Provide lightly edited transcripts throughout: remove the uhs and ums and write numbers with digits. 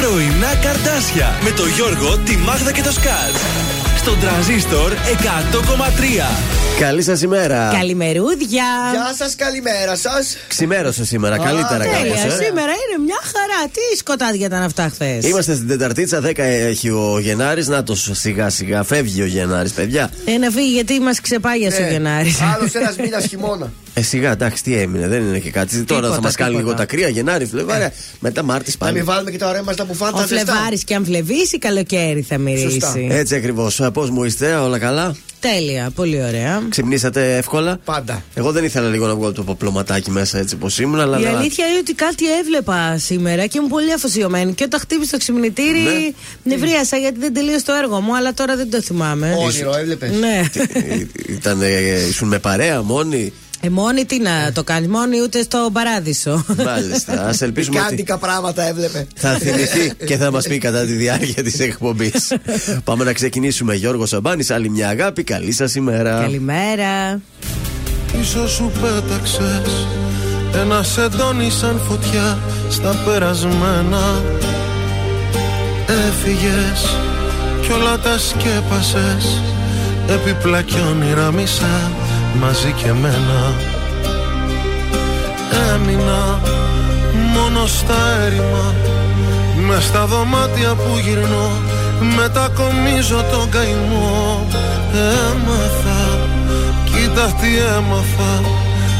Πρωινά Καρντάσια με τον Γιώργο, τη Μάγδα και το Σκάτζ. Στον Tranzistor 100,3. Καλή σας ημέρα. Καλημερούδια. Γεια σας, καλημέρα σας. Ξημέρωσε σήμερα, καλύτερα κάπως. Σήμερα είναι μια χαρά. Τι σκοτάδια ήταν αυτά χθες. Είμαστε στην Τεταρτίτσα, 10 έχει ο Γενάρης. Να το σιγά σιγά φεύγει ο Γενάρης, παιδιά. Να φύγει, γιατί μας ξεπάγιασε ο Γενάρης. Άλλος ένας μήνας χειμώνα. Σιγά, εντάξει, τι έμεινε, δεν είναι και κάτι. Τίποτα, τώρα θα μας κάνει λίγο τα κρύα, Γενάρη, Φλεβάρη. Μετά Μάρτης πάλι. Να μην βάλουμε και τα ωραία μας τα μπουφάντα. Ο Φλεβάρης και αν φλεβήσει, καλοκαίρι θα μυρίσει. Σωστά. Έτσι ακριβώς. Πώς μου είστε, όλα καλά? Τέλεια, πολύ ωραία. Ξυπνήσατε εύκολα? Πάντα. Εγώ δεν ήθελα λίγο να βγάλω το ποπλωματάκι μέσα έτσι όπως ήμουν, αλλά. Η αλήθεια είναι ότι κάτι έβλεπα σήμερα και ήμουν πολύ αφοσιωμένη. Και όταν χτύπησε το ξυπνητήρι, ναι. Νευρίασα γιατί δεν τελείωσε το έργο μου, αλλά τώρα δεν το θυμάμαι. Όνειρο, έβλεπες? Ναι. Ήσουν με παρέα, μόνοι? Μόνη τι να το κάνει, μόνη ούτε στο παράδεισο. Μάλιστα. Ας ελπίσουμε ότι. Κάντικα πράγματα έβλεπε. Θα θυμηθεί και θα μας πει κατά τη διάρκεια της εκπομπής. Πάμε να ξεκινήσουμε. Γιώργο Σαμπάνης, άλλη μια αγάπη. Καλή σας ημέρα. Καλημέρα. Πίσω σου πέταξες ένα σεντόνι σαν φωτιά στα περασμένα. Έφυγες κι όλα τα σκέπασες. Επιπλά κι όνειρα μισά. Μαζί και εμένα έμεινα μόνο στα έρημα. Μες στα δωμάτια που γυρνώ μετακομίζω τον καημό. Έμαθα, κοίτα τι έμαθα.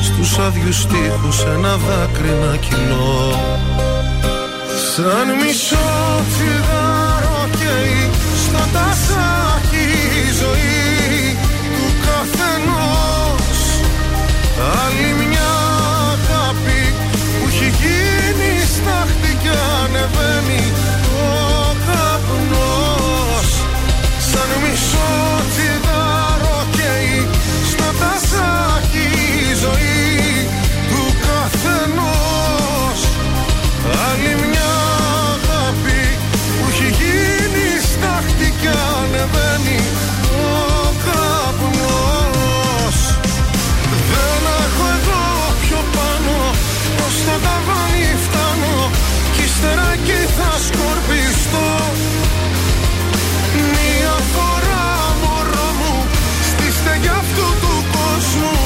Στους άδειους στίχους ένα δάκρυ να κυλώ. Σαν μισό τσιγάρο καίει στο τασάκι η ζωή του καθενός. Άλλη μια αγάπη που έχει γίνει στάχτη κι ανεβαίνει ο καπνός. Σαν μισό τσιγάρο καίει στο τασάκι η ζωή του καθενός. Άλλη μια αγάπη που έχει γίνει στάχτη κι ανεβαίνει ο καπνός. Στο ταβάνι φτάνω κι ύστερα εκεί θα σκορπιστώ. Μια φορά μωρό μου στη στέγη αυτού του κόσμου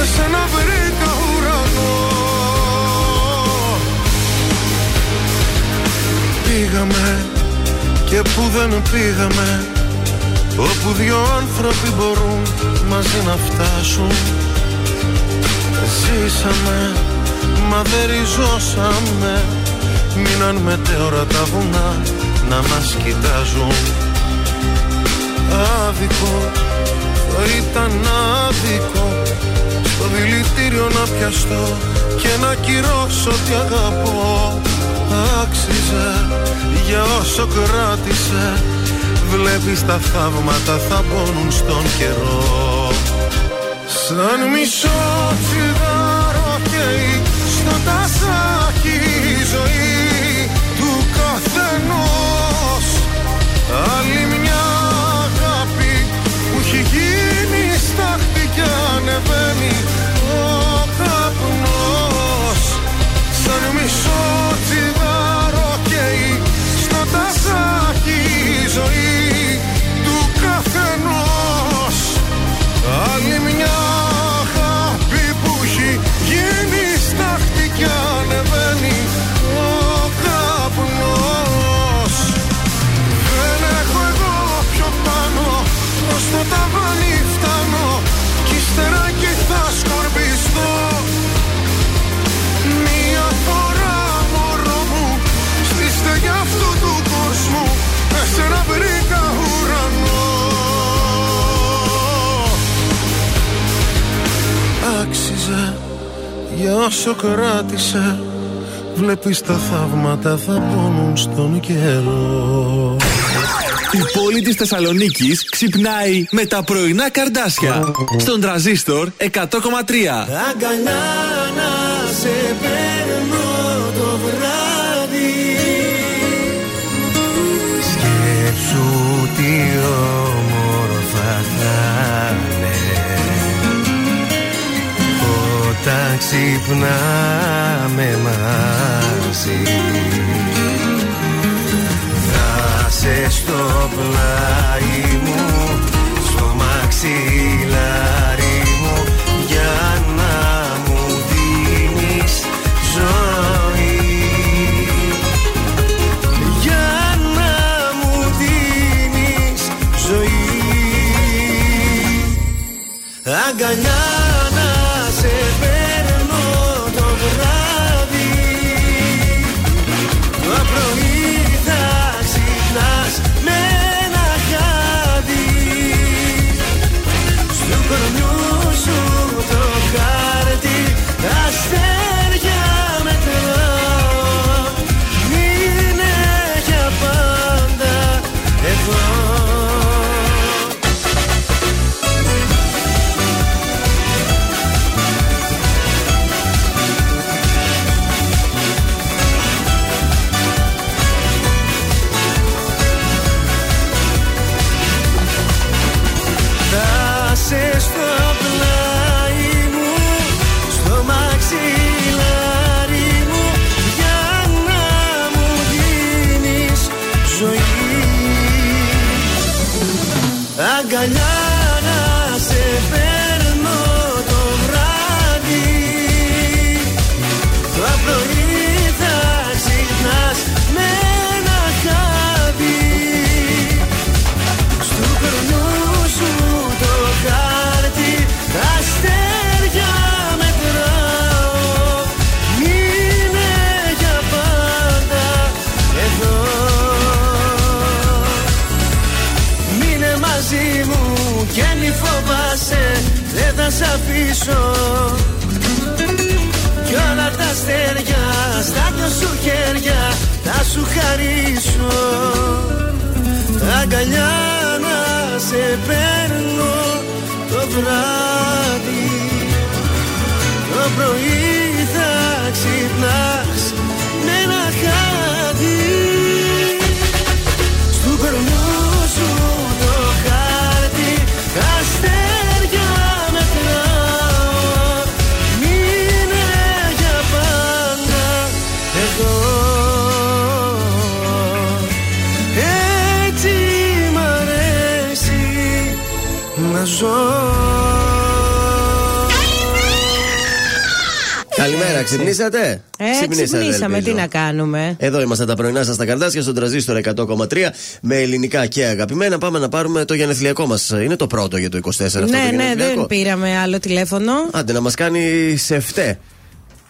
εσένα βρήκα ουρανό. Πήγαμε και που δεν πήγαμε, όπου δυο άνθρωποι μπορούν μαζί να φτάσουν. Ζήσαμε μα δεν ριζώσαμε. Μείναν μετέωρα τα βουνά να μας κοιτάζουν. Άδικο, το ήταν άδικο. Στο δηλητήριο να πιαστώ και να κυρώσω τι αγαπώ. Άξιζε για όσο κράτησε. Βλέπεις τα θαύματα θα πόνουν στον καιρό. Σαν μισό τσιγάρο καίει στο τασάκι η ζωή του καθενός. Άλλη μια αγάπη που έχει γίνει στάχτη κι ανεβαίνει ο καπνός. Σαν μισό τσιγάρο καίει στο τασάκι η ζωή του καθενός. Άλλη μια αγάπη που έχει γίνει στάχτη κι ανεβαίνει ο καπνός. Δεν έχω εγώ πιο πάνω, ως το ταβάνι φτάνω κι ύστερα εκεί θα σκορπιστώ. Μια φορά μωρό μου στη στέγη αυτού του κόσμου εσένα βρήκα ουρανό. Άξιζε για όσο κράτησε, βλέπεις τα θαύματα θα πόνουν στον καιρό. Η πόλη της Θεσσαλονίκης ξυπνάει με τα πρωινά Καρντάσια στον Tranzistor 100,3. Αγκαλιά να σε παίρνω το βράδυ. Σκέψου τι όμορφα θα είναι όταν ξυπνάμε μαζί. Είσαι στο πλάι μου, στο μαξιλάρι μου, για να μου δίνεις ζωή, για να μου δίνεις ζωή. Αγκαλιά να σε παίρνω το βράδυ, το πρωί θα ξυπνάς με ένα χάδι, στου κορμιού σου το χάρτη αστέρια μετράω, είναι για πάντα εδώ. Αγκαλιά να σε παίρνω το βράδυ, το πρωί θα ξυπνάς με ένα χάδι, στου κορμιού σου το χάρτη τα αστέρια μετράω, είναι για πάντα εδώ. Και μη φοβάσαι, δεν θα σ' αφήσω, κι όλα τα αστέρια στα δυο σου χέρια θα σου χαρίσω. Αγκαλιά να σε παίρνω το βράδυ, το πρωί θα ξυπνάς με ένα χάδι, στου κορμιού σου το χάρτη αστέρια μετράω, μείνε για πάντα εδώ. Έτσι μ' αρέσει να ζω. Καλημέρα, ξυπνήσατε. Ξυπνήσαμε, τι να κάνουμε. Εδώ είμαστε τα πρωινά σας τα Καρντάσια στον Tranzistor 100,3 με ελληνικά και αγαπημένα. Πάμε να πάρουμε το γενεθλιακό μας. Είναι το πρώτο για το 24. Ναι, αυτό το δεν πήραμε άλλο τηλέφωνο. Άντε να μας κάνει σε φταί.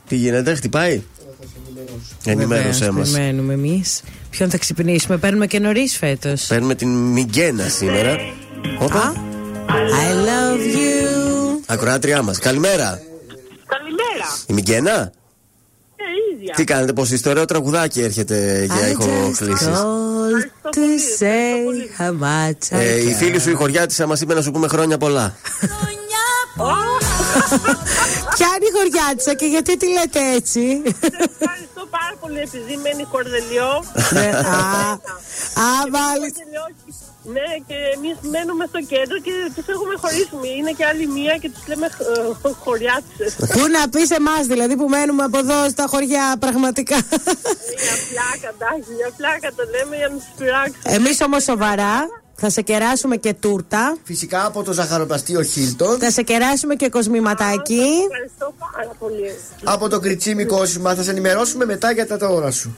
Τι γίνεται, χτυπάει. Ενημέρωσέ μας. Περιμένουμε εμείς. Ποιον θα ξυπνήσουμε, παίρνουμε και νωρίς φέτος. Παίρνουμε την Μιγγένα σήμερα. Όπα. I love you. Ακροάτριά μας, καλημέρα. Καλημέρα. Η Μιγγένα. Η ίδια. Τι κάνετε, πως είστε, ωραίο τραγουδάκι έρχεται για ηχοκλήσεις. Η φίλη σου η χωριάτισσα μας είπε να σου πούμε χρόνια πολλά. Ποια είναι η χωριάτισσα και γιατί τη λέτε έτσι? Ευχαριστώ πάρα πολύ, επειδή μένει Κορδελιό. Ναι, και εμείς μένουμε στο κέντρο και τους έχουμε χωρίσει. Είναι και άλλη μία και τους λέμε χωριάτσες. Πού να πεις εμάς δηλαδή που μένουμε από εδώ στα χωριά πραγματικά. Μια πλάκα, εντάξει, μια πλάκα το λέμε για να τους πειράξουμε. Εμείς όμως σοβαρά. Θα σε κεράσουμε και τούρτα. Φυσικά από το ζαχαροπλαστείο Χίλτον. Θα σε κεράσουμε και κοσμηματάκι. Ευχαριστώ πάρα πολύ. Από το κριτσίμι κόσμημα. Θα σε ενημερώσουμε μετά για τα τώρα σου.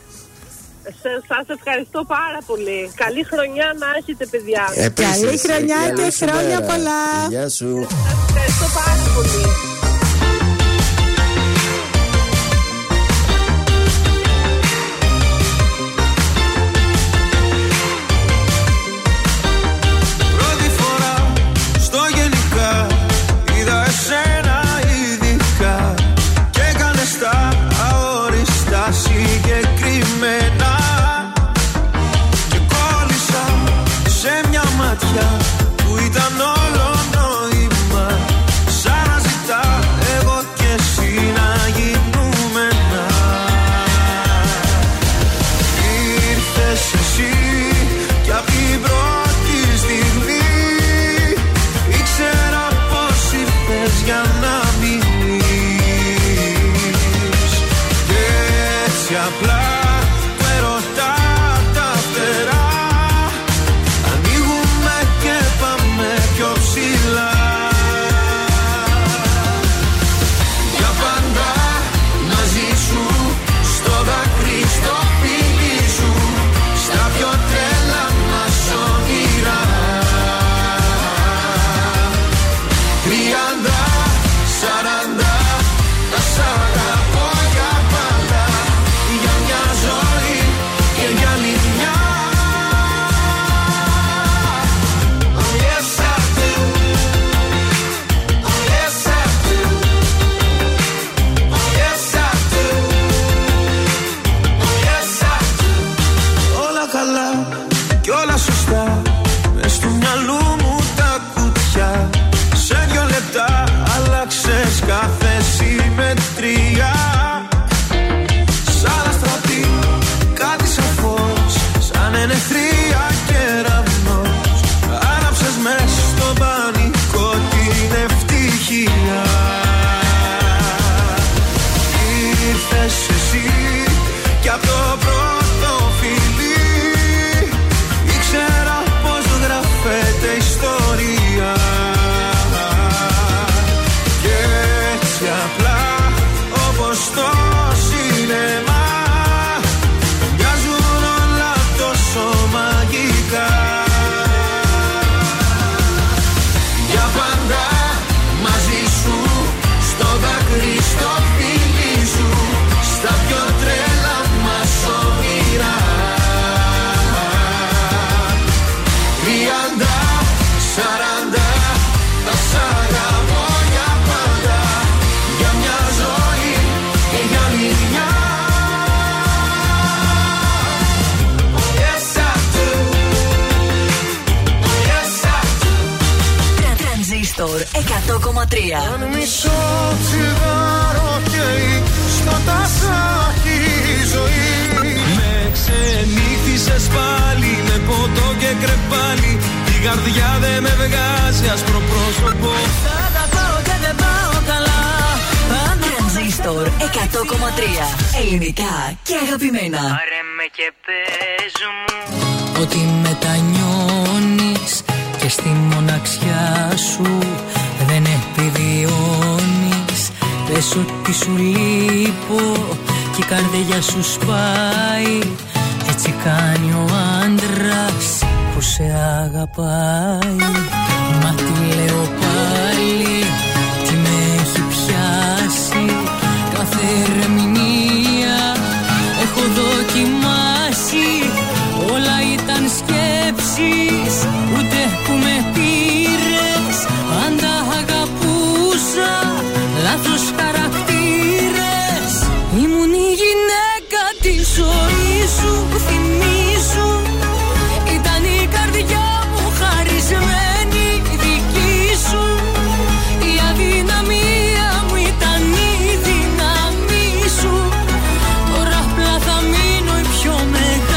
Σας ευχαριστώ πάρα πολύ. Καλή χρονιά να έχετε, παιδιά. Επίσης, καλή χρονιά και χρόνια πολλά. Γεια σου. Σας ευχαριστώ πάρα πολύ. Πρώτη φορά στο γενικά είδα εσένα ειδικά και έκανες τα αόριστα συγκεκριμένα. Που ήταν όλο νόημα, σαν να ζητά εγώ και εσύ να γίνουμε ένα. Ήρθες εσύ κι απ' την πρώτη στιγμή ήξερα πως ήρθες για να μείνεις. Και έτσι απλά με ρωτά τα φτερά 100,3. Αν μισό τσιγάρο καίει στο τασάκι ζωή. Με ξενύχθησες πάλι με ποτό και κρεπάλι. Η καρδιά δε με βγάζει άσπρο πρόσωπο. Θα τα πάω και δεν πάω καλά. Τρανζίστορ 100,3. Ελληνικά και αγαπημένα. Πάρε με και πες μου ότι μετανιώνεις και στη μοναξιά σου δεν επιβιώνεις. Πες ότι σου λείπω και η καρδιά σου σπάει. Έτσι κάνει ο άντρας που σε αγαπάει. Μα τι λέω πάλι, τι με έχει πιάσει. Κάθε ερμηνεία έχω δοκιμάσει. Όλα ήταν σκέψεις, ούτε που με πήρες. Αν τα αγαπούσα, λάθος χαρακτήρες. Ήμουν η γυναίκα της ζωής σου που θυμίζω. Ήταν η καρδιά μου χαρισμένη δική σου. Η αδυναμία μου ήταν η δύναμή σου. Τώρα απλά θα μείνω η πιο μεγάλη.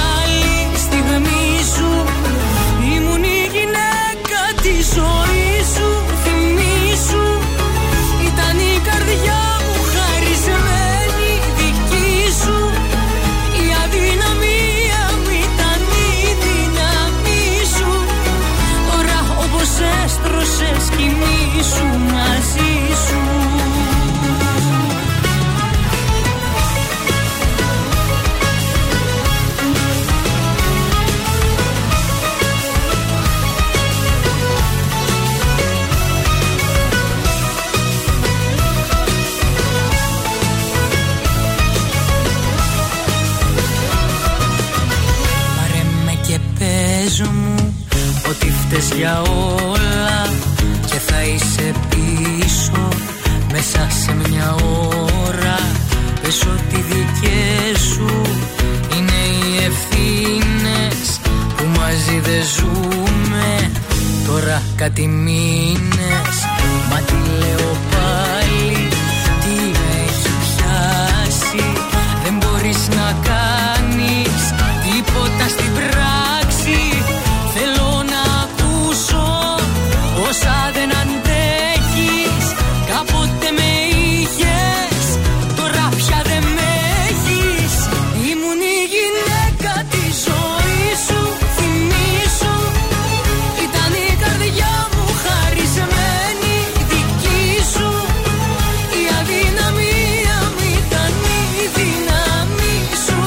Σου μαζί σου. Πάρε με και πες μου ότι φταίς για όλα. Και θα είσαι πίσω μέσα σε μια ώρα. Πες ότι δικές σου είναι οι ευθύνες που μαζί δεν ζούμε τώρα κάτι μήνες. Μα τι λέω πάλι, τι με έχει πιάσει. Δεν μπορείς να κάνεις τίποτα στην πράξη. Θέλω να ακούσω όσα δεν αντέχεις. Κάποτε με είχες, τώρα πια δεν με έχεις. Ήμουν η γυναίκα της ζωής σου, θυμίζω. Ήταν η καρδιά μου χαρισμένη δική σου. Η αδυναμία μου ήταν η δύναμή σου.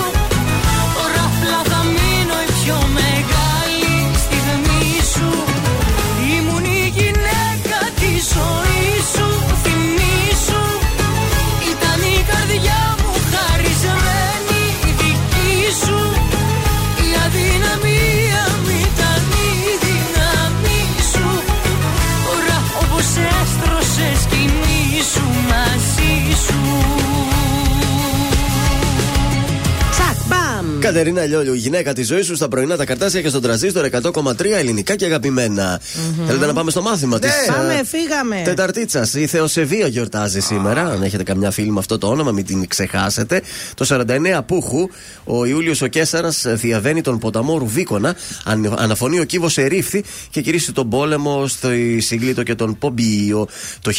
Τώρα απλά θα μείνω η πιο μεγάλη στιγμή σου. Ήμουν η γυναίκα τη ζωή σου, θυμίσου. Ήταν η καρδιά μου χαρισμένη δική σου. Η αδυναμία μου ήταν η δύναμή σου. Τώρα όπως έστρωσες σκηνή σου μαζί σου. Τσακ, μπαμ! Κατερίνα Λιόλιου, γυναίκα τη ζωή σου στα πρωινά τα Καρντάσια και στον Τρανζίστορ 100,3 ελληνικά και αγαπημένα. Θέλετε να πάμε στο μάθημα τη. Πάμε, φύγαμε. Τεταρτίτσα, η Θεοσεβία γιορτάζει σήμερα. Αν έχετε καμιά φίλη με αυτό το όνομα, μην την ξεχάσετε. Το 49 Πούχου, ο Ιούλιος ο Καίσαρας διαβαίνει τον ποταμό Ρουβίκονα. Αναφωνεί ο κύβος ερήφθη και κηρύσσει τον πόλεμο στο Σύγκλιτο και τον Πομπίο. Το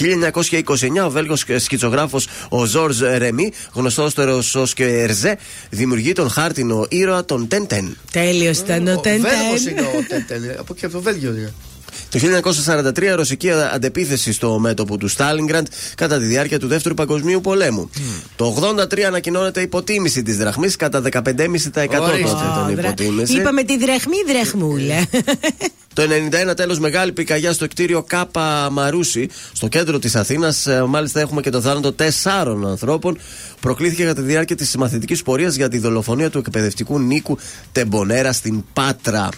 1929 ο Βέλγος σκιτσογράφος ο Ζορζ Ρεμί, γνωστότερος ως και Ερζέ, δημιουργεί τον χάρτινο ήρωα των Τέντεν. Τέλειος ήταν ο Τέντεν. Βέλγος είναι ο Τέντεν. Από εκεί από το Βέλγιο είναι. Το 1943 ρωσική αντεπίθεση στο μέτωπο του Στάλινγκραντ κατά τη διάρκεια του Δεύτερου Παγκοσμίου Πολέμου. Το 1983 ανακοινώνεται υποτίμηση της δραχμής κατά 15,5% τότε υποτίμηση. Είπαμε τη δραχμή δραχμούλα. Το 1991 τέλος μεγάλη πυρκαγιά στο κτίριο Κάπα Μαρούσι στο κέντρο της Αθήνας. Μάλιστα έχουμε και το θάνατο 4 ανθρώπων. Προκλήθηκε κατά τη διάρκεια της μαθητικής πορείας για τη δολοφονία του εκπαιδευτικού Νίκου Τεμπονέρα στην Πάτρα.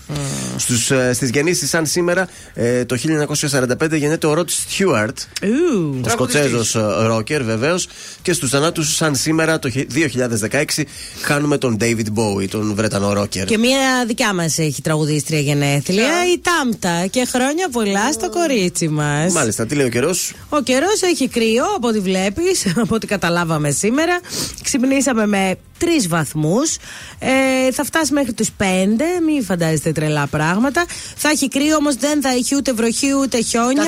Στις γεννήσεις σαν σήμερα το 1945 γεννιέται ο Rod Stewart, ο Σκοτσέζος ρόκερ βεβαίως. Και στους θανάτους σαν σήμερα το 2016 χάνουμε τον David Bowie, τον Βρετανό ρόκερ. Και μια δικιά μας έχει τραγουδίστρια γενέθλια. Κάμπτα και χρόνια πολλά στο κορίτσι μας. Μάλιστα, τι λέει ο καιρός? Ο καιρός έχει κρύο από ό,τι βλέπεις, από ό,τι καταλάβαμε σήμερα. Ξυπνήσαμε με 3 βαθμούς, θα φτάσει μέχρι τους 5, μην φαντάζεστε τρελά πράγματα. Θα έχει κρύο όμως, δεν θα έχει ούτε βροχή ούτε χιόνια.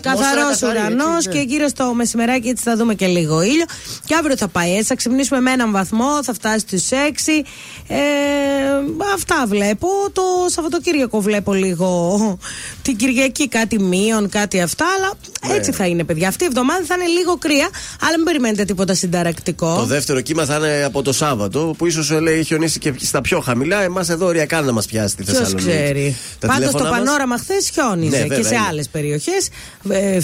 Καθαρός ουρανός και γύρω στο μεσημεράκι έτσι θα δούμε και λίγο ήλιο. Και αύριο θα πάει έτσι, θα ξυπνήσουμε με 1 βαθμό, θα φτάσει στους 6. Αυτά βλέπω. Το Σαββατοκύριακο βλέπω λίγο την Κυριακή κάτι μείον, κάτι αυτά. Αλλά έτσι θα είναι, παιδιά. Αυτή η εβδομάδα θα είναι λίγο κρύα, αλλά μην περιμένετε τίποτα συνταρακτικό. Το δεύτερο κύμα θα είναι από το Σάββατο, που ίσως λέει χιονίσει και στα πιο χαμηλά. Εμάς εδώ οριακά να μας πιάσει τη Θεσσαλονίκη. Ποιος ξέρει. Πάντως το πανόραμα χθες χιόνιζε και σε άλλες περιοχές,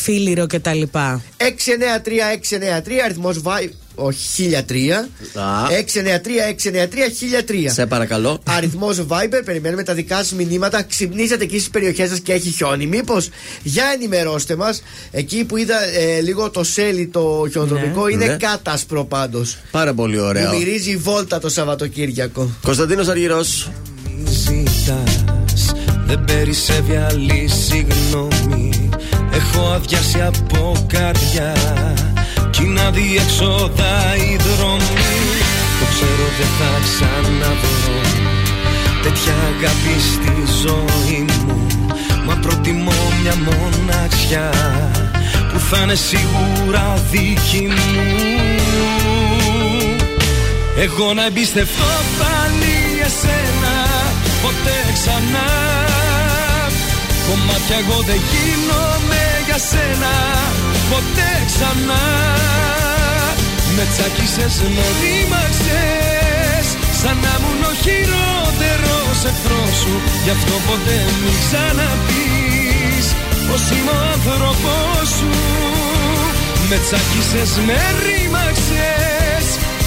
Φίλιρο κτλ. 693-693 αριθμός Vibe. Όχι, 1003. 693-693-1003. Σε παρακαλώ. Αριθμός Viber, περιμένουμε τα δικά σας μηνύματα. Ξυπνήσατε εκεί στις περιοχές σας και έχει χιόνι? Μήπως? Για ενημερώστε μας. Εκεί που είδα λίγο το σέλι το χιονοδρομικό, είναι κάτασπρο πάντως. Πάρα πολύ ωραίο. Μου μυρίζει βόλτα το Σαββατοκύριακο. Κωνσταντίνος Αργυρός. Δεν περισσεύει άλλη συγγνώμη. Έχω αδειάσει από καρδιά. Κι να διέξοδα η δρομή. Το ξέρω δεν θα ξαναβρω τέτοια αγάπη στη ζωή μου. Μα προτιμώ μια μοναξιά που θα είναι σίγουρα δική μου. Εγώ να εμπιστευτώ πάλι εσένα ποτέ ξανά. Κομμάτια εγώ δεν γίνομαι για σένα ποτέ ξανά. Με τσάκισες, με ρήμαξες, σαν να ήμουν ο χειρότερος εχθρός σου. Γι' αυτό ποτέ μην ξαναπείς πως είμαι ο άνθρωπός σου. Με τσάκισες, με ρήμαξες,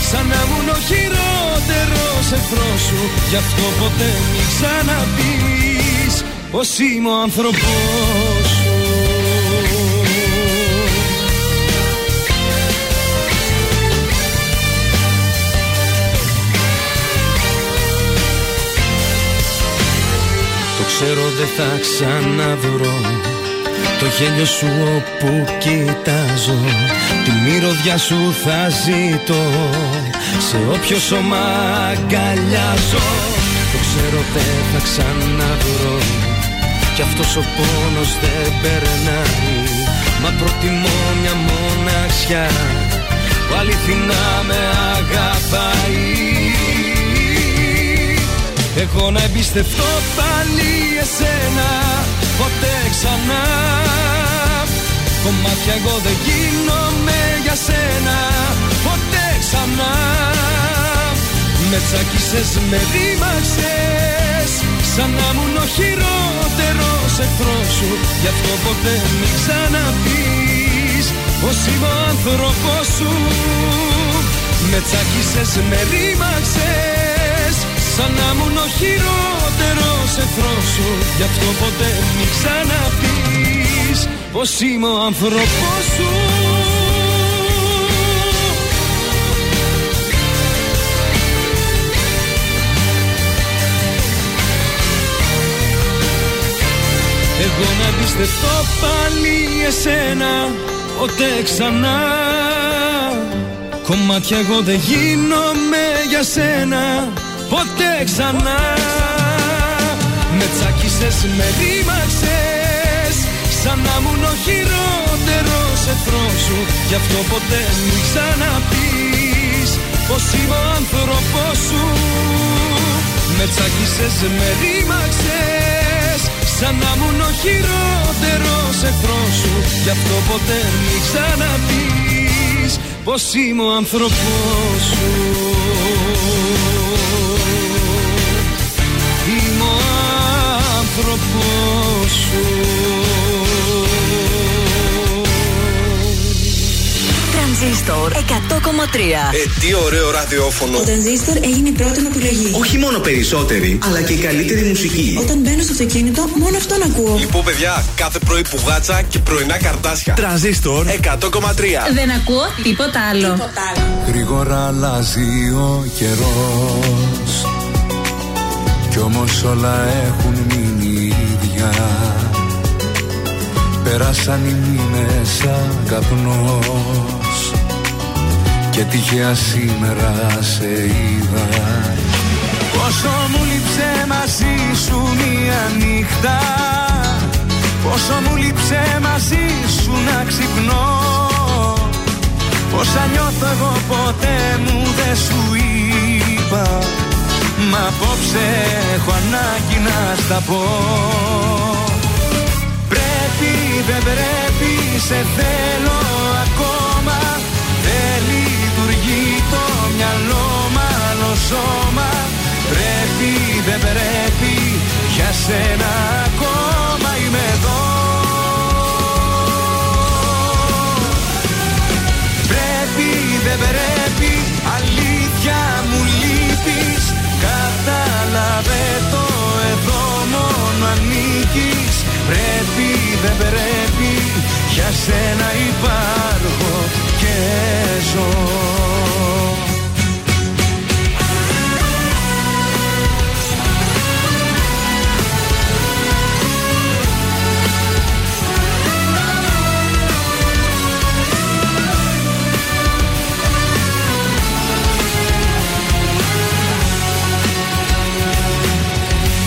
σαν να ήμουν ο χειρότερος εχθρός σου. Γι' αυτό ποτέ μην ξαναπείς πως είμαι ο άνθρωπός σου. Ξέρω δεν θα ξαναβρω το γέλιο σου όπου κοιτάζω. Τη μυρωδιά σου θα ζητώ σε όποιο σώμα αγκαλιάζω. Το ξέρω δεν θα ξαναβρω κι αυτός ο πόνος δεν περνάει. Μα προτιμώ μια μοναξιά που αληθινά με αγαπάει. Εγώ να εμπιστευτώ πάλι εσένα ποτέ ξανά. Κομμάτια εγώ δεν γίνομαι για σένα ποτέ ξανά. Με τσάκισες, με δίμαξες, σαν να ήμουν ο χειρότερος εχθρός σου. Γι' αυτό ποτέ μην ξαναπείς πως είμαι ο άνθρωπός σου. Με τσάκισες, με δίμαξες, σαν να ήμουν ο χειρότερος εχθρός σου. Γι' αυτό ποτέ μην ξαναπείς πως είμαι ο άνθρωπός σου. Εγώ να εμπιστευτώ πάλι εσένα ποτέ ξανά. Κομμάτια εγώ δεν γίνομαι για σένα ποτέ ξανά. Με τσάκισες, με ρήμαξες, σαν να ήμουν ο χειρότερος εχθρός σου. Γι' αυτό ποτέ μην ξαναπείς πως είμαι ο άνθρωπός σου. Με τσάκισες, με ρήμαξες, σαν να ήμουν ο χειρότερος εχθρός σου. Γι' αυτό ποτέ μην ξαναπείς πως είμαι ο άνθρωπός σου. Τρανζίστορ 100,3. Τι ωραίο ραδιόφωνο. Ο Τρανζίστορ έγινε η πρώτη μου επιλογή. Όχι μόνο περισσότερη, αλλά και η καλύτερη μουσική. Όταν μπαίνω στο αυτοκίνητο, μόνο αυτόν ακούω. Λοιπόν, παιδιά, κάθε πρωί πουγάτσα και πρωινά Καρντάσια. Τρανζίστορ 100,3. Δεν ακούω τίποτα άλλο. Γρήγορα αλλάζει ο καιρός, κι όμως όλα έχουν μείνει ίδια. χρονιά. Περάσαν οι μήνες σαν καπνός και τυχαία σήμερα σε είδα. Πόσο μου λείψε μαζί σου μια νύχτα, πόσο μου λείψε μαζί σου να ξυπνώ, πόσα νιώθω εγώ ποτέ μου δεν σου είπα, μα απόψε έχω ανάγκη να στα πω. Πρέπει, δεν πρέπει, σε θέλω ακόμα. Δεν λειτουργεί το μυαλό μ' άλλο σώμα. Πρέπει, δεν πρέπει, για σένα ακόμα είμαι εδώ. Πρέπει, δεν πρέπει, αλήθεια μου λείπεις. Κατάλαβε το εδώ μόνο ανήκεις. Πρέπει, δεν πρέπει, για σένα υπάρχω και ζω.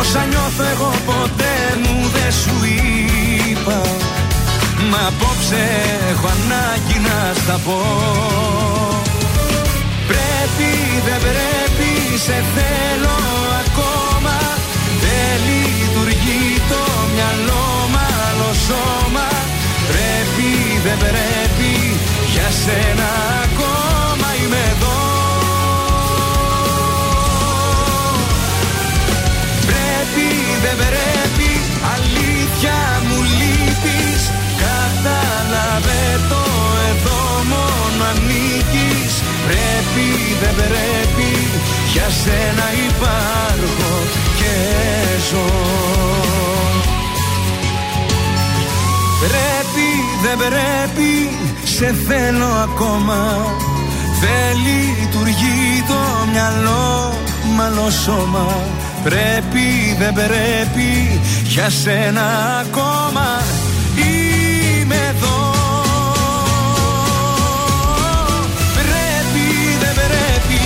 όσα νιώθω εγώ ποτέ μου δεν σου είπα, μα απόψε έχω ανάγκη να στα πω. Πρέπει, δεν πρέπει, σε θέλω ακόμα. Δεν λειτουργεί το μυαλό μ' άλλο σώμα. Πρέπει, δεν πρέπει, για σένα ακόμα είμαι εδώ. Πρέπει, δεν πρέπει, αλήθεια μου λείπεις. Κατάλαβε το εδώ μόνο ανήκεις. Πρέπει, δεν πρέπει, για σένα υπάρχω και ζω. Πρέπει, δεν πρέπει, σε θέλω ακόμα. Δεν λειτουργεί το μυαλό μ' άλλο σώμα. Πρέπει, δεν πρέπει, για σένα ακόμα είμαι εδώ. Πρέπει, δεν πρέπει,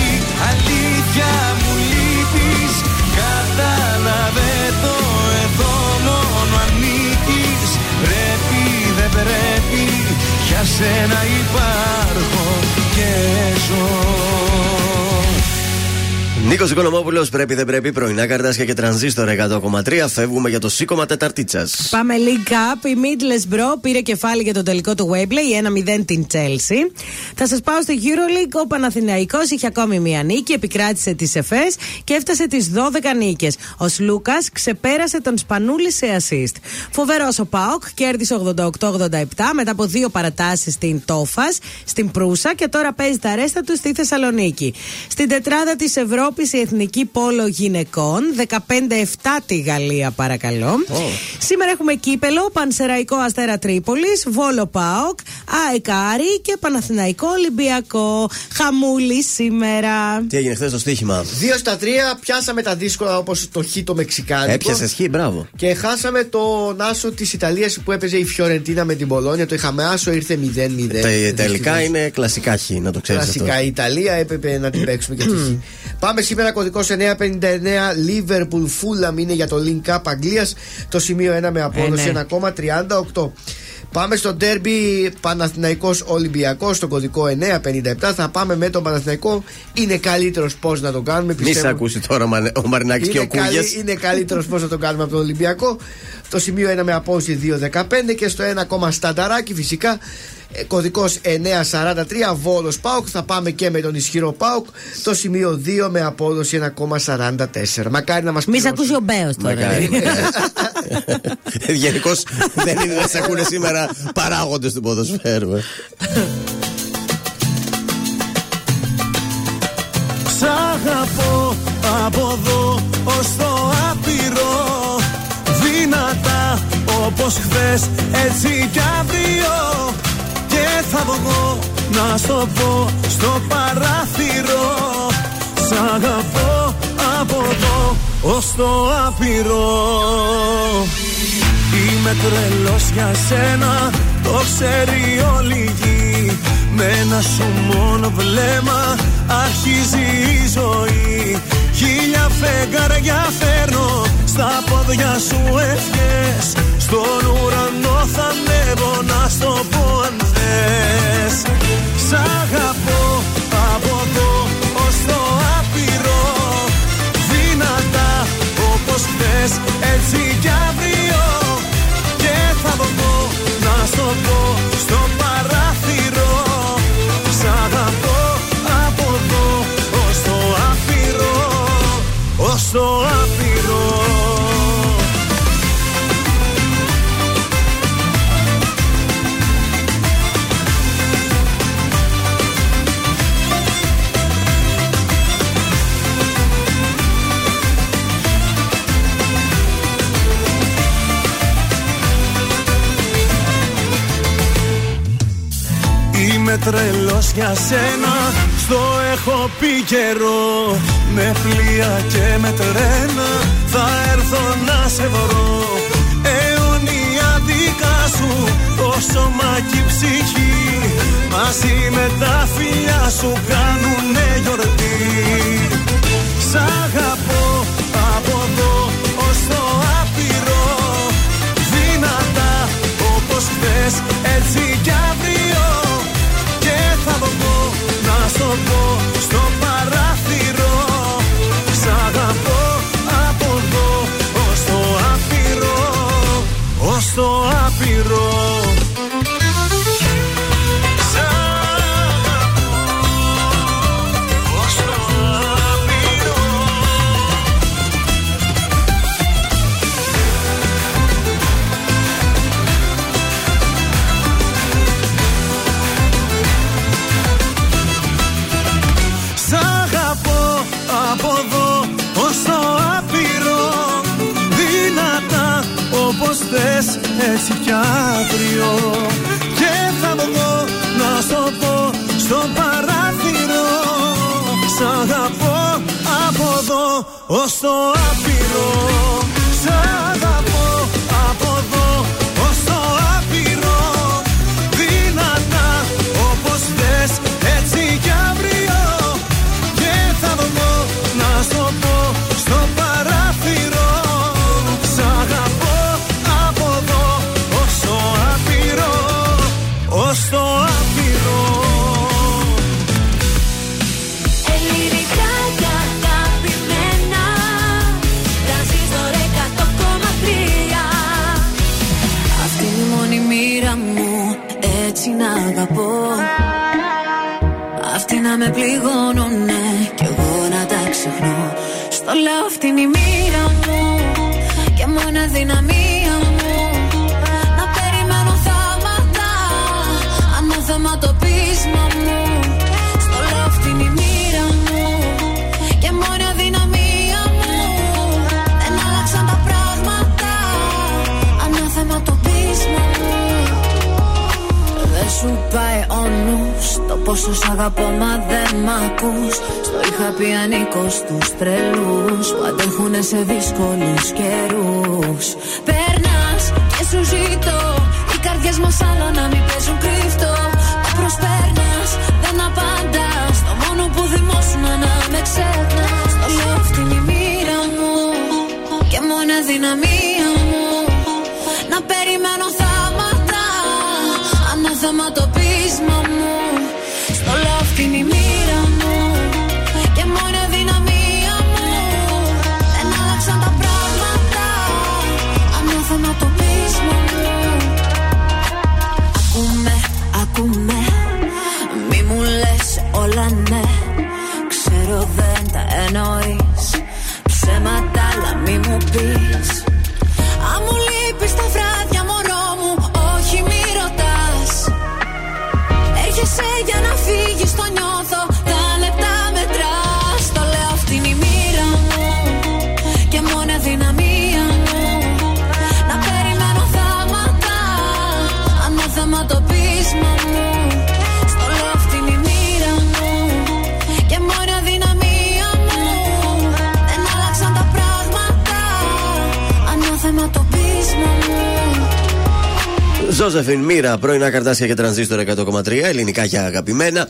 αλήθεια μου λείπεις. Κατάλαβε το εδώ μόνο ανήκεις. Πρέπει, δεν πρέπει, για σένα υπάρχω και ζω. Νίκος Οικονομόπουλος, πρέπει δεν πρέπει, πρωινά Καρντάσια και Τρανζίστορ 100,3. Φεύγουμε για το σήκωμα τεταρτίτσας. Πάμε League Cup. Η Middlesbrough πήρε κεφάλι για το τελικό του Wembley, 1-0 την Chelsea. Θα σας πάω στο EuroLeague. Ο Παναθηναϊκός είχε ακόμη μία νίκη, επικράτησε τις Εφές και έφτασε τις 12 νίκες. Ο Σλούκας ξεπέρασε τον Σπανούλη σε assist. Φοβερός ο ΠΑΟΚ, κέρδισε 88-87 μετά από δύο παρατάσεις στην Τόφας, στην Προύσα και τώρα παίζει τα ρέστα του στη Θεσσαλονίκη. Στην τετράδα της Ευρώπης, η Εθνική Πόλο Γυναικών 15-7 τη Γαλλία, παρακαλώ. Oh. Σήμερα έχουμε κύπελο, Πανσεραϊκό Αστέρα Τρίπολης, Βόλο ΠΑΟΚ, ΑΕΚ Άρη και Παναθηναϊκό Ολυμπιακό. Χαμούλη σήμερα. Τι έγινε χθες το στοίχημα? 2/3 πιάσαμε τα δύσκολα, όπως το χ το μεξικάνικο. Έπιασες χ, μπράβο. Και χάσαμε τον άσο της Ιταλίας που έπαιζε η Φιωρεντίνα με την Μπολόνια. Το είχαμε άσο, ήρθε 0-0. Τελικά είναι κλασικά χ, να το ξέρεις. Κλασικά η Ιταλία έπρεπε να την παίξουμε και τη χ. Πάμε σήμερα κωδικός 959, Liverpool Fulham είναι για το Link Cup Αγγλίας, το σημείο 1 με απόδοση 1,38. Πάμε στο ντέρμπι Παναθηναϊκός Ολυμπιακός, στο κωδικό 957. Θα πάμε με τον Παναθηναϊκό. Είναι καλύτερος, πώς να τον κάνουμε. Μη σε ακούσει τώρα ο Μαρινάκης και ο Κούγιας. Είναι καλύτερος, πώς να τον κάνουμε, από τον Ολυμπιακό. Το σημείο 1 με απόδοση 2,15 και στο 1, στανταράκι φυσικά. κωδικός 943, Βόλος ΠΑΟΚ. Θα πάμε και με τον ισχυρό ΠΑΟΚ, το σημείο 2 με απόδοση 1,44. Μακάρι να μας πει. Μη σε ακούσει ο Μπέος τώρα. Γενικώς δεν είναι να σε ακούνε σήμερα παράγοντες του ποδοσφαίρου. Σ' αγαπώ από εδώ ως το άπειρο, δυνατά όπως χθες έτσι κι αύριο, και θα βγω να στο πω στο παράθυρο. Σ' αγαπώ από εδώ ως το άπειρο, είμαι τρελός για σένα, το ξέρει όλη η γη. Με ένα σου μόνο βλέμμα αρχίζει η ζωή. Χίλια φεγγάρια φέρνω στα πόδια σου ευχές, στον ουρανό θα ανέβω να στο πω αν θες. Σ' αγαπώ από εδώ ως το άπειρο, δυνατά όπως θες έτσι κι αύριο, και θα βγω να στο πω στο παράθυρο. Σ' αγαπώ από εδώ ως το άπειρο, ως το άπειρο. Είμαι τρελός για σένα, στο έχω πει καιρό. Με πλοία και με τρένα θα έρθω να σε βρω. Αιώνια δικά σου, το σώμα και η ψυχή, μαζί με τα φιλιά σου κάνουνε γιορτή. Σ' αγαπώ από εδώ ως το άπειρο, δυνατά όπως χθες έτσι κι αύριο, θα βγω να στο πω στο παράθυρο. Σ' αγαπώ από εδώ ως το άπειρο, ως το άπειρο. Από εδώ ως το άπειρο, δυνατά όπως θες έτσι κι αύριο, και θα βγω να στο πω στο παράθυρο. Σ' αγαπώ από εδώ ως το άπειρο, σ' αγαπώ από εδώ ως το άπειρο, δυνατά όπως θες έτσι κι αύριο, και θα βγω να στο πω στο παράθυρο. Σ' αγαπώ από εδώ ως το άπειρο, ως το άπειρο. Ελληνικά και αγαπημένα, Tranzistor 100,3. Αυτή είναι η μόνη μοίρα μου, έτσι να αγαπώ, αυτή να με πληγώνουνε κι εγώ να τα ξεχνώ. Στο λαό αυτή είναι η μοίρα μου και μόνα δυναμία μου, να περιμένω θαύματα ανάθεμα το πείσμα μου. Στο λαό αυτή είναι η μοίρα μου και μόνα δυναμία μου, δεν άλλαξαν τα πράγματα ανάθεμα το πείσμα μου. Δεν σου πάει ο νους το πόσο σ' αγαπώ, μα δεν μ' ακούς. Στο είχα πει ανήκω στους τρελούς που αντέχουνε σε δύσκολους καιρούς. Περνάς και σου ζητώ, οι καρδιές μας άλλο να μην παίζουν κρύφτο. Τα προσπέρνας, δεν απαντάς, το μόνο που δημόσουνα να με ξεχνάς. Στο λέω αυτή είναι η μοίρα μου και μόνο δυναμία μου, να περιμένω θαύματα ανάθεμα το πείσμα μου. Στο λαό αυτή είναι η μοίρα μου και μόνο δυναμία μου, δεν άλλαξαν τα πράγματα ανάθεμα το πείσμα μου. Ακούμε, ακούμε ναι. Ξέρω δεν τα εννοείς. Ψέματα, αλλά μη μου πεις. Αν μου λείπεις τα βράδια, μωρό μου, όχι μη ρωτάς. Έρχεσαι για να φύγεις, το νιώθω. Τα λεπτά μετράς. Το λέω, αυτή είναι η μοίρα μου και μόνο αδυναμία μου. Να περιμένω θάματα, ανάθεμα το πείσμα μου. Ζόζεφιν Μοίρα, πρωινά Καρντάσια και Τρανζίστορ 100,3, ελληνικά και αγαπημένα.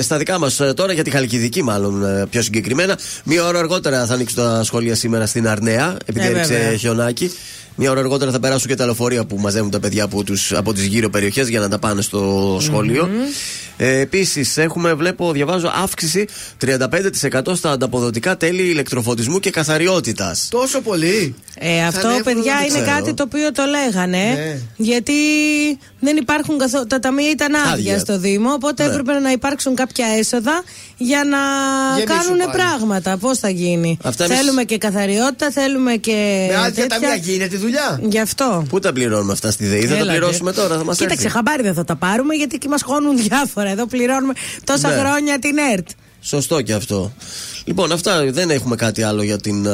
Στα δικά μας τώρα, για τη Χαλκιδική μάλλον πιο συγκεκριμένα. Μία ώρα αργότερα θα ανοίξουν τα σχολεία σήμερα στην Αρναία, επειδή έριξε χιονάκι. Μία ώρα αργότερα θα περάσουν και τα λεωφορεία που μαζεύουν τα παιδιά από τις γύρω περιοχές για να τα πάνε στο σχολείο. Mm-hmm. Επίσης, διαβάζω αύξηση 35% στα ανταποδοτικά τέλη ηλεκτροφωτισμού και καθαριότητας. Τόσο πολύ! Αυτό, παιδιά, είναι κάτι το οποίο το λέγανε. Ναι. Γιατί δεν υπάρχουν καθόλου. Τα ταμεία ήταν άδεια στο Δήμο, οπότε έπρεπε να υπάρξουν κάποια έσοδα για να κάνουν πράγματα. Πώς θα γίνει. Θέλουμε και καθαριότητα, θέλουμε και. Με άδεια ταμεία γίνεται δουλειά. Γι' αυτό. Πού τα πληρώνουμε αυτά στη ΔΕΗ, θα τα πληρώσουμε τώρα. Θα μας κοίταξε, χαμπάρι δεν θα τα πάρουμε, γιατί εκεί μας χώνουν διάφορα. Εδώ πληρώνουμε τόσα χρόνια την ΕΡΤ. Σωστό και αυτό. Λοιπόν, αυτά, δεν έχουμε κάτι άλλο για την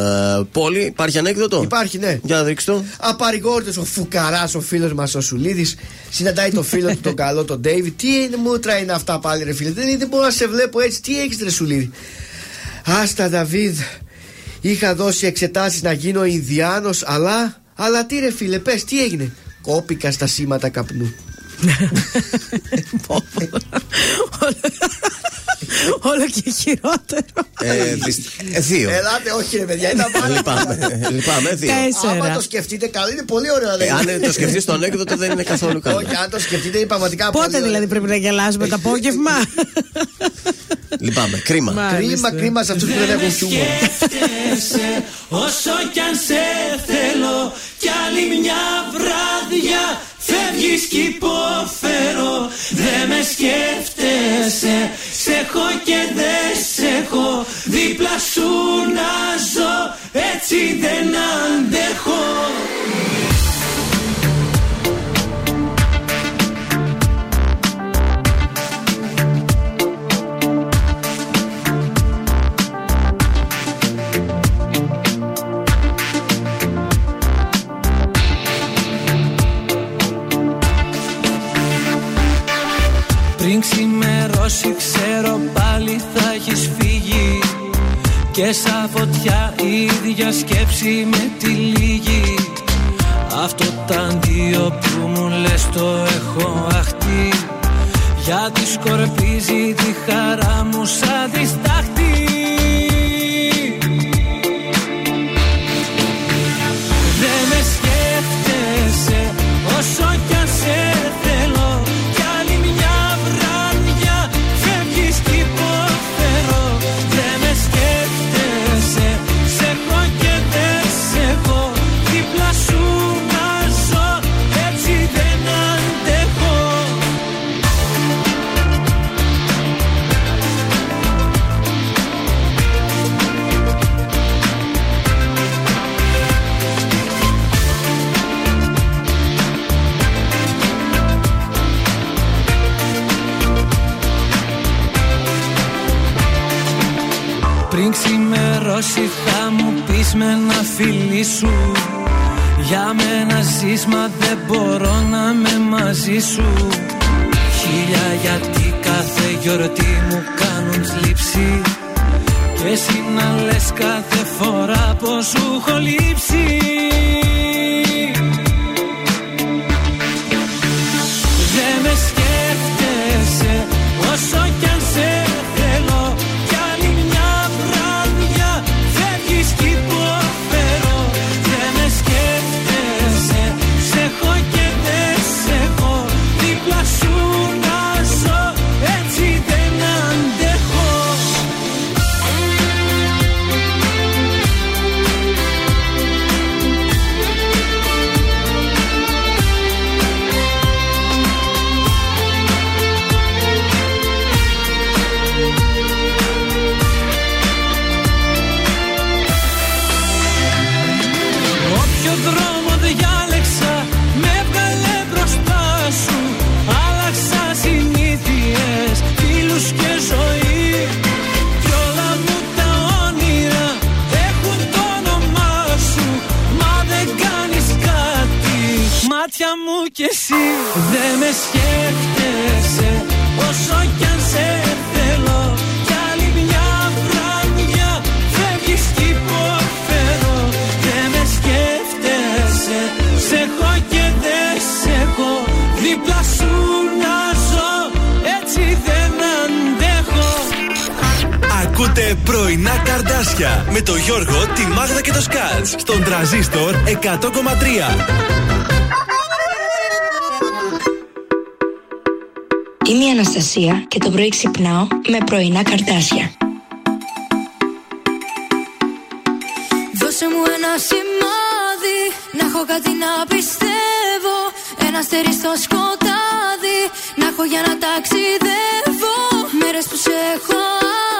πόλη. Υπάρχει ανέκδοτο. Υπάρχει, ναι. Για να δείξτε το. Απαρηγόρητος ο Φουκαράς, ο φίλος μας ο Σουλίδης, συναντάει το φίλο του τον καλό, τον Ντέιβι. Τι μούτρα είναι αυτά πάλι, ρε φίλε. Δεν μπορώ να σε βλέπω έτσι. Τι έχεις, ρε Σουλίδη. Άστα, Δαβίδ. Είχα δώσει εξετάσεις να γίνω Ινδιάνος, αλλά τι, ρε φίλε, πες, τι έγινε. Κόπηκα στα σήματα καπνού. Όλο και χειρότερο. Δύο. Ελάτε, όχι ρε παιδιά, ήταν πάρα. Λυπάμαι, δύο. Άμα το σκεφτείτε, καλό είναι, πολύ ωραίο. Αν το σκεφτείς το ανέκδοτο, δεν είναι καθόλου καλό. Όχι, αν το σκεφτείτε, είναι πραγματικά πολύ. Πότε δηλαδή πρέπει να γελάσουμε, το απόγευμα. Λυπάμαι, κρίμα. Κρίμα σε αυτούς που δεν έχουν χιούμορ. Όσο κι αν σε θέλω, κι άλλη μια βράδια. Φεύγεις κι υποφέρω, δε με σκέφτεσαι. Σε έχω και δε σε έχω, δίπλα σου να ζω, έτσι δεν αντέχω. Πριν ξημερώσει, ξέρω πάλι θα έχεις φύγει. Και σαν φωτιά η ίδια σκέψη με τη λίγη. Αυτό το αντίο που μου λες το έχω αχτεί. Γιατί σκορπίζει τη χαρά μου σαν διστάχτη. Δεν με σκέφτεσαι όσο κι αν σε θέλω. Πριν ξημερώσει θα μου πεις με ένα φίλι σου. Για μένα ζεις, μα δεν μπορώ να είμαι μαζί σου. Χίλια γιατί κάθε γιορτή μου κάνουν θλίψη. Και εσύ να λες κάθε φορά πως σου έχω λείψει. Δεν με σκέφτεσαι όσο κι αν σε θέλω. κι εσύ. Δεν με σκέφτεσαι όσο κι αν σε θέλω. Κι άλλη μια βραδιά φεύγεις κι υποφέρω. Δεν με σκέφτεσαι, σ' έχω και δεν σ' έχω. Δίπλα σου να ζω, έτσι δεν αντέχω. Ακούτε πρωινά Καρντάσια με τον Γιώργο, τη Μάγδα και το Σκάτζ στον Τρανζίστορ 100,3. Είμαι η Αναστασία και το πρωί ξυπνάω με πρωινά Καρντάσια. Δώσε μου ένα σημάδι, να έχω κάτι να πιστεύω. Ένα αστέρι στο σκοτάδι, να έχω για να ταξιδεύω. Μέρες που σε έχω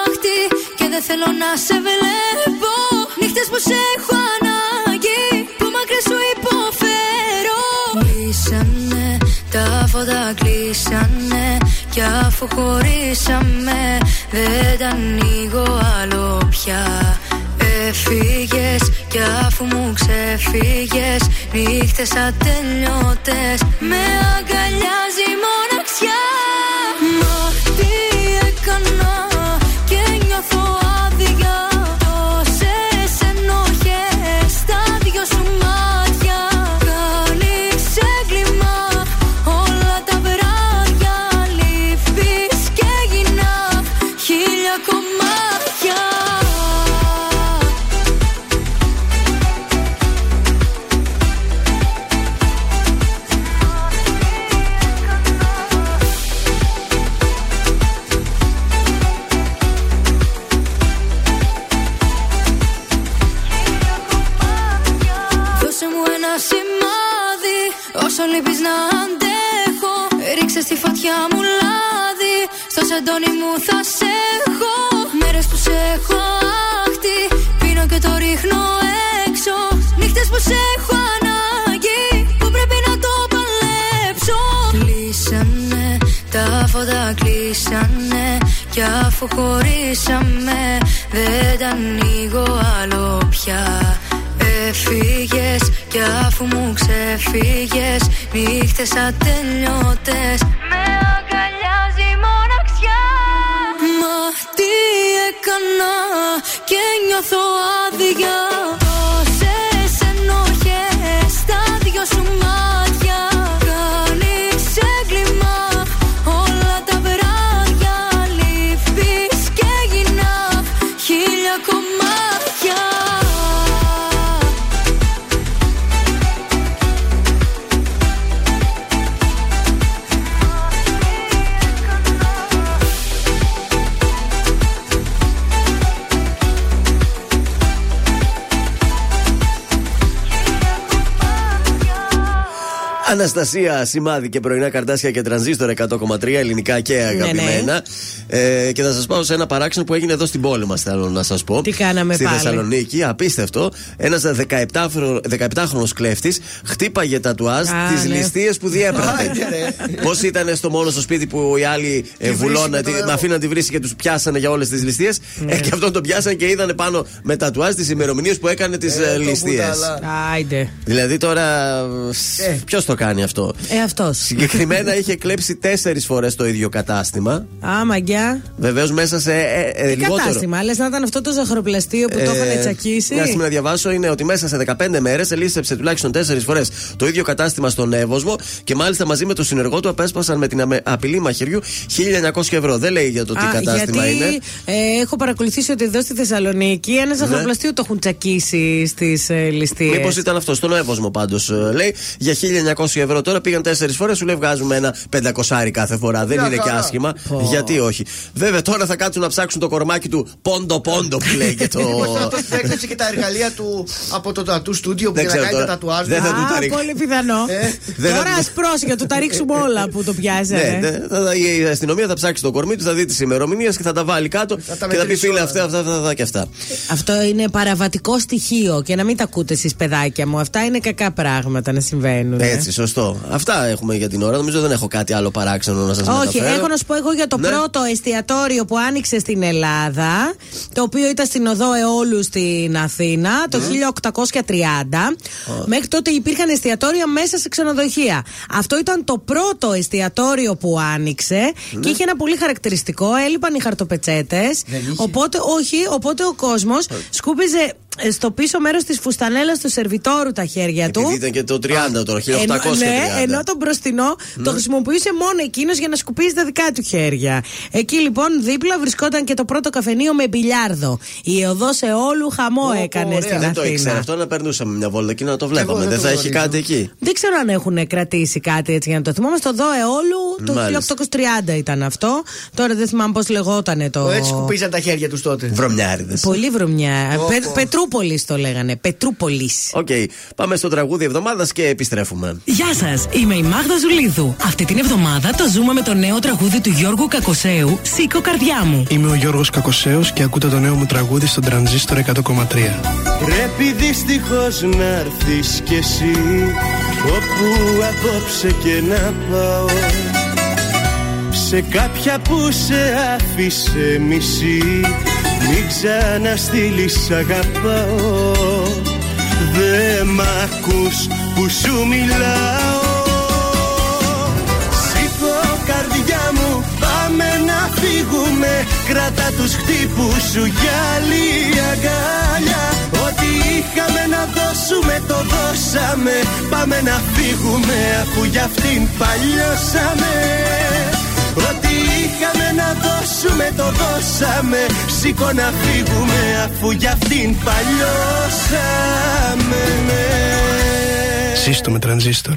άχτη και δεν θέλω να σε βλέπω. Νύχτες που σε έχω ανάγκη, που μακριά σου υποφέρω. Κλείσανε τα φώτα, κλείσανε. Κι αφού χωρίσαμε δεν τα ανοίγω άλλο πια. Έφυγες κι αφού μου ξεφύγες, νύχτες ατελειώτες με αγκαλιάζει η μοναξιά. Μα τι έκανα και νιώθω άδεια. Τόσες ενοχές στα δυο σου μάτια. Κάνεις έγκλημα όλα τα βράδια. Λείπεις και γίνα χίλια κομμάτια. Σημάδι, όσο λείπεις να αντέχω. Ρίξε στη φωτιά μου λάδι, στο σεντόνι μου θα σε έχω. Μέρες που σε έχω άχτη, πίνω και το ρίχνω έξω. Νύχτες που σε έχω ανάγκη, που πρέπει να το παλέψω. Κλείσανε τα φώτα, κλείσανε. Κι αφού χωρίσαμε δεν τα ανοίγω άλλο πια. Έφυγες κι αφού μου ξεφύγες, νύχτες ατελειώτες με αγκαλιάζει η μοναξιά. Μα τι έκανα και νιώθω άδεια. Τόσες ενοχές στα δυο σου μάτια. Κάνεις έγκλημα όλα τα βράδια. Λείπεις και γίνα χίλια κομμάτια. Αναστασία, σημάδι και πρωινά Καρντάσια και Τρανζίστορ 100,3 ελληνικά και αγαπημένα. Ναι. Και θα σας πάω σε ένα παράξενο που έγινε εδώ στην πόλη μας, θέλω να σας πω. Τι κάναμε στη πάλι? Θεσσαλονίκη, απίστευτο. Ένας 17χρονος κλέφτης χτύπαγε τατουάζ τις ληστείες που διέπρατε. Πώς ήταν στο μόνο στο σπίτι που οι άλλοι αφήναν τη βρύση και τους πιάσανε για όλες τις ληστείες. Ναι. Και αυτόν τον πιάσανε και είδανε πάνω με τατουάζ τις ημερομηνίες που έκανε τις ληστείες. Δηλαδή τώρα ποιος το κάνει αυτό? Αυτός. Συγκεκριμένα είχε κλέψει 4 φορές το ίδιο κατάστημα. Α, μαγκιά. Βεβαίως μέσα σε λιγότερο. Κατάστημα, λες να ήταν αυτό το ζαχαροπλαστείο που το είχαν τσακίσει. Μια στιγμή να διαβάσω είναι ότι μέσα σε 15 μέρες ελίσσεψε τουλάχιστον 4 φορές το ίδιο κατάστημα στον Εύωσμο και μάλιστα μαζί με τον συνεργό του απέσπασαν με την απειλή μαχαιριού 1.900 ευρώ. Δεν λέει για το τι κατάστημα γιατί, είναι. Έχω παρακολουθήσει ότι εδώ στη Θεσσαλονίκη ένα ζαχαροπλαστείο το έχουν τσακίσει στις ληστείες. Μήπως ήταν αυτό στον Εύωσμο πάντως λέει για 1.900 ευρώ τώρα, πήγαν 4 φορές, σου λέει βγάζουμε ένα 500 κάθε φορά. Δεν είναι και άσχημα. Γιατί όχι. Βέβαια τώρα θα κάτσουν να ψάξουν το κορμάκι του πόντο-πόντο που λέει και το. Αυτό έκλεψε και τα εργαλεία του από το τατού στούντιο που κάνει τα τατουάζ. Δεν θα του τα ρίξουν. Πολύ πιθανό. Τώρα α πρόσεχε, του τα ρίξουμε όλα που το πιάζανε. Η αστυνομία θα ψάξει το κορμί του, θα δει τις ημερομηνίες και θα τα βάλει κάτω και θα πει φίλε αυτά και αυτά. Αυτό είναι παραβατικό στοιχείο και να μην τα ακούτε εσείς παιδάκια μου. Αυτά είναι κακά πράγματα να συμβαίνουν. Έτσι, σωστό. Αυτά έχουμε για την ώρα. Νομίζω δεν έχω κάτι άλλο παράξενο να σας μεταφέρω. Όχι, έχω να σου πω εγώ για το πρώτο εστιατόριο που άνοιξε στην Ελλάδα, το οποίο ήταν στην Οδό Εόλου στην Αθήνα το 1830. Μέχρι τότε υπήρχαν εστιατόρια μέσα σε ξενοδοχεία. Αυτό ήταν το πρώτο εστιατόριο που άνοιξε και είχε ένα πολύ χαρακτηριστικό. Έλειπαν οι χαρτοπετσέτες. Οπότε ο κόσμος σκούπιζε στο πίσω μέρος της φουστανέλας του σερβιτόρου τα χέρια του. Επειδή ήταν και το 30 τώρα, 1830. Ναι, ενώ τον μπροστινό το χρησιμοποιούσε μόνο εκείνος για να σκουπίζει τα δικά του χέρια. Εκεί λοιπόν δίπλα βρισκόταν και το πρώτο καφενείο με μπιλιάρδο. Η Οδός Εόλου χαμό έκανε στην Αθήνα. Δεν το ήξερα αυτό, να περνούσαμε μια βόλτα εκεί να το βλέπαμε. Δεν θα έχει κάτι εκεί. Δεν ξέρω αν έχουν κρατήσει κάτι έτσι για να το θυμόμαστε. Το Οδό Εόλου το 1830 ήταν αυτό. Τώρα δεν θυμάμαι πώς λεγότανε το. Έτσι σκουπίζαν τα χέρια του τότε. Βρωμιάριδες. Πολύ βρωμιά. Πετρούπολης το λέγανε. Πετρούπολης. Οκ. Πάμε στο τραγούδι εβδομάδας και επιστρέφουμε. Γεια σας. Είμαι η Μάγδα Ζουλίδου. Αυτή την εβδομάδα το ζούμε με το νέο τραγούδι του Γιώργου Κακοσέου, Σήκω καρδιά μου. Είμαι ο Γιώργος Κακοσέος και ακούτε το νέο μου τραγούδι στον Tranzistor 100,3. Πρέπει δυστυχώς να έρθεις κι εσύ όπου απόψε και να πάω. Σε κάποια που σε άφησε μισή, μην ξαναστείλεις αγαπάω. Δε μ' ακούς που σου μιλάω. Σήκω καρδιά μου, πάμε να φύγουμε. Κράτα τους χτύπους σου για άλλη αγκάλια. Ό,τι είχαμε να δώσουμε το δώσαμε. Πάμε να φύγουμε αφού για αυτήν παλιώσαμε. Ό,τι είχαμε να δώσουμε το δώσαμε. Σήκω να φύγουμε αφού για αυτήν παλιώσαμε. Σύστο με Τρανζίστορ.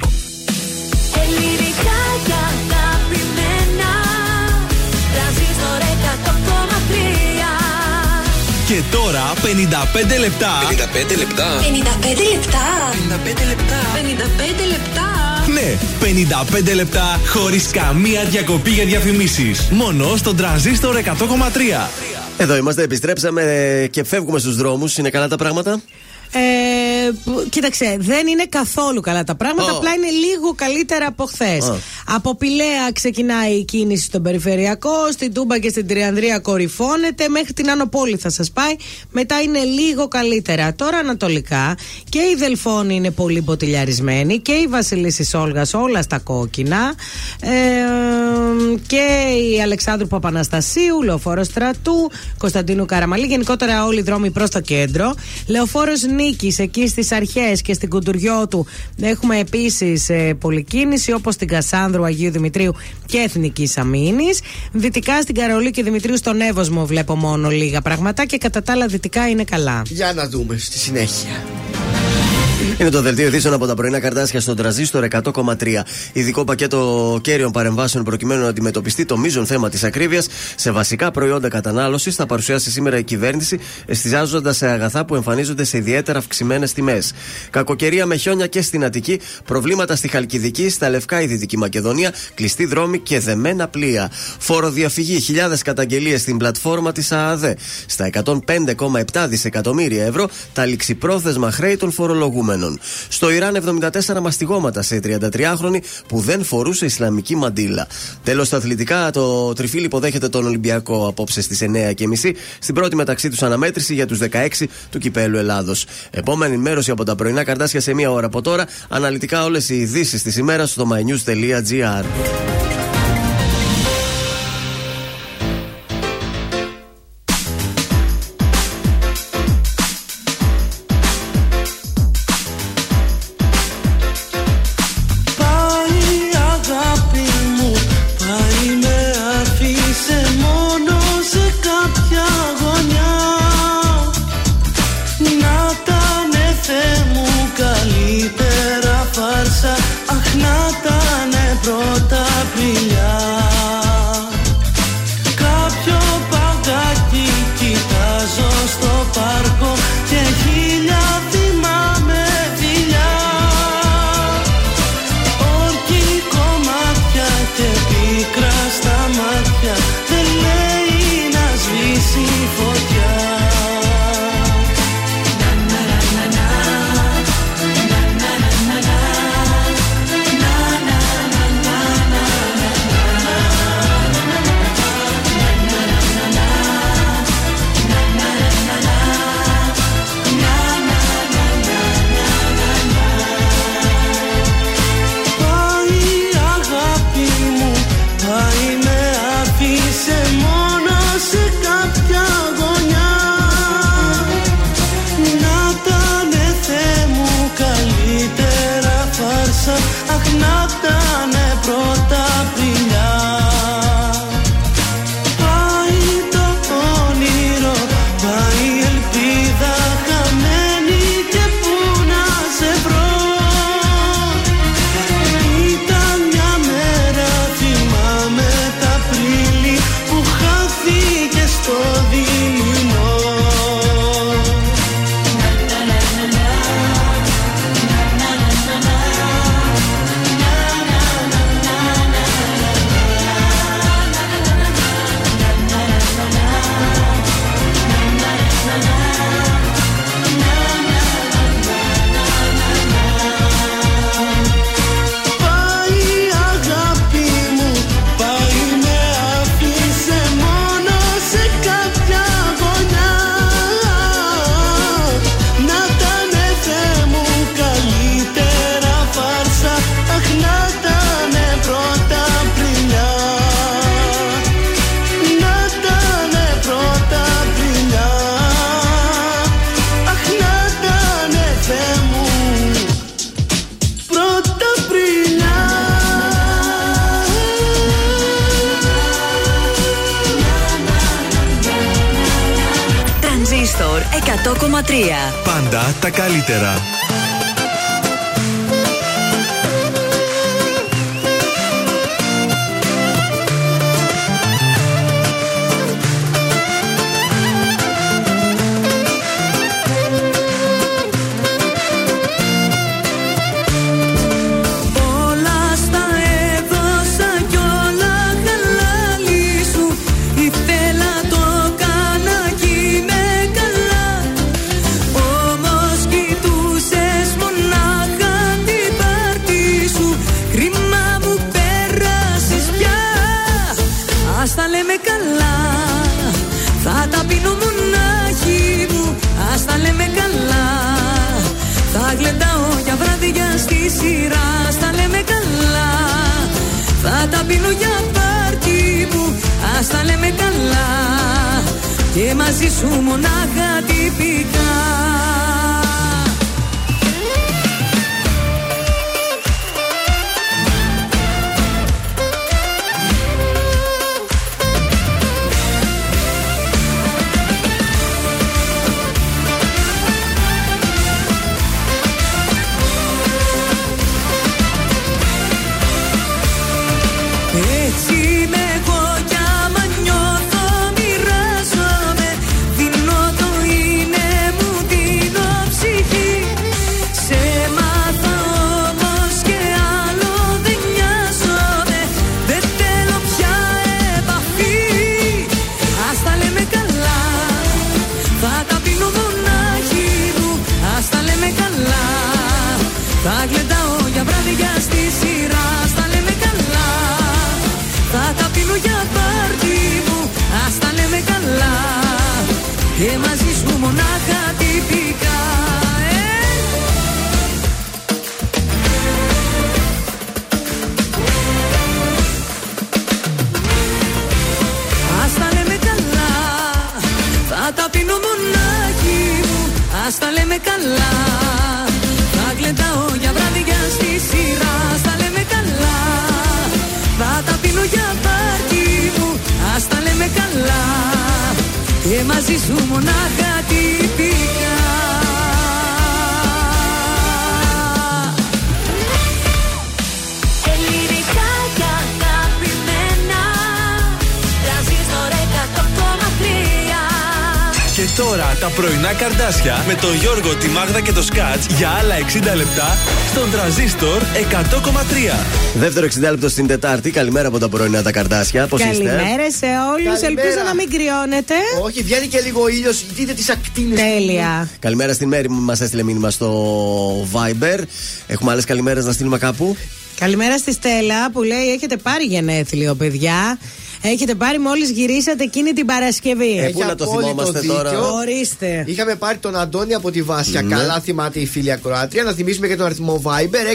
Ελληνικά και αγαπημένα. Τρανζίστορ 100,3. Και τώρα 55 λεπτά. 55 λεπτά. 55 λεπτά. 55 λεπτά. 55 λεπτά. Ναι, 55 λεπτά χωρίς καμία διακοπή για διαφημίσεις. Μόνο στον Τρανζίστορ 100,3. Εδώ είμαστε, επιστρέψαμε και φεύγουμε στους δρόμους. Είναι καλά τα πράγματα? Κοίταξε, δεν είναι καθόλου καλά τα πράγματα, απλά είναι λίγο καλύτερα από χθες. Από Πηλαία ξεκινάει η κίνηση στον Περιφερειακό, στην Τούμπα και στην Τριανδρία κορυφώνεται, μέχρι την Άνω Πόλη θα σας πάει, μετά είναι λίγο καλύτερα. Τώρα ανατολικά και η Δελφόνη είναι πολύ μποτιλιαρισμένη και η Βασιλίσσης Όλγας όλα στα κόκκινα, και η Αλεξάνδρου Παπαναστασίου, Λεωφόρος Στρατού, Κωνσταντίνου Καραμαλή, γενικότερα όλοι οι δρόμοι προς το κέντρο. Λεωφόρος Νίκης, εκεί στις αρχές και στην Κουντουριώτου έχουμε επίσης πολυκίνηση, όπως στην Κασάνδρου, Αγίου Δημητρίου και Εθνικής Αμήνης. Δυτικά στην Καρολίου και Δημητρίου στον Εύωσμο βλέπω μόνο λίγα πραγματά και κατά τα άλλα δυτικά είναι καλά. Για να δούμε στη συνέχεια. Είναι το δελτίο ειδήσεων από τα Πρωινά Καρντάσια στον Τρανζίστορ 100,3. Ειδικό πακέτο κέρυων παρεμβάσεων προκειμένου να αντιμετωπιστεί το μείζον θέμα της ακρίβειας σε βασικά προϊόντα κατανάλωσης θα παρουσιάσει σήμερα η κυβέρνηση, εστιάζοντας σε αγαθά που εμφανίζονται σε ιδιαίτερα αυξημένες τιμές. Κακοκαιρία με χιόνια και στην Αττική, προβλήματα στη Χαλκιδική, στα Λευκά η Δυτική Μακεδονία, κλειστοί δρόμοι και δεμένα πλοία. Φοροδιαφυγή, χιλιάδες καταγγελίες στην πλατφόρμα της ΑΑΔ. Στα 105,7 δισεκατομμύρια ευρώ τα ληξιπρόθεσμα χρέη των φορολογούμενων. Στο Ιράν 74 μαστιγώματα σε 33χρονη που δεν φορούσε ισλαμική μαντήλα. Τέλος, στα αθλητικά, το Τριφύλλι υποδέχεται τον Ολυμπιακό απόψε στις 9.30 στην πρώτη μεταξύ τους αναμέτρηση για τους 16 του Κυπέλλου Ελλάδος. Επόμενη ενημέρωση από τα Πρωινά Καρντάσια σε μία ώρα από τώρα. Αναλυτικά όλες οι ειδήσεις της ημέρας στο mynews.gr. Πρώτα στο δεινό. Πάντα τα καλύτερα. Με τον Γιώργο, τη Μάγδα και το Σκάτζ για άλλα 60 λεπτά στον Tranzistor 100,3. Δεύτερο 60 λεπτό στην Τετάρτη. Καλημέρα από τα πρωινά τα Καρντάσια. Πώς είστε? Καλημέρα σε όλους. Ελπίζω να μην κρυώνετε. Όχι, βγαίνει και λίγο ήλιος. Δείτε τις ακτίνες. Τέλεια. Καλημέρα στην Μέρη που μας έστειλε μήνυμα στο Viber. Έχουμε άλλες καλημέρες να στείλουμε κάπου. Καλημέρα στη Στέλλα που λέει: έχετε πάρει γενέθλιο, παιδιά. Έχετε πάρει μόλις γυρίσατε εκείνη την Παρασκευή. Πού να το θυμόμαστε τώρα. Ορίστε. Είχαμε πάρει τον Αντώνη από τη Βάσια. Ναι. Καλά θυμάται η φίλη ακροάτρια. Να θυμίσουμε και τον αριθμό Viber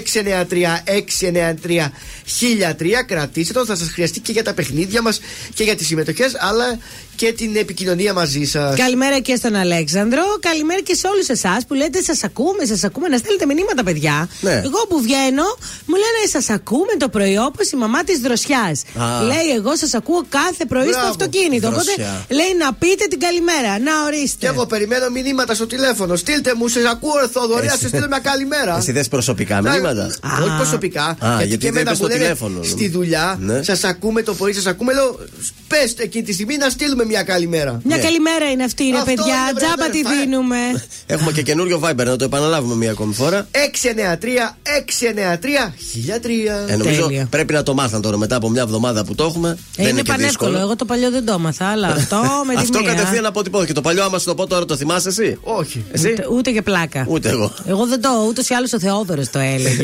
693-693-1003. Κρατήστε τον, θα σας χρειαστεί και για τα παιχνίδια μας και για τις συμμετοχές, αλλά και την επικοινωνία μαζί σας. Καλημέρα και στον Αλέξανδρο. Καλημέρα και σε όλους εσάς που λέτε σας ακούμε. Να στέλνετε μηνύματα, παιδιά. Ναι. Εγώ που βγαίνω, μου λένε σας ακούμε το πρωί όπως η μαμά της Δροσιάς. Λέει, εγώ σας ακούω ακούω κάθε πρωί στο αυτοκίνητο. Δροσιά. Οπότε λέει να πείτε την καλημέρα. Να ορίστε. Και εγώ περιμένω μηνύματα στο τηλέφωνο. Στείλτε μου, σε ακούω Ορθοδορία, σε στείλω μια καλημέρα. Εσύ θες προσωπικά μηνύματα? Όχι προσωπικά. Γιατί και μετά που λένε στη δουλειά, σας ακούμε το πρωί, σας ακούμε. Λέω, πες εκεί τη στιγμή να στείλουμε μια καλημέρα. Μια καλημέρα είναι αυτή, ρε παιδιά. Τζάμπα τη δίνουμε. Έχουμε και καινούριο Viber, να το επαναλάβουμε μια ακόμη φορά. 693-693-1003. Νομίζω πρέπει να το μάθαν τώρα μετά από μια εβδομάδα που το έχουμε. Είναι πανεύκολο. Εγώ το παλιό δεν το έμαθα, αλλά αυτό με τη αυτό κατευθείαν αποτυπώθηκε. Το παλιό, άμα σου το πω τώρα, το θυμάσαι εσύ? Όχι. Εσύ? Ούτε και πλάκα. Ούτε εγώ. Εγώ δεν το. Ούτε ή άλλως ο Θεόδωρος το έλεγε.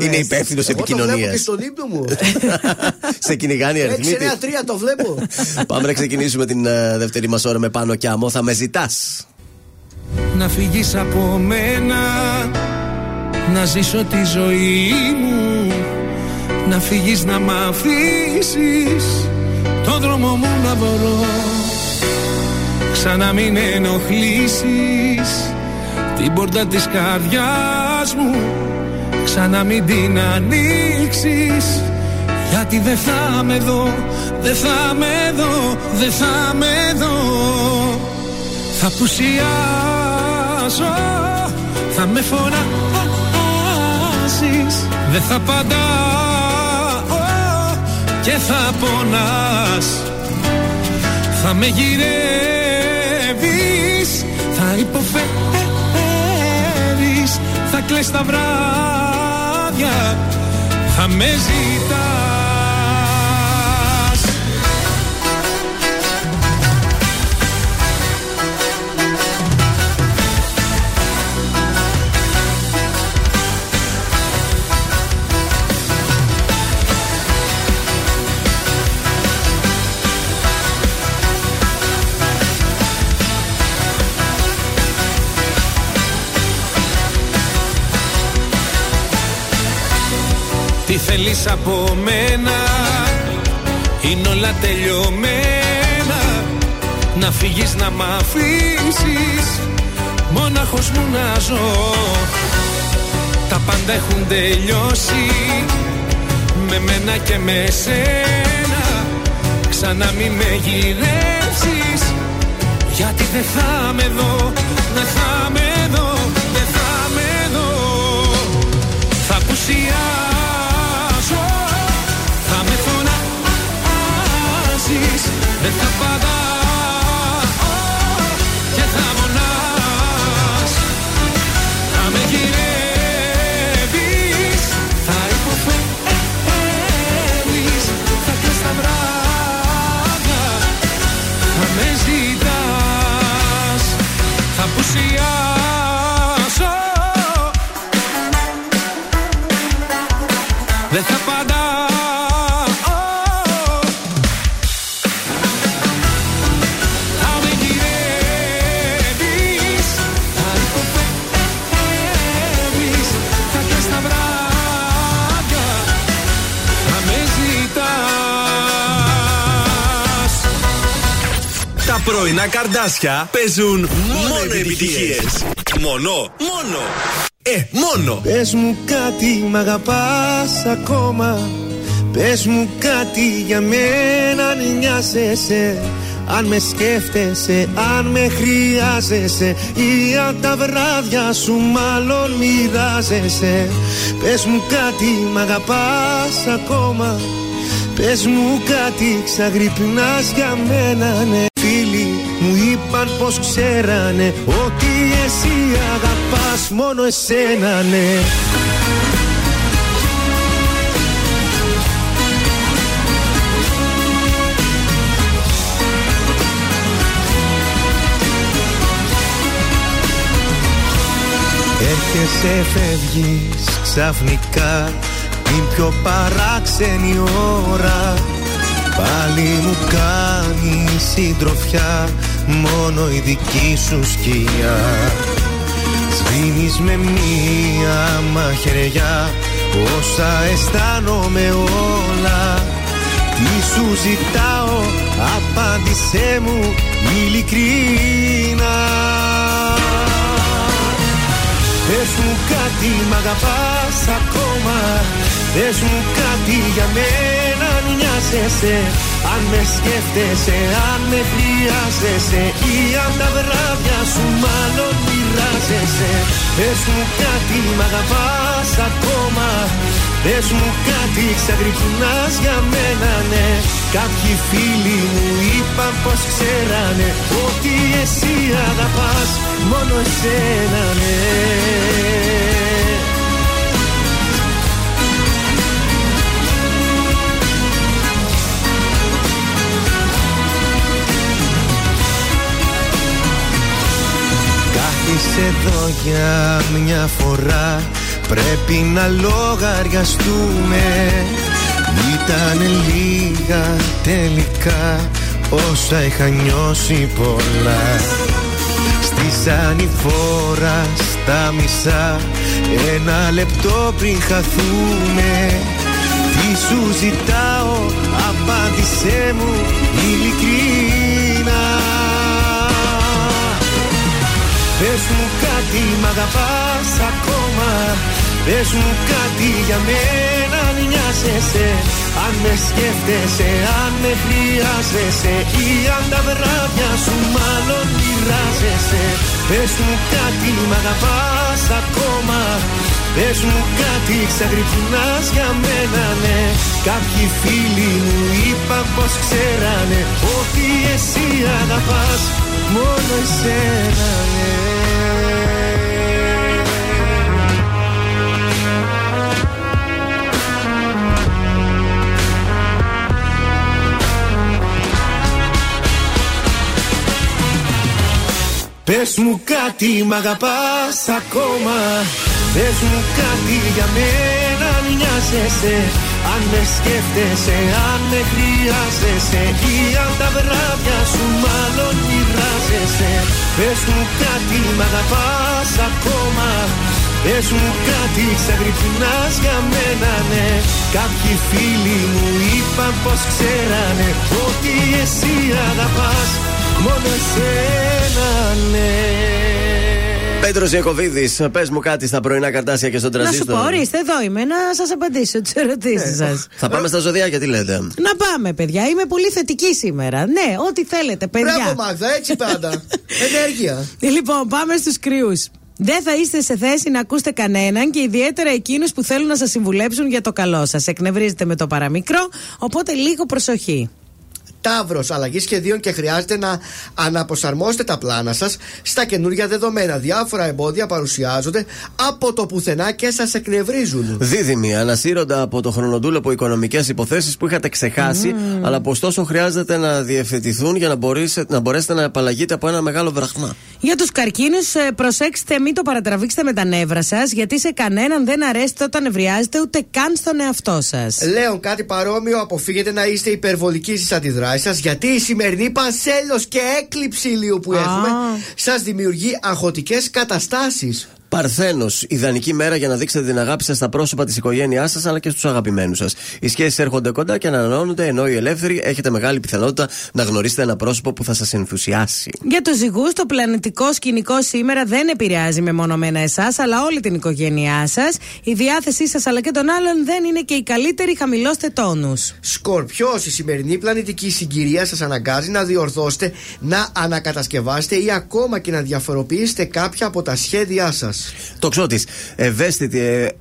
Είναι υπεύθυνο επικοινωνία. Το βλέπω και στον ύπνο μου. Σε κυνηγάνει αριθμοί. 693 το βλέπω. Πάμε να ξεκινήσουμε την δεύτερη μας ώρα με Πάνο Κιάμο. Θα με ζητάς. Να φύγεις από μένα, να ζήσω τη ζωή μου. Να φύγεις, να μ' αφήσεις τον δρόμο μου να μπορώ. Ξανά μην ενοχλήσεις την πόρτα της καρδιάς μου. Ξανά μην την ανοίξεις, γιατί δεν θα με δω, δεν θα με δω, δεν θα με δω. Θα πουσιάσω, θα με φωνάσεις, δεν θα παντάω και θα πονάς. Θα με γυρεύεις, θα υποφέρεις, θα κλαις τα βράδια, θα με ζητάς. Τι θέλεις από μένα, είναι όλα τελειωμένα. Να φύγεις, να μ' αφήσεις μόναχος μου να ζω. Τα πάντα έχουν τελειώσει με μένα και με σένα. Ξανά μη με γυρεύσεις, γιατί δεν θα με δω, δεν θα με δω, δεν θα με δω. Θα πουσιάσω, δεν θα παντάω και θα μονάς. Θα με γυρεύεις, θα υποφέρεις, θα κλαις τα βράδια, θα με ζητάς. Θα πουσιάσω, δεν θα παντάω. Πρωινά Καρντάσια παίζουν μόνο επιτυχίες. Μόνο. Πες μου κάτι, μ' αγαπάς ακόμα. Πες μου κάτι για μένα, αν νοιάζεσαι. Αν με σκέφτεσαι, αν με χρειάζεσαι, ή αν τα βράδια σου μάλλον μοιράζεσαι. Πες μου κάτι, μ' αγαπάς ακόμα. Πες μου κάτι, ξαγρυπνάς για μένα, ναι. Μου είπαν πως ξέρανε ότι εσύ αγαπάς μόνο εσένα, ναι. Έρχεσαι, φεύγεις ξαφνικά την πιο παράξενη ώρα. Πάλι μου κάνει συντροφιά μόνο η δική σου σκιά. Σβήνεις με μία μαχαιριά όσα αισθάνομαι όλα. Τι σου ζητάω, απάντησέ μου ειλικρινά. Πες μου κάτι, μ' αγαπάς ακόμα. Πες μου κάτι για μένα, αν νοιάζεσαι. Αν με σκέφτεσαι, αν με χρειάζεσαι, ή αν τα βράδια σου μάλλον μοιράζεσαι. Πες μου κάτι, μ' αγαπάς ακόμα. Πες μου κάτι, ξαγρυπνάς για μένα, ναι. Κάποιοι φίλοι μου είπαν πως ξέρανε ότι εσύ αγαπάς μόνο εσένα, ναι. Κάθισε εδώ για μια φορά, πρέπει να λογαριαστούμε. Ήτανε λίγα τελικά, όσα είχα νιώσει πολλά. Στη ανηφόρα στα μισά, ένα λεπτό πριν χαθούμε. Τι σου ζητάω, απάντησέ μου ειλικρινά. Πες μου κάτι, μ' αγαπάς ακόμα. Πες μου κάτι για μένα, αν νοιάζεσαι. Αν με σκέφτεσαι, αν με χρειάζεσαι, ή αν τα βράδια σου μάλλον μοιράζεσαι. Πες μου κάτι, μ' αγαπάς ακόμα. Πες μου κάτι, ξαγρυπνάς για μένα, ναι. Κάποιοι φίλοι μου είπαν πως ξέρανε ότι εσύ αγαπάς μόνο εσένα, ναι. Πες μου κάτι, μ' αγαπάς ακόμα. Πες μου κάτι για μένα, αν νοιάζεσαι. Αν με σκέφτεσαι, αν με χρειάζεσαι, ή αν τα βράδια σου μάλλον μοιράζεσαι. Πες μου κάτι, μ' αγαπάς ακόμα. Πες μου κάτι, ξαγρυπνάς για μένα, ναι. Κάποιοι φίλοι μου είπαν πως ξέρανε ότι εσύ αγαπάς μόνο εσένα, ναι. Πέτρος Ιακωβίδης, πες μου κάτι στα πρωινά Καρντάσια και στον Τρανζίστορ. Να σου πω, ορίστε, εδώ είμαι να σας απαντήσω τις ερωτήσεις σας. Θα πάμε στα ζωδιάκια, τι λέτε? Να πάμε, παιδιά, είμαι πολύ θετική σήμερα. Ναι, ό,τι θέλετε, παιδιά. Μπράβο, Μάγδα, έτσι πάντα. Ενέργεια. Λοιπόν, πάμε στους κρυούς. Δεν θα είστε σε θέση να ακούσετε κανέναν και ιδιαίτερα εκείνους που θέλουν να σας συμβουλέψουν για το καλό σας. Εκνευρίζετε με το παραμικρό, οπότε λίγο προσοχή. Ταύρος, αλλαγή σχεδίων και χρειάζεται να αναπροσαρμόσετε τα πλάνα σας στα καινούργια δεδομένα. Διάφορα εμπόδια παρουσιάζονται από το πουθενά και σας εκνευρίζουν. Δίδυμοι, ανασύρονται από το χρονοτούλεπο οικονομικές υποθέσεις που είχατε ξεχάσει, αλλά ωστόσο χρειάζεται να διευθετηθούν για να μπορέσετε να απαλλαγείτε από ένα μεγάλο βραχμά. Για τους καρκίνους, προσέξτε, μην το παρατραβήξετε με τα νεύρα σας, γιατί σε κανέναν δεν αρέσετε όταν νευριάζετε, ούτε καν στον εαυτό σας. Λέων, κάτι παρόμοιο, αποφύγετε να είστε υπερβολικοί στις αντιδράσεις σας, γιατί η σημερινή πανσέλος και έκλειψη ηλίου που έχουμε σας δημιουργεί αγχωτικές καταστάσεις. Παρθένος, ιδανική μέρα για να δείξετε την αγάπη σας στα πρόσωπα της οικογένειάς σας αλλά και στους αγαπημένους σας. Οι σχέσεις έρχονται κοντά και ανανεώνονται, ενώ οι ελεύθεροι έχετε μεγάλη πιθανότητα να γνωρίσετε ένα πρόσωπο που θα σας ενθουσιάσει. Για τους ζυγούς, το πλανητικό σκηνικό σήμερα δεν επηρεάζει μεμονωμένα εσάς αλλά όλη την οικογένειά σας. Η διάθεσή σας αλλά και των άλλων δεν είναι και η καλύτερη, χαμηλώστε τόνους. Σκορπιός, η σημερινή πλανητική συγκυρία σας αναγκάζει να διορθώσετε, να ανακατασκευάσετε ή ακόμα και να διαφοροποιήσετε κάποια από τα σχέδιά σας. Τοξότης, ευαίσθητη,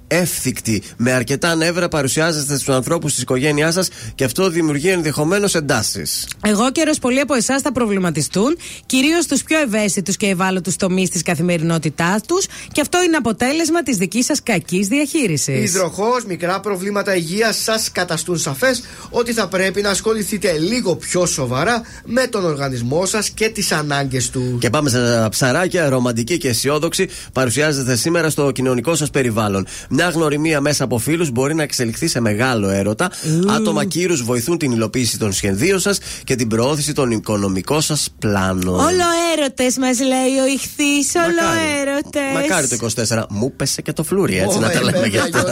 εύθικτη, με αρκετά νεύρα παρουσιάζεστε στους ανθρώπους της οικογένειάς σας και αυτό δημιουργεί ενδεχομένως εντάσεις. Εγώ καιρός, πολλοί από εσάς θα προβληματιστούν, κυρίως στους πιο ευαίσθητους και ευάλωτους τομείς της καθημερινότητάς τους, και αυτό είναι αποτέλεσμα της δικής σας κακής διαχείρισης. Υδροχόος, μικρά προβλήματα υγείας σας καταστούν σαφές ότι θα πρέπει να ασχοληθείτε λίγο πιο σοβαρά με τον οργανισμό σας και τις ανάγκες του. Και πάμε στα ψαράκια, ρομαντική και αισιόδοξη, παρουσιάζεται σήμερα στο κοινωνικό σας περιβάλλον. Μια γνωριμία μέσα από φίλους μπορεί να εξελιχθεί σε μεγάλο έρωτα. Άτομα κύρους βοηθούν την υλοποίηση των σχεδίων σας και την προώθηση των οικονομικών σας πλάνων. Όλο έρωτες μας λέει ο Ιχθύς, όλο έρωτες. Μακάρι το 24. Μου πέσε και το φλούρι, έτσι να τα λέμε για αυτά.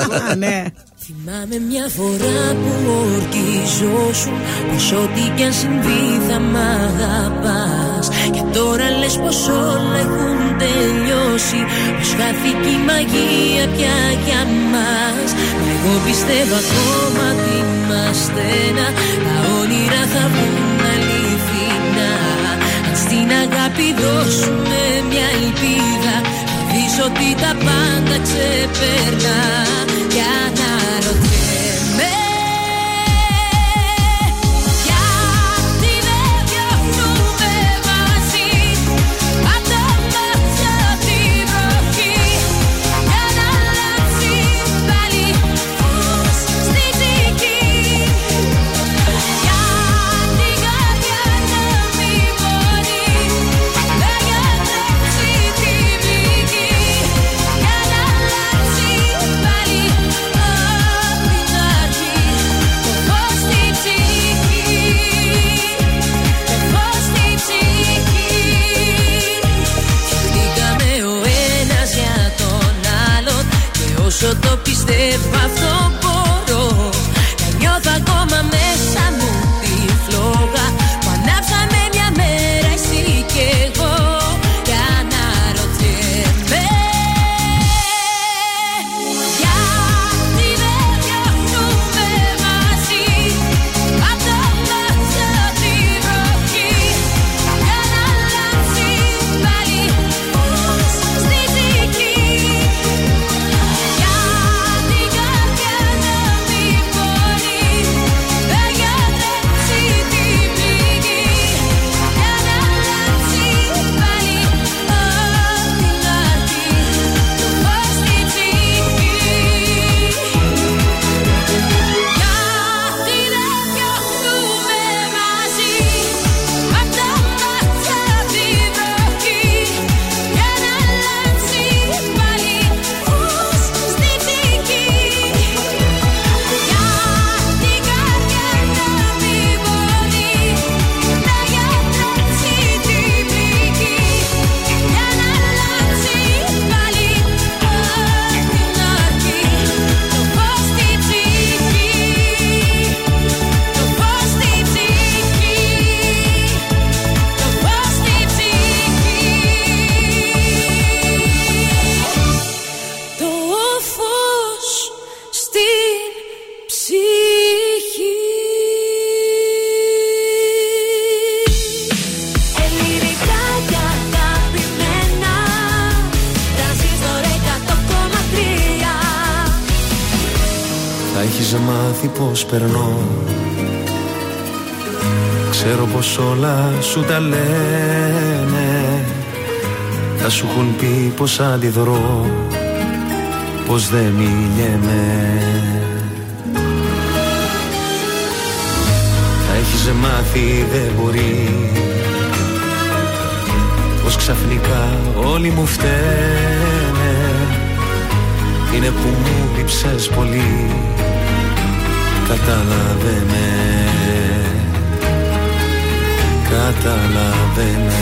Θυμάμαι μια φορά που ορκιζόσουν πως ό,τι κι αν συμβεί θα μ' αγαπάς. Και τώρα λες πως όλα έχουν τελειώσει. δώσει. Πως χάθηκε η μαγεία πια για μας. Μα εγώ πιστεύω ακόμα ότι είμαστε ένα. Τα όνειρα θα βγουν αληθινά. Αν στην αγάπη δώσουμε μια ελπίδα, θα δεις ότι τα πάντα ξεπερνά. Και αναρωτιέμαι. Όσο το πιστεύω αυτό μπορώ. Και νιώθω ακόμα μέσα μου τη φλόγα που ανάψαμε μια μέρα εσύ και εγώ. Και αναρωτιέμαι. Γιατί δεν διώχνουμε μαζί πάντα μας απ' τη βροχή. Για να αλλάξει πάλι φως στη δική. Πώς περνώ, ξέρω πως όλα σου τα λένε. Θα σου έχουν πει πως αντιδρώ, πως δεν μιλιέμαι. Θα έχεις μάθει δεν μπορεί, πως ξαφνικά όλοι μου φταίνε. Είναι που μου λείψες πολύ, κατάλαβε με, κατάλαβε με.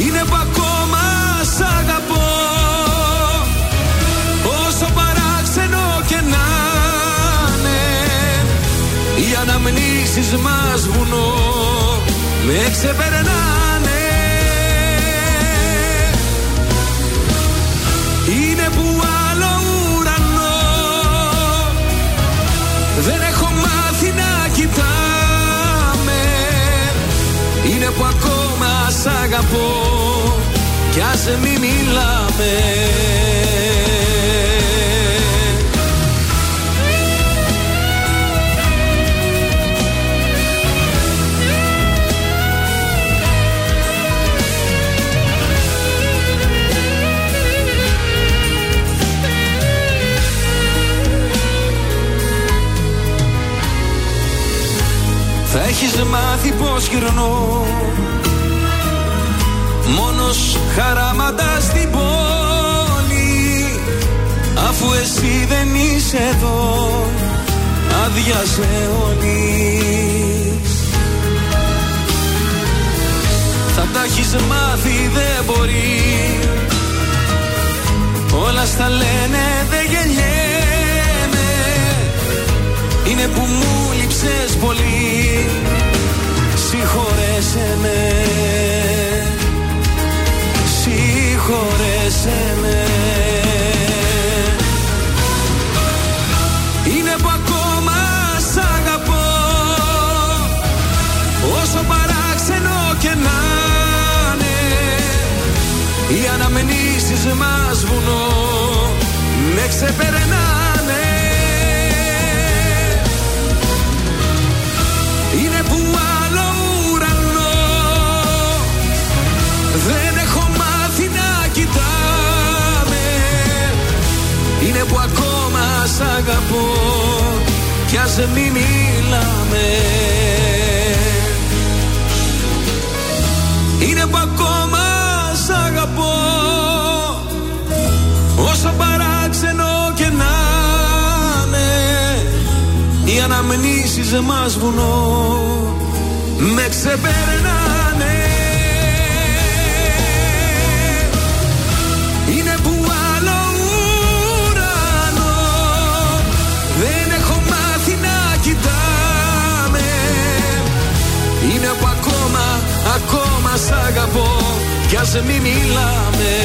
Είναι που ακόμα σ' αγαπώ, όσο παράξενο και να είναι. Οι αναμνήσεις μας βουνό με ξεπερνάνε. Είναι που δεν έχω μάθει να κοιτάμε. Είναι που ακόμα σ' αγαπώ κι ας μην μιλάμε. Θα έχεις μάθει πως γυρνώ μόνος χαράματα στην πόλη, αφού εσύ δεν είσαι εδώ, άδεια σε όλη. Θα τα έχεις μάθει δεν μπορεί, όλα στα λένε δεν γελιέμαι. Είναι που μου λείψες πολύ, συγχωρέσαι με. μας βουνό με ξεπερνάνε. Είναι που άλλο ουρανό δεν έχω μάθει να κοιτάμε. Είναι που ακόμα σ' αγαπώ κι ας μη μιλάμε. Είναι που ακόμα σ' αγαπώ όσο παράξενο και να είναι. Οι αναμνήσεις μας βουνό με ξεπερνάνε. Είναι που άλλο ουρανό δεν έχω μάθει να κοιτάμε. Είναι που ακόμα σ' αγαπώ κι ας μη μιλάμε.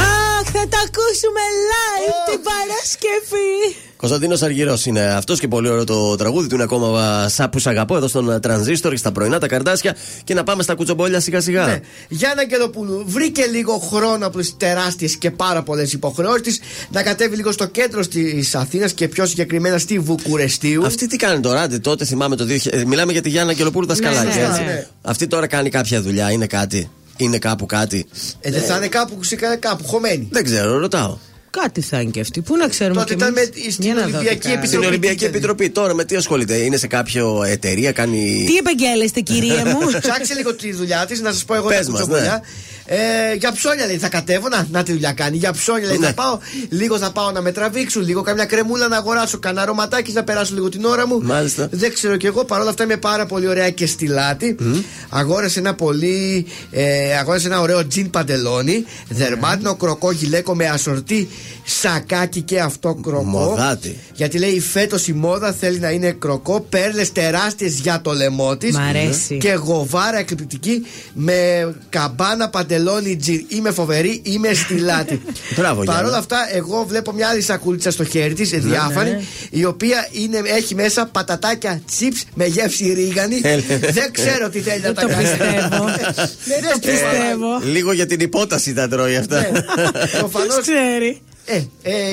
Αχ, θα τα ακούσουμε live την Παρασκευή. Κωνσταντίνος Αργυρός είναι αυτός και πολύ ωραίο το τραγούδι του. Είναι ακόμα σαν που σ' αγαπώ εδώ στον Τρανζίστορ και στα πρωινά τα Καρντάσια. Και να πάμε στα κουτσομπόλια σιγά σιγά. Ναι. Γιάννα Αγγελοπούλου βρήκε λίγο χρόνο από τις τεράστιες και πάρα πολλές υποχρεώσεις της να κατέβει λίγο στο κέντρο της Αθήνας και πιο συγκεκριμένα στη Βουκουρεστίου. Αυτή τι κάνει τώρα, τότε θυμάμαι το 2000. Μιλάμε για τη Γιάννα Αγγελοπούλου Δασκαλάκη. Ναι, ναι, ναι. Αυτή τώρα κάνει κάποια δουλειά, είναι κάτι. Είναι κάπου κάτι. Δεν θα είναι κάπου, κάπου χωμένη. Δεν ξέρω, ρωτάω. Κάτι θα είναι και αυτή. Πού να ξέρουμε. Τότε ήταν στην Ολυμπιακή Επιτροπή. Τώρα με τι ασχολείται, είναι σε κάποια εταιρεία, κάνει. Τι επαγγέλλεστε, κυρία μου. Ψάξε λίγο τη δουλειά τη, να σα πω εγώ τα κουτσομπολιά. Για ψώνια λέει θα κατέβω, να τη δουλειά κάνει. Για ψώνια λέει θα πάω, λίγο θα πάω να με τραβήξουν, λίγο καμιά κρεμούλα να αγοράσω, κανένα ρωματάκι να περάσω λίγο την ώρα μου. Μάλιστα. Δεν ξέρω κι εγώ, παρόλα αυτά είμαι πάρα πολύ ωραία και στιλάτη. Αγόρασε ένα ωραίο τζιν παντελόνι, δερμάτινο κροκό γυλαίκο με ασορτή σακάκι και αυτό κροκό. Μοδάτη. Γιατί λέει φέτος η μόδα θέλει να είναι κροκό, πέρλες τεράστιες για το λαιμό της. Μ' αρέσει. Και γοβάρα εκλειπτική με καμπάνα παντελόνι τζιν. Είμαι φοβερή, είμαι στιλάτη. Παρ' όλα αυτά, εγώ βλέπω μια άλλη σακούλτσα στο χέρι της, διάφανη, η οποία έχει μέσα πατατάκια τσιπς με γεύση ρίγανη. Δεν ξέρω τι θέλει να τα κάνει. Δεν πιστεύω. Λίγο για την υπόταση τα τρώει αυτά. Προφανώς ξέρει.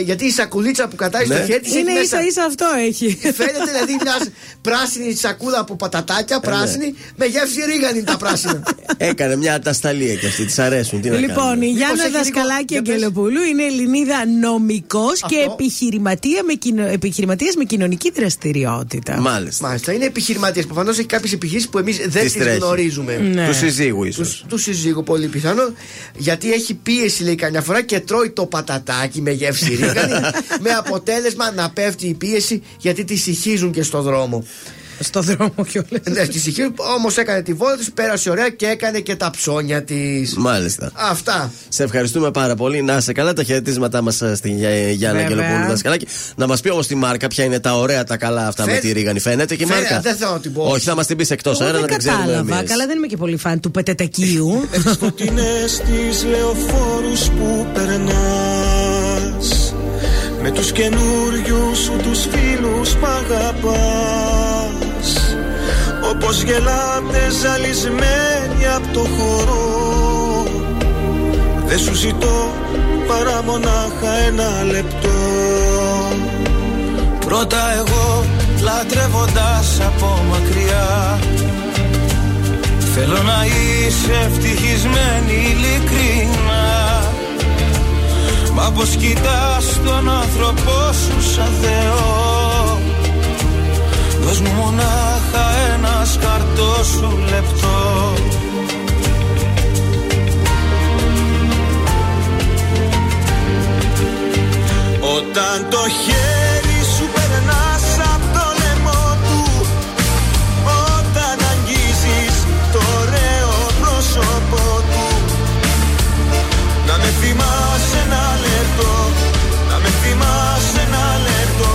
Γιατί η σακουλίτσα που κατάει στο χέρι της είναι ίσα-ίσα αυτό έχει. Φαίνεται δηλαδή μια πράσινη σακούλα από πατατάκια, πράσινη, με γεύση ρίγανη τα πράσινα. Έκανε μια ατασταλία και αυτή, της αρέσουν. Τι λοιπόν, η Γιάννα Δασκαλάκη Αγγελοπούλου είναι Ελληνίδα νομικός και επιχειρηματίας με κοινωνική δραστηριότητα. Μάλιστα. Είναι επιχειρηματίας. Προφανώς έχει κάποιες επιχειρήσεις που εμείς δεν τις γνωρίζουμε. Του συζύγου, ίσως. Του συζύγου, πολύ πιθανό. Γιατί έχει πίεση, λέει, καμιά φορά και τρώει το πατατάκι με γεύση ρίγανη, με αποτέλεσμα να πέφτει η πίεση γιατί τη συχίζουν και στο δρόμο. Στο δρόμο κιόλας. Ναι, τη συχίζουν, όμως έκανε τη βόλτα της, πέρασε ωραία και έκανε και τα ψώνια της. Μάλιστα. Αυτά. Σε ευχαριστούμε πάρα πολύ. Να είσαι καλά, τα χαιρετίσματά μας στην Γιάννα Αγγελοπούλου Δασκαλάκη. Να μας πει όμως τη μάρκα, ποια είναι τα ωραία τα καλά αυτά με τη ρίγανη. Φαίνεται και η μάρκα. Δεν θέλω να την πω. Όχι, θα μας την πεις εκτός αέρα να την ξέρουμε. Κατάλαβα. Καλά, δεν είμαι και πολύ φαν του πετετακίου. Σκοτεινές τις λεωφόρους που περνάς. Με τους καινούριους σου τους φίλους μ' αγαπάς. Όπως γελάτε ζαλισμένοι από το χορό. Δεν σου ζητώ παρά μονάχα ένα λεπτό. Πρώτα εγώ λατρεύοντας από μακριά. Θέλω να είσαι ευτυχισμένη ειλικρινά. Μα πως κοιτάς τον άνθρωπό σου σαν Θεό. Δώσ' μου μονάχα ένα σκαρτό σου λεπτό. Όταν το χέρι σου περνάς απ' το λαιμό του, όταν αγγίζεις το ωραίο πρόσωπο του, να με θυμάσαι ένα λεπτό, να με θυμάσαι ένα λεπτό.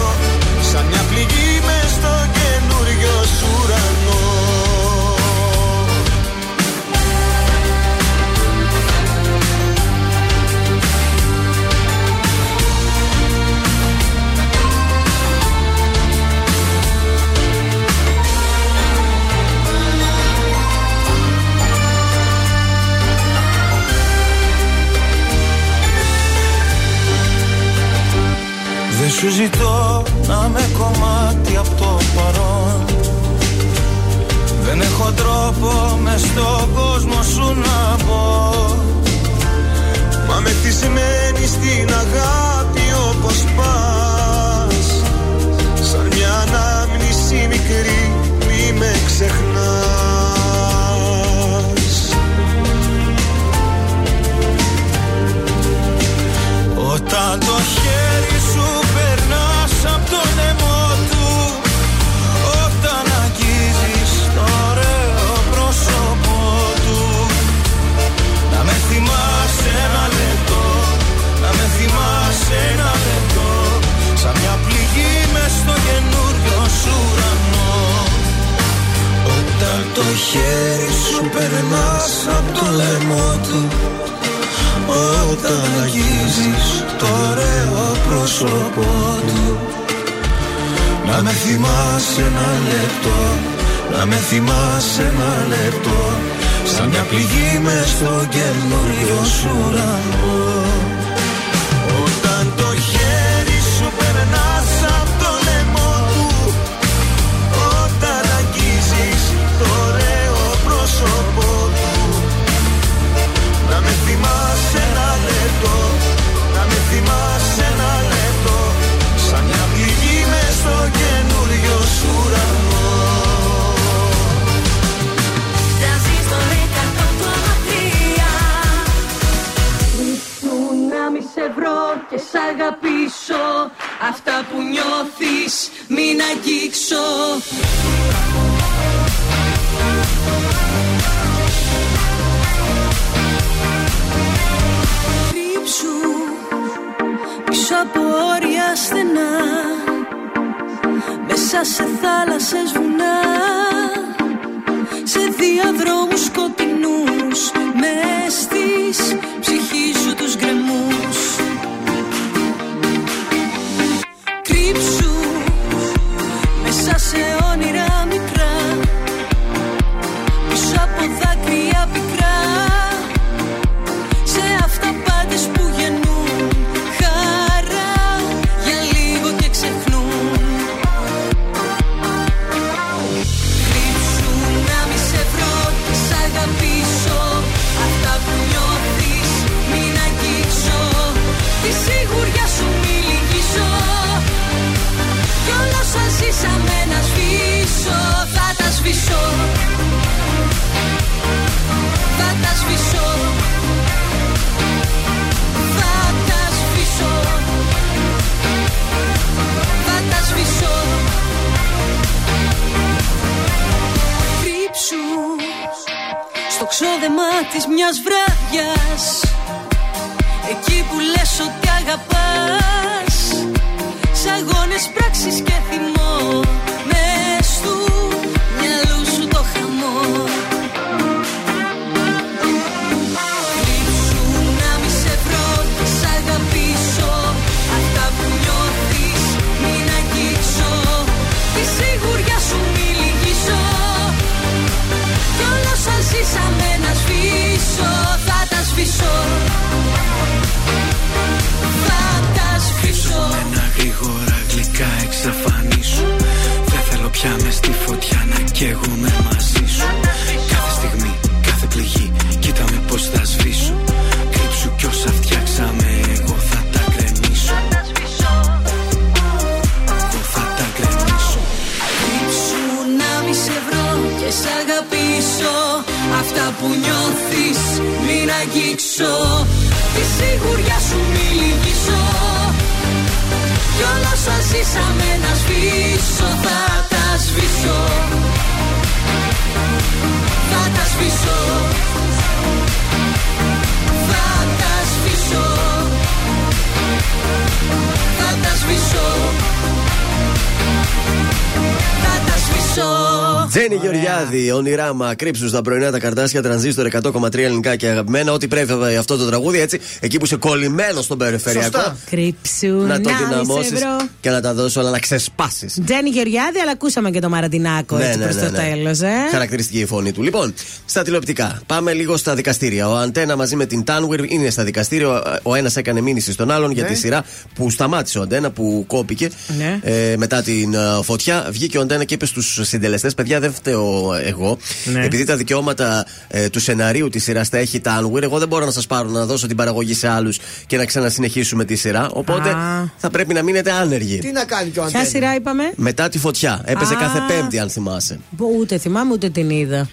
να είμαι κομμάτι από το παρόν. Δεν έχω τρόπο μες στον κόσμο σου να πω, μα μεθυσμένη στην αγάπη όπως πας, σαν μια ανάμνηση μικρή μη με ξεχνάς. Όταν το χέρι σου περνάς από τον αιμό του, όταν αγγίζεις το ωραίο πρόσωπο του, να με θυμάσαι ένα λεπτό, να με θυμάσαι ένα λεπτό, σαν μια πληγή μες στο καινούριο σου ουρανό. Όταν το χέρι σου περνάς από τον λαιμό του, όταν αγγίζεις το ωραίο πρόσωπό του, να με θυμάσαι ένα λεπτό, να με θυμάσαι ένα λεπτό, σαν μια πληγή μες στο καινούριο σου ουρανό. Όταν το χέρι σου περνάς απ' το λαιμό του, όταν αγγίζεις το ωραίο πρόσωπό του, να με θυμάσαι ένα λεπτό, να με θυμάσαι ένα λεπτό, σαν μια πληγή μες στο καινούριο σου ουρανό. Tranzistor 100.3. Ήσουν να μη σε βρω και σ' αγαπήσω, αυτά που νιώθεις μην αγγίξω. Πίσω από όρια στενά, μέσα σε θάλασσες βουνά, σε διαδρόμους σκοτεινούς, μες στις ψυχής σου τους γκρεμούς. Κρύψου μέσα σε όνειρα μικρά, πίσω από δάκρυα πικρά, σε αυταπάτες που γεννούν. Σίγουρια σου μιλήσω, κι όλα όσα ζήσαμε να σβήσω. Θα τα σβήσω, θα τα σβήσω, θα τα σβήσω, θα τα σβήσω. Κρύψου στο ξόδεμα της μιας βραδιάς, εκεί που λες ότι αγαπάς, σ' αγώνες, πράξεις και θυμό, μες του μυαλού σου το χαμό. Κρύψου να μη σε βρω και σ' αγαπήσω, αυτά που νιώθεις μην αγγίξω, τη σιγουριά σου μη λυγίσω, κι όλα όσα ζήσαμε να σβήσω. Θα τα σβήσω, ένα γρήγορα γλυκά εξαφανίσου. Δεν θέλω πια μες στη φωτιά να καίγομαι μαζί σου. Κάθε στιγμή, κάθε πληγή, κοίτα με πως θα σβήσω. Κρύψου κι όσα φτιάξαμε, εγώ θα τα κρεμίσω. Εγώ θα τα κρεμίσω. Κρύψου να μη σε βρω και σ' αγαπήσω, αυτά που νιώθεις μην αγγίξω, τη σιγουριά σου μην λυγίσω, κι όλα όσα ζήσαμε να σβήσω. Θα τα σβήσω, θα τα σβήσω, θα τα σβήσω, θα τα σβήσω, θα τα σβήσω. Τζένι Γεωργιάδη, ονειράμα, κρύψου στα πρωινά τα Καρντάσια, Tranzistor 100,3 ελληνικά και αγαπημένα. Ό,τι πρέπει αυτό το τραγούδι, έτσι, εκεί που είσαι κολλημένο στον περιφερειακό. Κρύψου, να το δυναμώσει και να τα δώσει όλα να ξεσπάσει. Τζένι Γεωργιάδη, αλλά ακούσαμε και το Μαραντινάκο έτσι προ το τέλο. Χαρακτηριστική η φωνή του. Λοιπόν, στα τηλεοπτικά. Πάμε λίγο στα δικαστήρια. Ο Αντένα μαζί με την Τάνουιρ είναι στα δικαστήρια. Ο ένας έκανε μήνυση στον άλλον για τη σειρά που σταμάτησε ο Αντένα, που κόπηκε μετά την φωτιά. Βγήκε ο Αντένα και είπε στους συντελεστές: παιδιά, δεν φταίω εγώ. Ναι. Επειδή τα δικαιώματα του σεναρίου τη σειρά τα έχει η Τάνουιρ, εγώ δεν μπορώ να σας πάρω να δώσω την παραγωγή σε άλλους και να ξανασυνεχίσουμε τη σειρά. Οπότε θα πρέπει να μείνετε άνεργοι. Τι να κάνει και ο Αντένα. Ποια σειρά είπαμε? Μετά τη φωτιά. Έπαιζε κάθε Πέμπτη, αν θυμάσαι. Ούτε θυμάμαι, ούτε την είδα.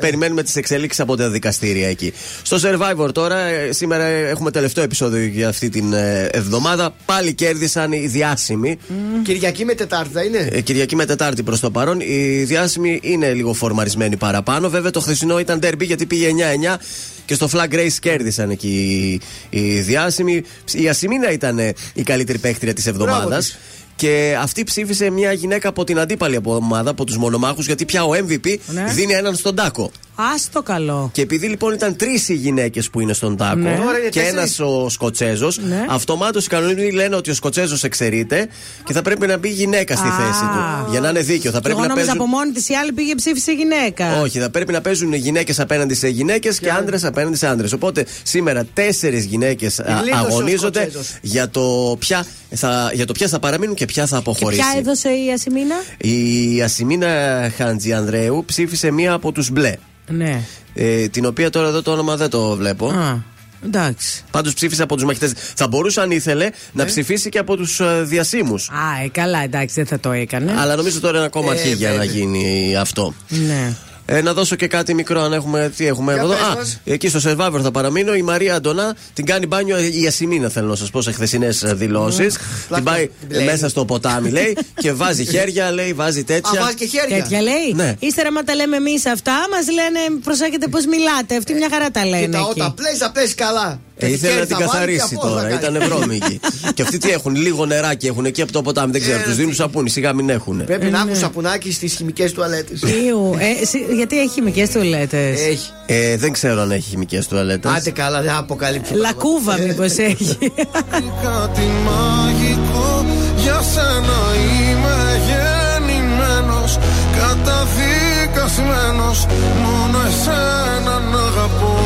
Περιμένουμε τις εξελίξεις από τα δικαστήρια εκεί. Στο Survivor τώρα, σήμερα έχουμε τελευταίο επεισόδιο για αυτή την εβδομάδα. Πάλι κέρδισαν οι διάσημοι. Κυριακή με Τετάρτη θα είναι. Κυριακή με Τετάρτη προς το παρόν. Οι διάσημοι είναι λίγο φορμαρισμένοι παραπάνω. Βέβαια το χθεσινό ήταν derby γιατί πήγε 9-9 και στο Flag Race κέρδισαν εκεί οι διάσημοι. Η Ασημίνα ήταν η καλύτερη παίκτρια της εβδομάδας. Και αυτή ψήφισε μια γυναίκα από την αντίπαλη ομάδα, από τους μονομάχους, γιατί πια ο MVP δίνει έναν στον τάκο. Άστο καλό. Και επειδή λοιπόν ήταν τρεις οι γυναίκες που είναι στον τάκο και ένας ο Σκοτσέζος, αυτομάτως οι κανονισμοί λένε ότι ο Σκοτσέζος εξαιρείται και θα πρέπει να μπει γυναίκα στη θέση του. Για να είναι δίκαιο. Θα πρέπει να παίζουν. Από μόνη της η άλλη πήγε ψήφισε γυναίκα. Όχι, θα πρέπει να παίζουν γυναίκες απέναντι σε γυναίκες και άντρες απέναντι σε άντρες. Οπότε σήμερα 4 γυναίκες αγωνίζονται για το ποια θα παραμείνουν και ποια θα αποχωρήσει. Και ποια έδωσε η Ασημίνα? Η Ασημίνα Χατζηανδρέου ψήφισε μία από τους μπλε. Ναι. Την οποία τώρα εδώ το όνομα δεν το βλέπω. Εντάξει. Πάντως ψήφισε από τους μαχητές. Θα μπορούσε αν ήθελε να ψηφίσει και από τους διασήμους. Καλά, εντάξει, δεν θα το έκανε. Αλλά νομίζω τώρα είναι ακόμα αρχή για να γίνει αυτό. Ναι. Να δώσω και κάτι μικρό, αν έχουμε. Τι έχουμε εδώ. Εκεί στο Survivor θα παραμείνω. Η Μαρία Αντωνά την κάνει μπάνιο η Ασημίνα, θέλω να σας πω, σε χθεσινές δηλώσεις. Την πάει μέσα στο ποτάμι, λέει, και βάζει χέρια, λέει, βάζει τέτοια. Βάζει και χέρια. Τέτοια λέει. Ναι. Ύστερα, μα τα λέμε εμείς αυτά, μας λένε προσέχετε πώς μιλάτε. Αυτή μια χαρά τα λένε. Κοίτα, όταν πλέεις, θα πλέεις καλά. Ήθελε να την καθαρίσει τώρα, ήταν βρώμικη. Και αυτοί τι έχουν, λίγο νεράκι έχουν εκεί από το ποτάμι, δεν ξέρω, τους δίνουν σαπούνι, σιγά μην έχουν. Πρέπει να έχουν σαπουνάκι στις χημικές τουαλέτες. Γιατί έχει χημικές τουαλέτες? Έχει. Δεν ξέρω αν έχει χημικές τουαλέτες. Άντε καλά, δεν αποκαλύπτει. Λακκούβα μήπως έχει. Κάτι μαγικό για σένα, είμαι γεννημένος, καταδικασμένος, μόνο εσέναν αγαπώ.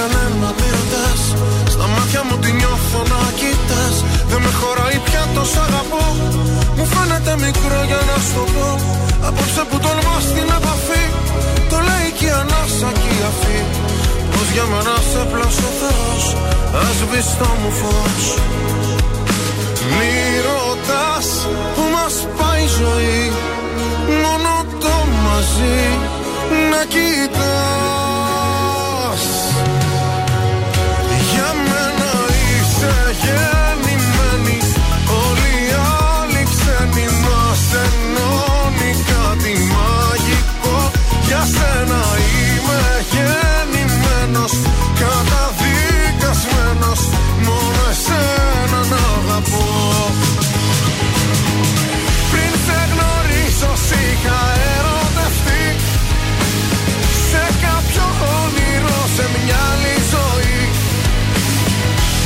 Κανένα τι ρωτάς, στα μάτια μου τη νιώθω να κοιτάς. Δεν με χωράει πια το σ' αγαπώ. Μου φαίνεται μικρό για να σου το πω. Απόψε που τολμά στην επαφή, το λέει και η ανάσα και η αφή. Πως για μένα σε πλάσε Θεός, ας μπεις στο μου φως. Μη ρωτάς που μας πάει η ζωή, μόνο το μαζί να κοιτάς. Γεννημένη, όλοι οι άλλοι ξένοι μας ενώνει κάτι μαγικό. Για σένα είμαι γεννημένος, καταδικασμένος, μόνο εσένα να αγαπώ. Πριν σε γνωρίσω σ' είχα ερωτευτεί, σε κάποιο όνειρο, σε μια άλλη ζωή.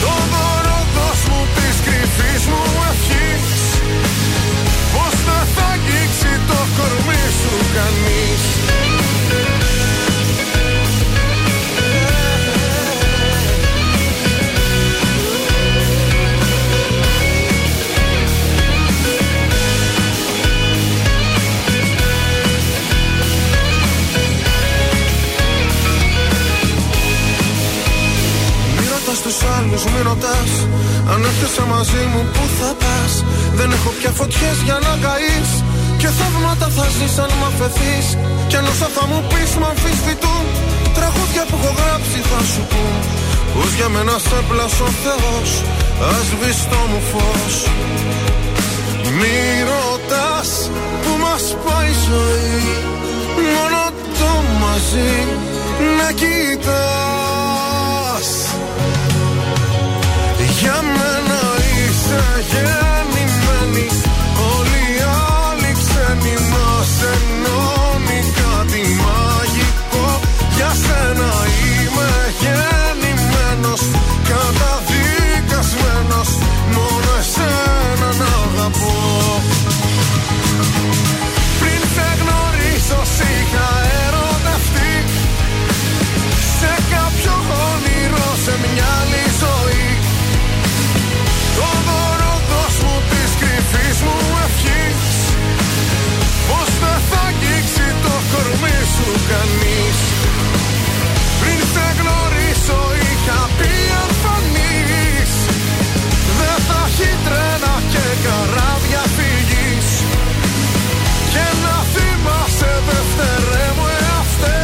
Το δωροδός μου της κρυφής μου ευχής, πως δεν θα αγγίξει το κορμί σου κανείς. Στους άλλους μη ρωτάς, αν έρχεσαι μαζί μου που θα πας. Δεν έχω πια φωτιές για να καείς, και θαύματα θα ζεις αν μ' αφαιθείς. Κι αν όσα θα μου πεις μ' αμφισβητούν, τραγούδια που έχω γράψει θα σου πούν, πως για μένα σε πλάσω Θεός, ασβηστό μου φως. Μη ρωτάς που μας πάει η ζωή, μόνο το μαζί να κοιτάς. Για μένα είσαι γεννημένη, όλοι οι άλλοι ξένοι μας ενώνει κάτι μαγικό. Για σένα είμαι γεννημένος, καταδικασμένος, μόνο εσένα να αγαπώ. Πριν σε γνωρίσω σ' είχα ερωτευτεί, σε κάποιο όνειρο, σε μια άλλη ζωή. Το δώρο δώσ' μου της κρυφής μου ευχής, πως δεν θα αγγίξει το κορμί σου κανείς. Πριν σε γνωρίσω είχα πει αν φανείς, δεν θα έχει τρένα και καράβια φυγής. Και να θυμάσαι δεύτερε μου εαυτέ,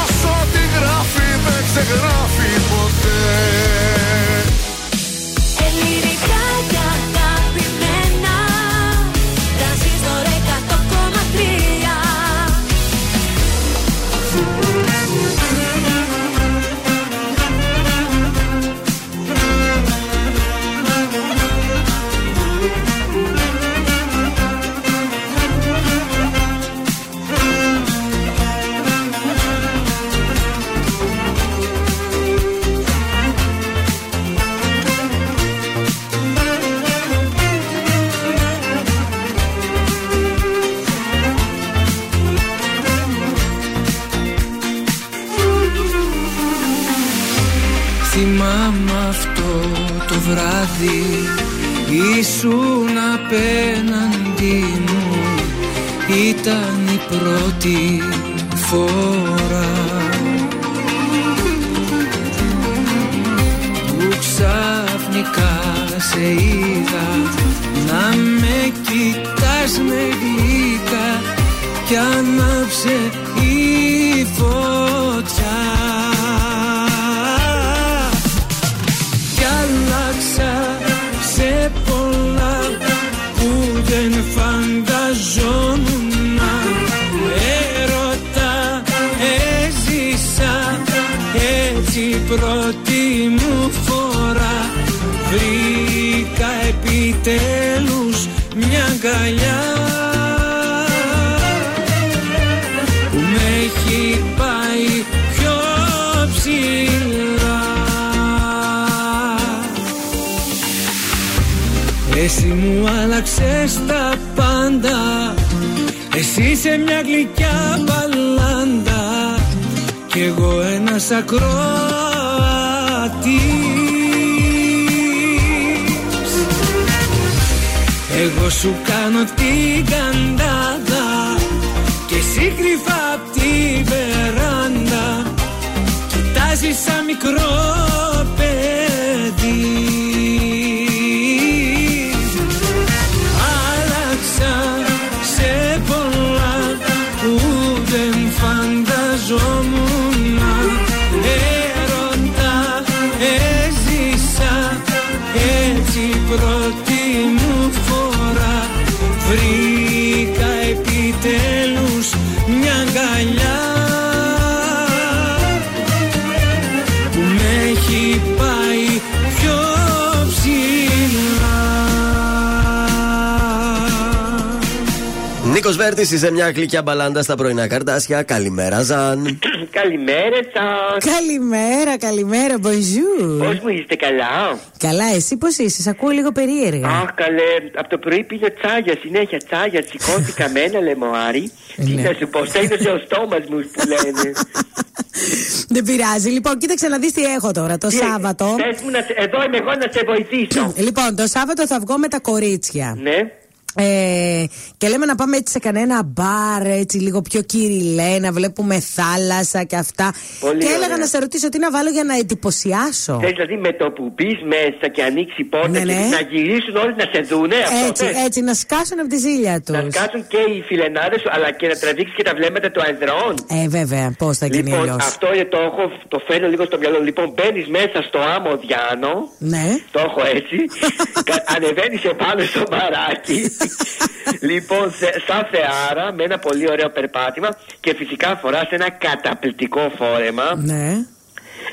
όσο τη γράφει δεν ξεγράφει ποτέ. Ελληνικά και αγαπημένα, Tranzistor 100,3. Θυμάμαι αυτό το βράδυ, ήσουν απέναντι μου, ήταν η πρώτη φορά που ξαφνικά σε είδα να με κοιτάς με γλυκά κι ανάψε η φωτιά. Σε πολλά που δεν φανταζόμουν, έρωτα έζησα έτσι πρώτη μου φορά. Βρήκα επιτέλους μια αγκαλιά που με έχει πάει πιο ψηλά. Εσύ μου άλλαξες τα πάντα, εσύ είσαι μια γλυκιά μπαλάντα κι εγώ ένας ακροατής. Εγώ σου κάνω την καντάδα και εσύ κρυφά απ' τη βεράντα κοιτάζεις σαν μικρό παιδί. Έρωτα έζησα έτσι πρώτη μου φορά. Βρήκα επιτέλους μια αγκαλιά που με έχει πάει πιο ψηλά. Νίκος Βέρτης, είσαι μια γλυκιά μπαλάντα στα πρωινά Καρντάσια. Καλημέρα Ζαν. Καλημέρα σας. Καλημέρα, καλημέρα, bonjour. Πώς μου είστε, καλά? Καλά, εσύ πώς είσαι, σ' ακούω λίγο περίεργα. Αχ καλέ, από το πρωί πήγα τσάγια, συνέχεια τσάγια, σηκώθηκα με ένα λεμοάρι. Τι να σου πω, στέγνωσε ο στόμας μου που λένε. Δεν πειράζει, λοιπόν, κοίταξε να δεις τι έχω τώρα, το Σάββατο. Θες μου, εδώ είμαι εγώ να σε βοηθήσω. Λοιπόν, το Σάββατο θα βγω με τα κορίτσια. Ναι. Και λέμε να πάμε έτσι σε κανένα μπαρ, έτσι λίγο πιο κυριλέ, να βλέπουμε θάλασσα και αυτά. Πολύ και έλεγα ωραία. Να σε ρωτήσω τι να βάλω για να εντυπωσιάσω. Θες δηλαδή με το που μπεις μέσα και ανοίξει η πόρτα, ναι, ναι. Και να γυρίσουν όλοι να σε δούνε, αυτό έτσι, θες. Έτσι, να σκάσουν από τη ζήλια τους. Να σκάσουν και οι φιλενάδες σου, αλλά και να τραβήξεις και τα βλέμματα των ανδρών. Βέβαια, πώς θα γίνει λοιπόν, αλλιώς. Αυτό το φέρνω λίγο στο μυαλό. Λοιπόν, μπαίνεις μέσα στο Αμμοδιάνο. Ναι. Το έχω έτσι. Ανεβαίνεις επάνω στο μπαράκι. Λοιπόν, σαν θεάρα, με ένα πολύ ωραίο περπάτημα και φυσικά φοράς ένα καταπληκτικό φόρεμα. Ναι.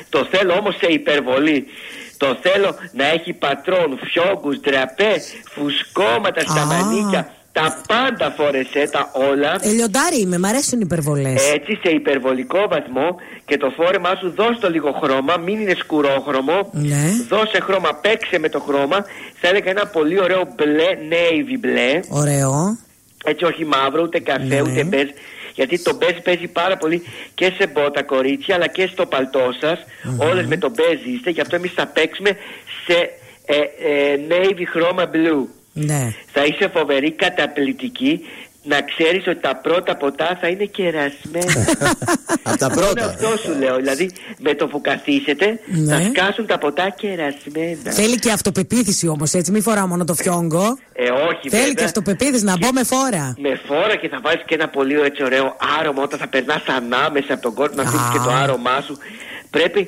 Το θέλω όμως σε υπερβολή. Το θέλω να έχει πατρόν, φιόγκους, ντραπέ, φουσκώματα στα μανίκια. Τα πάντα φορεσέ, τα όλα. Λιοντάρι είμαι, μ' αρέσουν υπερβολές. Έτσι, σε υπερβολικό βαθμό και το φόρεμά σου δώσ' το λίγο χρώμα, μην είναι σκουρόχρωμο. Ναι. Δώσε χρώμα, παίξε με το χρώμα. Θα έλεγα ένα πολύ ωραίο μπλε, navy μπλε. Ωραίο. Έτσι, όχι μαύρο, ούτε καφέ, ναι. Ούτε μπέζ. Γιατί το μπέζ παίζει πάρα πολύ και σε μπότα κορίτσια, αλλά και στο παλτό σας. Mm-hmm. Όλες με το μπέζ είστε, γι' αυτό εμείς θα παίξουμε σε navy χρώμα blue. Ναι. Θα είσαι φοβερή, καταπληκτική. Να ξέρεις ότι τα πρώτα ποτά θα είναι κερασμένα. Από τα πρώτα. Αυτό σου λέω. Δηλαδή με το που καθίσετε, ναι. Θα σκάσουν τα ποτά κερασμένα. Θέλει και αυτοπεποίθηση όμως, έτσι. Μην φοράω μόνο το φιόγκο. Όχι, θέλει βέβαια. Και αυτοπεποίθηση να μπω με φόρα. Με φόρα και θα βάζεις και ένα πολύ έτσι ωραίο άρωμα όταν θα περνάς ανάμεσα από τον κόσμο. Να αφήσεις και το άρωμά σου. Πρέπει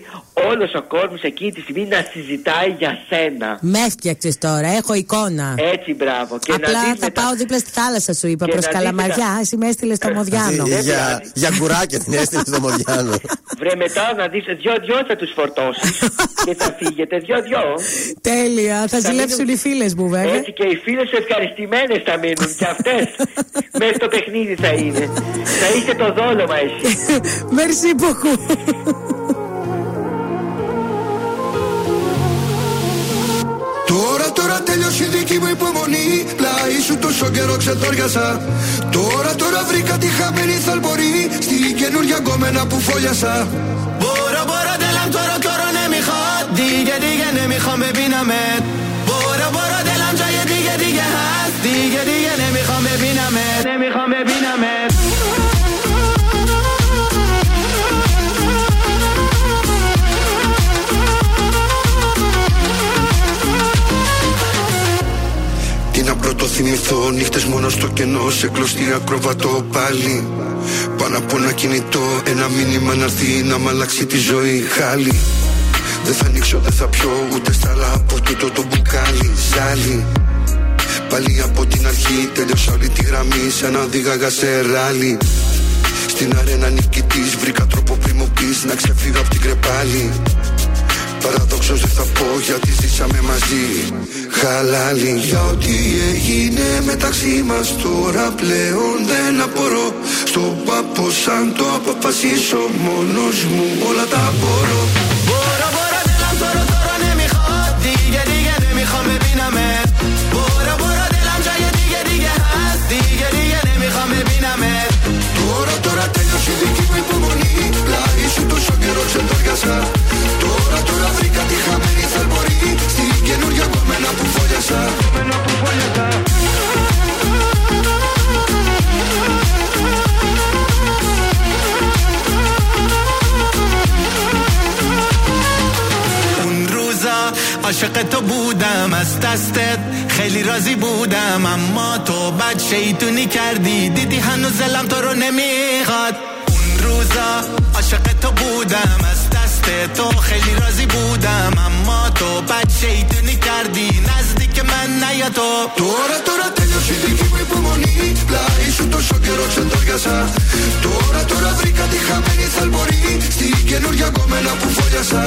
όλος ο κόσμος εκείνη τη στιγμή να συζητάει για σένα. Με έφτιαξες τώρα, έχω εικόνα. Έτσι, μπράβο. Και απλά να θα πάω δίπλα στη θάλασσα, σου είπα, προς Καλαμαριά. Εσύ με έστειλες στο Μοδιάνο. Για κουράκια την έστειλες στο Μοδιάνο. Βρε, μετά να δεις, δυο-δυο θα τους φορτώσεις και θα φύγετε, δυο-δυο. Τέλεια, θα ζηλέψουν οι φίλες μου, βέβαια. Έτσι και οι φίλες σου ευχαριστημένες θα μείνουν και αυτές. Μέσα στο παιχνίδι θα είναι. Θα είστε το δόλωμα εσύ. Merci beaucoup. Τώρα τελειώσει η δική μου υπομονή. Πλάι σου τόσο καιρό ξεθόριασα. Τώρα βρήκα τη χαμένη θαλπορή. Στην καινούργια γκόμενα που φόλιασα. Μπορώ τέλα τώρα να μη χω. Δίγε να μη χω με πίναμε. Μπορώ τέλα τώρα δίγε χάς. Δίγε να μη χω με πίναμε. Να μη χω με πίναμε. Να πρωτοθυμηθώ νύχτες μόνο στο κενό. Σε κλωστή ακροβατώ πάλι. Πάνω από ένα κινητό, ένα μήνυμα να έρθει να μ' αλλάξει τη ζωή χάλι. Δεν θα ανοίξω, δεν θα πιω ούτε στάλα από τούτο το μπουκάλι. Ζάλι. Πάλι από την αρχή τέλειωσα όλη τη γραμμή σαν να δίγαγα σε ράλι. Στην αρένα νικητής βρήκα τρόπο πριν μου πεις να ξεφύγω απ' την κρεπάλι. Παραδόξως δεν θα πω γιατί ζήσαμε μαζί χαλάλι. Για ό,τι έγινε μεταξύ μας τώρα πλέον δεν απορώ. Στον πάπο σαν το αποφασίσω μόνος μου όλα τα μπορώ. Μπορώ δεν αντώρω τώρα ναι μη χω. Δίγε δίγε ναι μη χω με πίναμε. Μπορώ δεν αντώρω γιατί δίγε χάς. Δίγε δίγε ναι μη χω με πίναμε. Τώρα τέλειωσε η δική μου υπομονή. Πλάι σου τόσο καιρό ξεντόριασα. Τώρα βρήκα τη χαμένη θερμορή. Στην καινούργια κομμένα που φόλιασα. اون روزا عاشق تو بودم از دستت خیلی راضی بودم اما تو بد شیطونی کردی دیدی هنوز دلم تو رو نمیخواد اون روزا عاشق تو بودم از دست تو خیلی راضی بودم اما تو بد شیطونی کردی نزدیک من نیا تو τώρα τελειώσει η δική μου υπομονή. Πλάι σου τόσο καιρό ξεντόριασα. Τώρα βρήκα τη χαμένη θαλπορή. Στην καινούργια κομμένα που φόλιασα.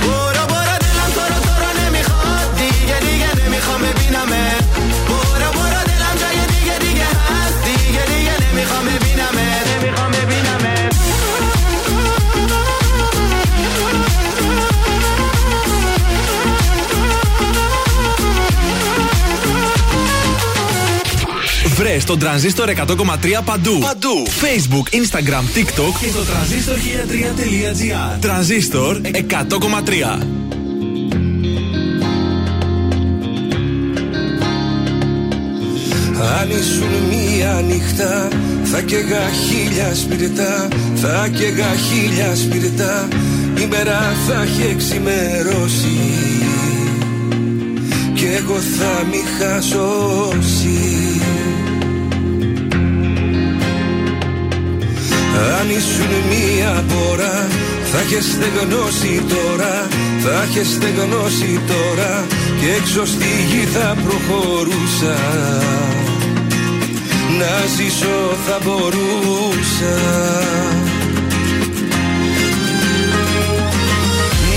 Μπορώ دلم تو رو تو رو نمیخواد دیگه نمیخوام ببینمت برو دلم جای دیگه هست دیگه نمیخوام ببینمت نمیخوام ببینمت Βρε στο Tranzistor 100,3 παντού. Facebook, Instagram, TikTok και στο Tranzistor 1003.gr. Tranzistor 100,3. Θα άνησουν μία νύχτα, θα καίγα χίλια σπιρτά, θα καίγα χίλια σπιρτά. Η μέρα θα έχει εξημερώσει κι εγώ θα μη χαζώσει. Αν ήσουν μία φορά, θα έχεις στεγνώσει τώρα, θα έχεις στεγνώσει τώρα, και έξω στη γη θα προχωρούσα, να ζήσω θα μπορούσα.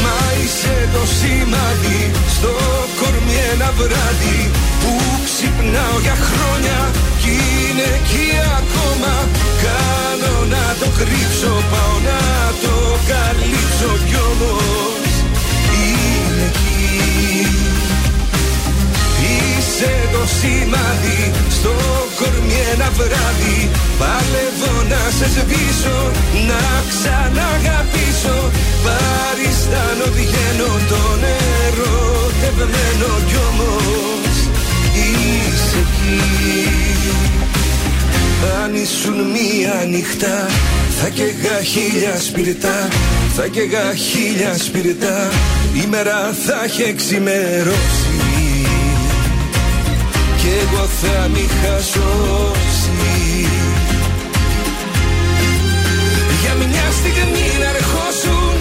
Μα είσαι το σημάδι στο κορμί ένα βράδυ που ξυπνάω για χρόνια κι είναι εκεί ακόμα. Κάνω να το κρύψω, πάω να το καλύψω κι όμως είναι εκεί. Είσαι το σημάδι στο κορμί ένα βράδυ, παλεύω να σε σβήσω, να ξαναγαπήσω. Παριστάνω, βγαίνω τον ερωτευμένο κι όμως είσαι εκεί. Αν ήσουν μία νυχτά, θα καίγα χίλια σπιρτά, θα καίγα χίλια σπιρτά. Η μέρα θα έχει εξημερώσει και εγώ θα μη χασώσει. Για μια στιγμή να ερχόσουν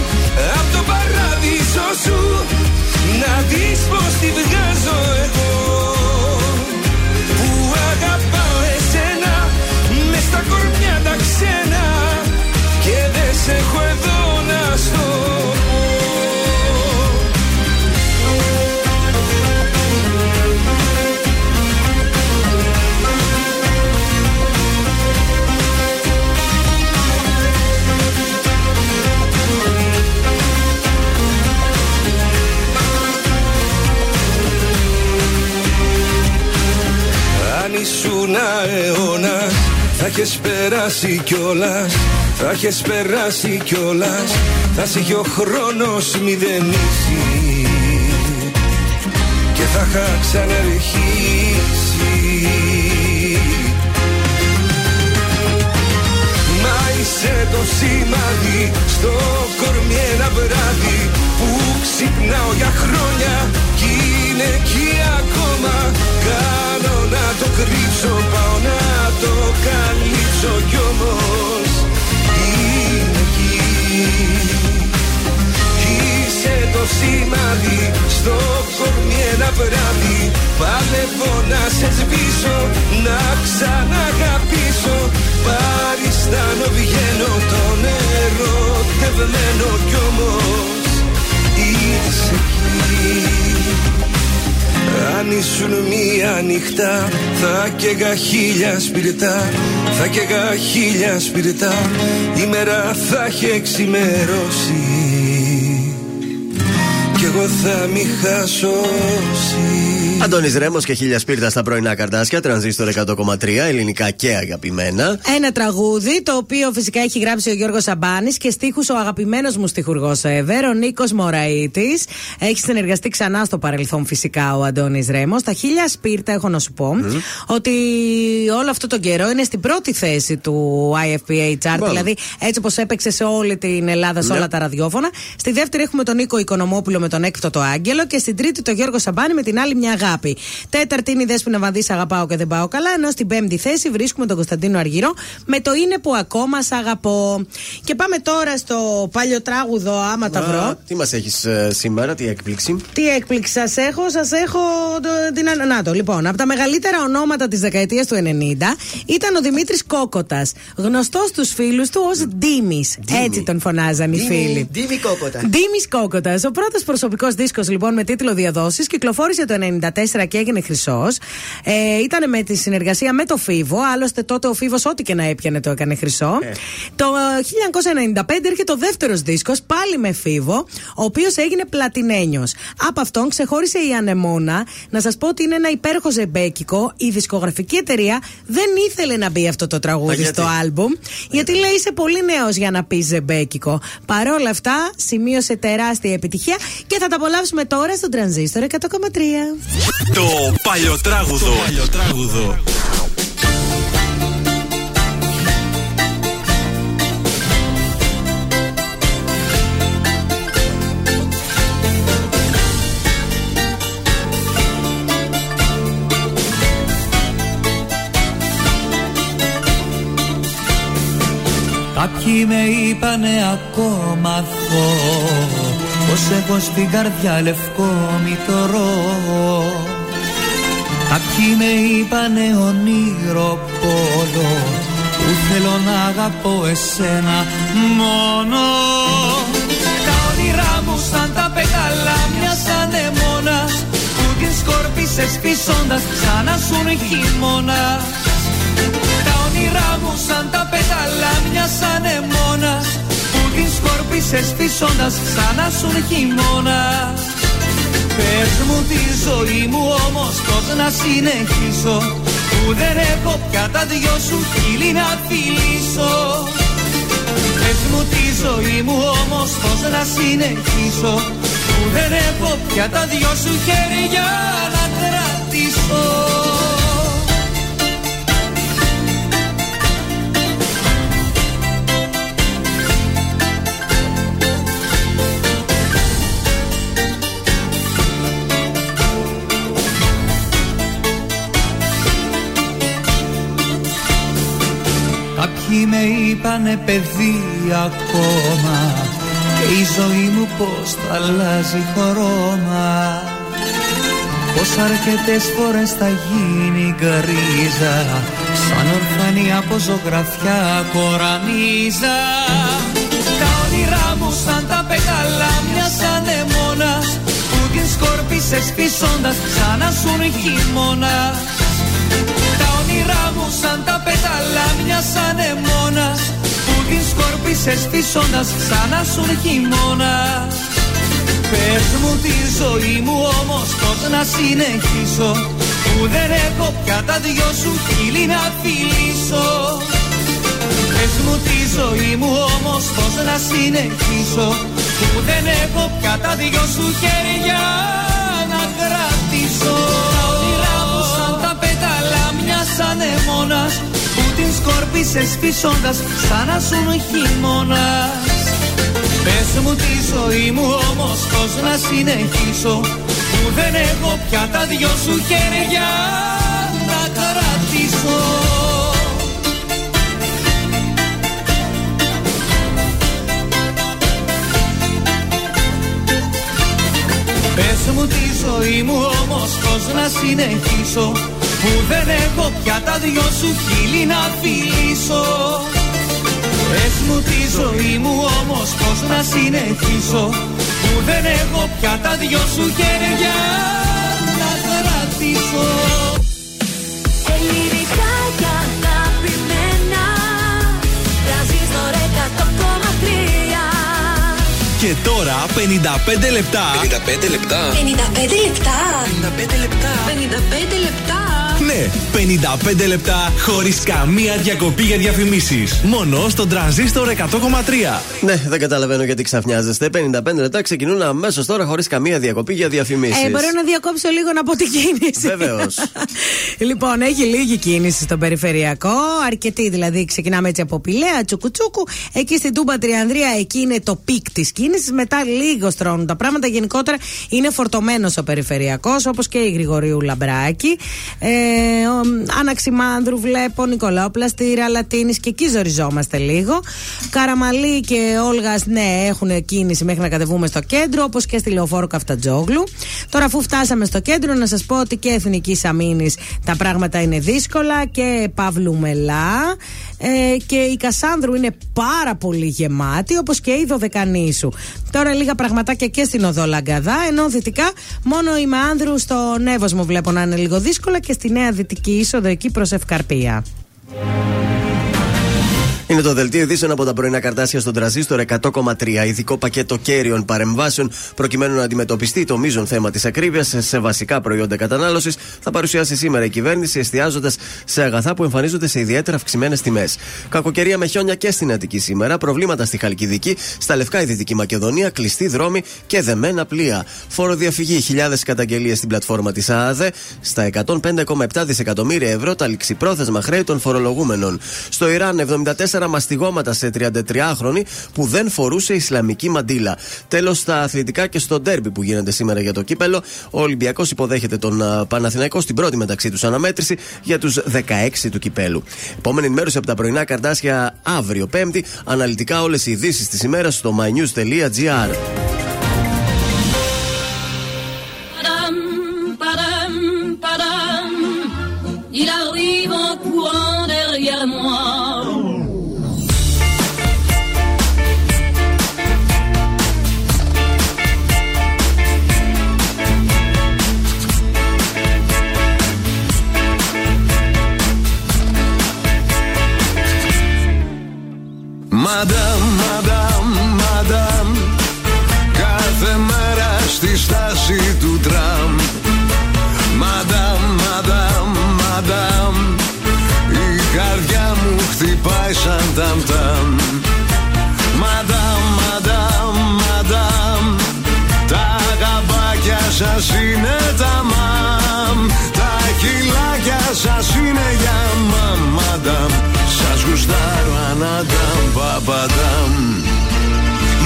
απ' το παράδεισο σου, να δεις πως τη βγάζω εγώ που αγαπάω εσένα. Στα κορμιά τα ξένα και δεν σε έχω εδώ να στο πω. Αν ήσουν αεώνας, θα έχεις περάσει κιόλας, θα έχεις περάσει κιόλας. Θα σε είχε ο χρόνος μηδενίσει και θα είχα ξαναρχίσει. Μα είσαι το σημάδι στο κορμί ένα βράδυ που ξυπνάω για χρόνια κι είναι εκεί ακόμα. Κάνω να το κρύψω, πάω να το καλύψω κι όμως είναι εκεί. Είσαι το σημάδι στο κορμί ένα βράδυ, παλεύω να σε σβήσω, να ξαναγαπήσω. Παριστάνω, βγαίνω τον ερωτευμένο κι όμως είσαι εκεί. Αν ήσουν μία νυχτά, θα καίγα χίλια σπιρτά, θα καίγα χίλια σπιρτά. Η μέρα θα έχει εξημερώσει κι εγώ θα μη χασώσει. Αντώνης Ρέμος και χίλια σπίρτα στα πρωινά Καρντάσια, Τρανζίστορ 100,3, ελληνικά και αγαπημένα. Ένα τραγούδι το οποίο φυσικά έχει γράψει ο Γιώργος Σαμπάνης και στίχους ο αγαπημένος μου στιχουργός ever, ο Νίκος Μωραΐτης. Έχει συνεργαστεί ξανά στο παρελθόν φυσικά ο Αντώνης Ρέμος. Τα χίλια σπίρτα έχω να σου πω ότι όλο αυτό τον καιρό είναι στην πρώτη θέση του IFPA chart, δηλαδή έτσι όπως έπαιξε σε όλη την Ελλάδα, σε όλα τα ραδιόφωνα. Στη δεύτερη έχουμε τον Νίκο Οικονομόπουλο με τον Έκπτωτο Άγγελο και στην τρίτη τον Γιώργο Σαμπάνη με την άλλη μια αγάπη. Τέταρτη είναι η Δέσποινα Βανδή, αγαπάω και δεν πάω καλά. Ενώ στην πέμπτη θέση βρίσκουμε τον Κωνσταντίνο Αργυρό με το είναι που ακόμα σ' αγαπώ. Και πάμε τώρα στο παλιό τράγουδο. Άμα τα βρω. Τι μας έχεις σήμερα, τι έκπληξη. Τι έκπληξη σας έχω, Να το λοιπόν. Από τα μεγαλύτερα ονόματα της δεκαετίας του 90 ήταν ο Δημήτρης Κόκοτας. Γνωστός στους φίλους του ως Ντίμης. Έτσι τον φωνάζαν οι φίλοι. Ντίμης Κόκοτας. Ο πρώτος προσωπικός δίσκος λοιπόν με τίτλο Διαδόσεις κυκλοφόρησε το 94 και έγινε χρυσός. Ήταν με τη συνεργασία με το Φίβο. Άλλωστε τότε ο Φίβος ό,τι και να έπιανε το έκανε χρυσό. Το 1995 έρχεται ο δεύτερος δίσκος πάλι με Φίβο, ο οποίος έγινε πλατινένιος. Από αυτόν ξεχώρισε η Ανεμόνα. Να σας πω ότι είναι ένα υπέροχο ζεμπέκικο. Η δισκογραφική εταιρεία δεν ήθελε να μπει αυτό το τραγούδι στο άλμπουμ, γιατί λέει είσαι πολύ νέος για να πεις ζεμπέκικο. Παρ' όλα αυτά σημείωσε τεράστια επιτυχία και θα τα απολαύσουμε τώρα στον Τρανζίστορ 100,3. Το παλιό τράγουδο. Κάποιοι με είπανε ακόμα θώ, πως έχω στην καρδιά λευκό μητρό. Κάποιοι με είπανε ονείρο πόλο, που θέλω να αγαπώ εσένα μόνο. Τα όνειρά μου σαν τα πετάλα μιας ανεμόνας, που την σκόρπισες πισώντας ξανά σουν χειμώνα. Μου σαν τα πέταλα μιας ανεμόνας, που την σκορπίσες πισώντας ξανά σου χειμώνα. Πες μου τη ζωή μου όμως πώς να συνεχίσω, που δεν έχω πια τα δυο σου χείλη να φιλήσω. Πες μου τη ζωή μου όμως πώς να συνεχίσω, που δεν έχω πια τα δυο σου χέρια να κρατήσω. Κάποιοι με είπανε παιδί ακόμα, και η ζωή μου πως θα αλλάζει χρώμα, πως αρκετές φορές θα γίνει γκρίζα, σαν ορφανή από ζωγραφιά κορανίζα. Τα όνειρά μου σαν τα πετάλα μιας ανεμόνας, που την σκόρπισες πισώντας ξανά σουν χειμώνα. Μου σαν τα πέταλα μιας ανεμόνας, που την σκορπίσες πισώντας ξανά σουν χειμώνα. Πες μου τη ζωή μου όμως πώς να συνεχίσω, που δεν έχω πια τα δυο σου χείλη να φιλήσω. Πες μου τη ζωή μου όμως πώς να συνεχίσω, που δεν έχω πια τα δυο σου χέρια να κρατήσω. Ανεμόνας, που την σκόρπισες πισώντας σαν να σουν χειμώνας. Πες μου τη ζωή μου όμως πώς να συνεχίσω, που δεν έχω πια τα δυο σου χέρια να κρατήσω. Πες μου τη ζωή μου όμως πώς να συνεχίσω, που δεν έχω πια τα δυο σου χείλη να φιλήσω. Πες μου τη ζωή μου όμως πώς να συνεχίσω, που δεν έχω πια τα δυο σου χέρια να κρατήσω. Ελληνικά και αγαπημένα, Tranzistor 100.3. Και τώρα 55 λεπτά. 55 λεπτά. 55 λεπτά. 55 λεπτά. 55 λεπτά. Ναι, 55 λεπτά χωρίς καμία διακοπή για διαφημίσεις. Μόνο στον Tranzistor 100,3. Ναι, δεν καταλαβαίνω γιατί ξαφνιάζεστε. 55 λεπτά ξεκινούν αμέσως τώρα χωρίς καμία διακοπή για διαφημίσεις. Μπορώ να διακόψω λίγο να πω την κίνηση. Βεβαίως. Λοιπόν, έχει λίγη κίνηση στον περιφερειακό. Αρκετή δηλαδή. Ξεκινάμε έτσι από Πηλαία, Τσουκουτσούκου. Εκεί στην Τούμπα Τριανδρία, εκεί είναι το πικ της κίνησης. Μετά λίγο στρώνουν τα πράγματα. Γενικότερα είναι φορτωμένος ο περιφερειακός, όπως και η Γρηγορίου Λαμπράκη. Αναξιμάνδρου βλέπω, Νικολάου Πλαστήρα, Λατίνης και εκεί ζοριζόμαστε λίγο. Καραμαλή και Όλγας, ναι, έχουν κίνηση μέχρι να κατεβούμε στο κέντρο, όπως και στη Λεωφόρο Καφτατζόγλου. Τώρα, αφού φτάσαμε στο κέντρο, να σας πω ότι και Εθνική Αμήνης τα πράγματα είναι δύσκολα και Παύλου Μελά. Και η Κασάνδρου είναι πάρα πολύ γεμάτη, όπως και η Δωδεκανήσου. Τώρα λίγα πραγματάκια και στην οδό Λαγκαδά, ενώ δυτικά μόνο η Μαάνδρου στο Νέβοσμο βλέπω να είναι λίγο δύσκολα και στη Νέα Δυτική Είσοδο εκεί προς Ευκαρπία. Είναι το δελτίο ειδήσεων από τα πρωινά Καρντάσια στον Tranzistor 100,3. Ειδικό πακέτο κέρυων παρεμβάσεων προκειμένου να αντιμετωπιστεί το μείζον θέμα της ακρίβειας σε βασικά προϊόντα κατανάλωσης θα παρουσιάσει σήμερα η κυβέρνηση, εστιάζοντας σε αγαθά που εμφανίζονται σε ιδιαίτερα αυξημένες τιμές. Κακοκαιρία με χιόνια και στην Αττική σήμερα, προβλήματα στη Χαλκιδική, στα Λευκά η Δυτική Μακεδονία, κλειστοί δρόμοι και δεμένα πλοία. Φοροδιαφυγή, χιλιάδες καταγγελίες στην πλατφόρμα της ΑΑΔΕ, στα 105,7 δισεκατομμύρια ευρώ τα ληξιπρόθεσμα χρέη των φορολογούμενων. Στο Ιράν, 74 4 μαστιγώματα σε 33χρονη που δεν φορούσε ισλαμική μαντήλα. Τέλος, στα αθλητικά και στο ντέρμπι που γίνεται σήμερα για το κύπελο. Ο Ολυμπιακός υποδέχεται τον Παναθηναϊκό στην πρώτη μεταξύ τους αναμέτρηση για τους 16 του κυπέλου. Επόμενη ενημέρωση από τα πρωινά Καρντάσια αύριο Πέμπτη. Αναλυτικά όλες οι ειδήσεις της ημέρας στο mynews.gr. Madame, madame, madame, κάθε μέρα στη στάση του τραμ. Madame, madame, madame, η καρδιά μου χτυπάει σαν ταμ-ταμ. Madame, madame, madame, τα γαμπάκια σας είναι τα μαμ, τα χυλάκια σας είναι για μαμ, madame. Σας γουστάρω αναντάμ, παπαντάμ.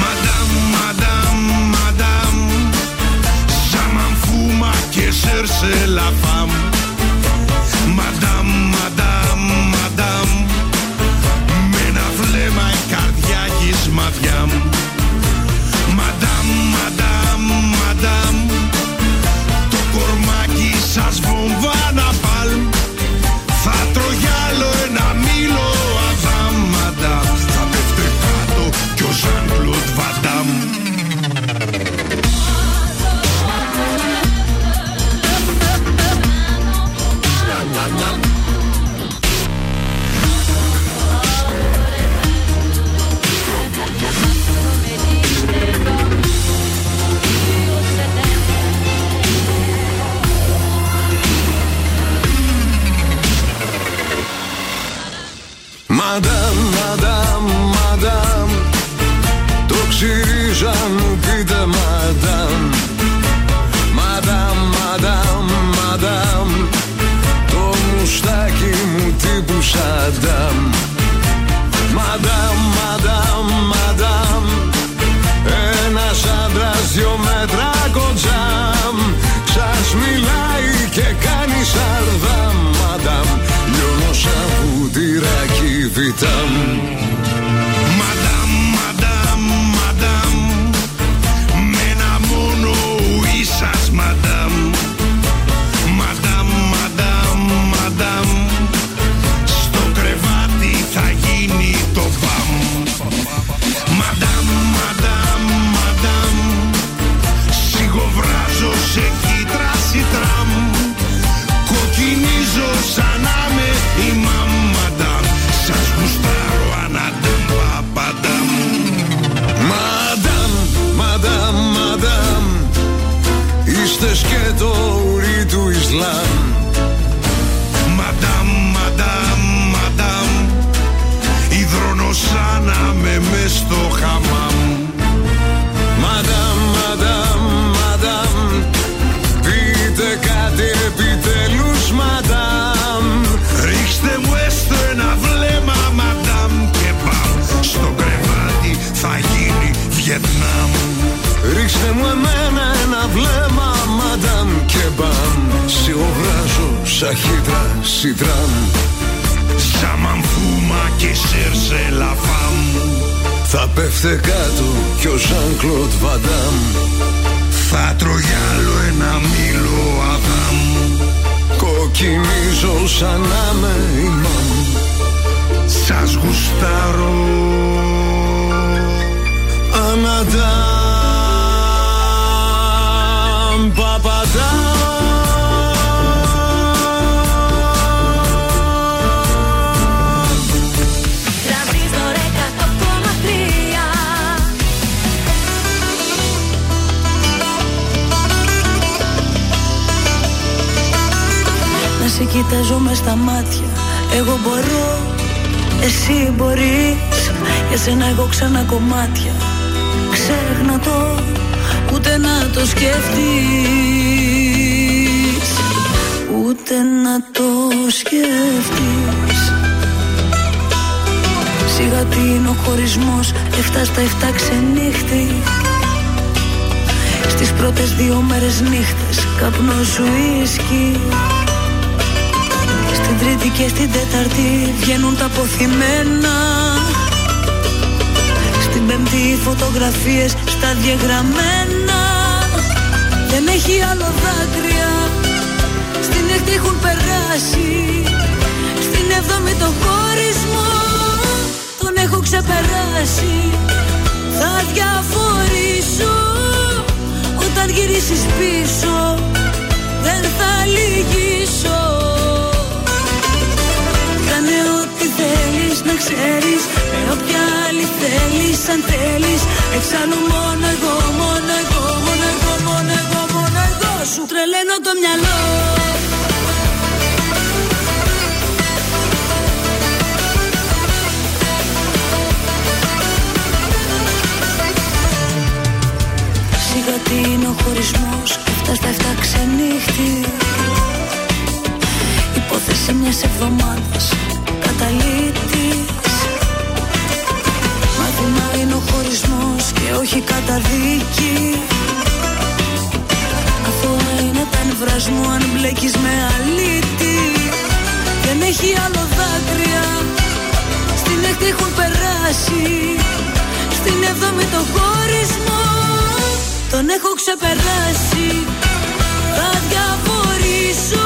Μαντάμ, μαντάμ, μαντάμ, σαμαν φούμα και σέρσε λα φαμ. Μαντάμ, μαντάμ, μαντάμ, με ένα βλέμμα η καρδιά γης μαδιά μου. Μαντάμ, μαντάμ, μαντάμ, το κορμάκι σας βομβά να πάλμ. Θα τρώω κι άλλο ένα μήλο αδάμματα. Θα πέφτε κάτω κι ο Ζαν-Κλοντ Βαντάμ. Μαντάμ, μαντάμ, μαντάμ, το ξυρίζα μου πείτε μαντάμ. Μαντάμ, μαντάμ, μαντάμ, το μουστάκι μου τύπου σαντάμ. Μαντάμ, μαντάμ, μαντάμ, ένας άντρας 2 μέτρα κοντζάμ, σας μιλάει και κάνει σαρδάμ, μαντάμ. Λιώνω σαν βουτυράκι βιτάμ. Μαντάμ, μαντάμ, μαντάμ, με ένα μόνο ουί σας, μαντάμ. Μαντάμ, μαντάμ, μαντάμ, στο κρεβάτι θα γίνει το παμ. Μαντάμ, μαντάμ, μαντάμ, σιγοβράζω σε κίτρα σιτράμ, κοκκινίζω σαν να με η μαμαντά. Σας γουστάρω αναντάμ, παπαντάμ. Μαντάμ, μαντάμ, μαντάμ, είστε σκέτο ουρί του Ισλάμ. Μαντάμ, μαντάμ, μαντάμ, υδρώνω σαν να με μες στο χαμάμ. Μαντάμ, μαντάμ, μαντάμ, πείτε κάτι επιτέλους, μαντάμ. Ρίξτε μου έστω ένα βλέμμα, μαντάμ, και μπαμ, στο κρεβάτι θα γίνει Βιετνάμ. Ρίξτε μου εμένα ένα βλέμμα, μαντάμ, και μπαμ, σιγοβράζω σαν χύτρα σιτράμ. Σαμαν φούμα και σέρσε λα φαμ, θα πέφτε κάτω κι ο Ζαν-Κλοντ Βαντάμ. Θα τρώω κι άλλο ένα μήλο αδάμ, κοκκινίζω σαν να με η μαμ. Σας γουστάρω αναντάμ, παπαντάμ. Σε κοιτάζω μες στα μάτια, εγώ μπορώ, εσύ μπορείς. Για σένα εγώ ξανά κομμάτια, ξέχνα το, ούτε να το σκεφτείς, ούτε να το σκεφτείς. Σιγά τι είναι ο χωρισμός και φτάσει τα 7 ξενύχτη. Στις πρώτες 2 μέρες νύχτες καπνό σου ίσκι. Στην τρίτη και στην τέταρτη βγαίνουν τα αποθυμένα. Στην πέμπτη οι φωτογραφίες στα διαγραμμένα. Δεν έχει άλλο δάκρυα, στην έκτη έχουν περάσει. Στην έβδομη το χωρισμό τον έχω ξεπεράσει. Θα διαφορήσω όταν γυρίσεις πίσω. Δεν θα λυγίσω. Κάνε ό,τι θέλεις να ξέρεις, με όποια άλλη θέλεις αν θέλεις. Εξάλλου μόνο εγώ, μόνο εγώ, μόνο εγώ, μόνο εγώ, μόνο εγώ σου τρελαίνω το μυαλό. Σιγά τι είναι ο χωρισμός και αυτά στα 7 ξενύχτη. Υπόθεση μιας εβδομάδας καταλήτης. Μάθημα είναι ο χωρισμός και όχι καταδίκη. Αθώα είναι τα εμβρασμού αν μπλέκεις με αλήτη. Δεν έχει άλλο δάκρυα, στην έκτη έχουν περάσει. Στην έβδομη το χωρισμό τον έχω ξεπεράσει. Θα διαβορήσω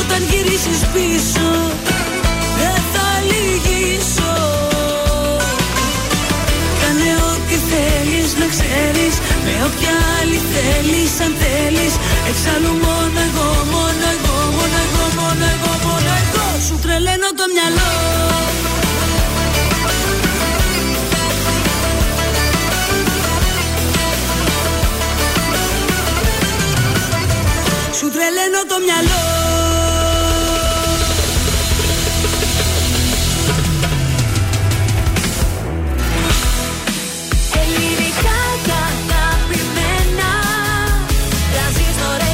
όταν γυρίσεις πίσω. Δεν θα λυγίσω. Κάνε ό,τι θέλεις να ξέρεις, με όποια άλλη θέλεις αν θέλεις. Εξάλλου μόνο εγώ, μόνο εγώ, μόνο εγώ, μόνο εγώ, μόνο εγώ σου τρελαίνω το μυαλό. Σου τρελαίνω το μυαλό. Ελληνικά καταπημένα, Tranzistor 100.3.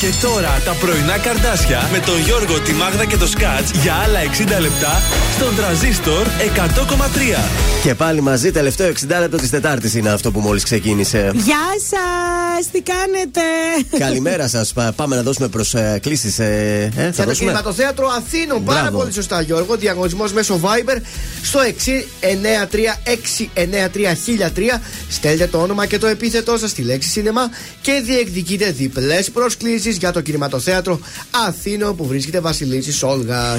Και τώρα τα πρωινά Καρντάσια με τον Γιώργο, τη Μάγδα και το Σκάτζ για άλλα 60 λεπτά στον Tranzistor 100.3. Και πάλι μαζί, τελευταίο 60 λεπτό της Τετάρτης είναι αυτό που μόλις ξεκίνησε. Γεια σας, τι κάνετε? Καλημέρα σας, πάμε να δώσουμε προσκλήσεις. Για το κινηματοθέατρο Αθήνων, πάρα πολύ σωστά Γιώργο. Διαγωνισμός μέσω Viber στο 693-693-1003. Στέλνετε το όνομα και το επίθετό σας στη λέξη σινεμά και διεκδικείτε διπλές προσκλήσεις για το κινηματοθέατρο Αθήνων που βρίσκεται Βασιλίσσης Όλγας.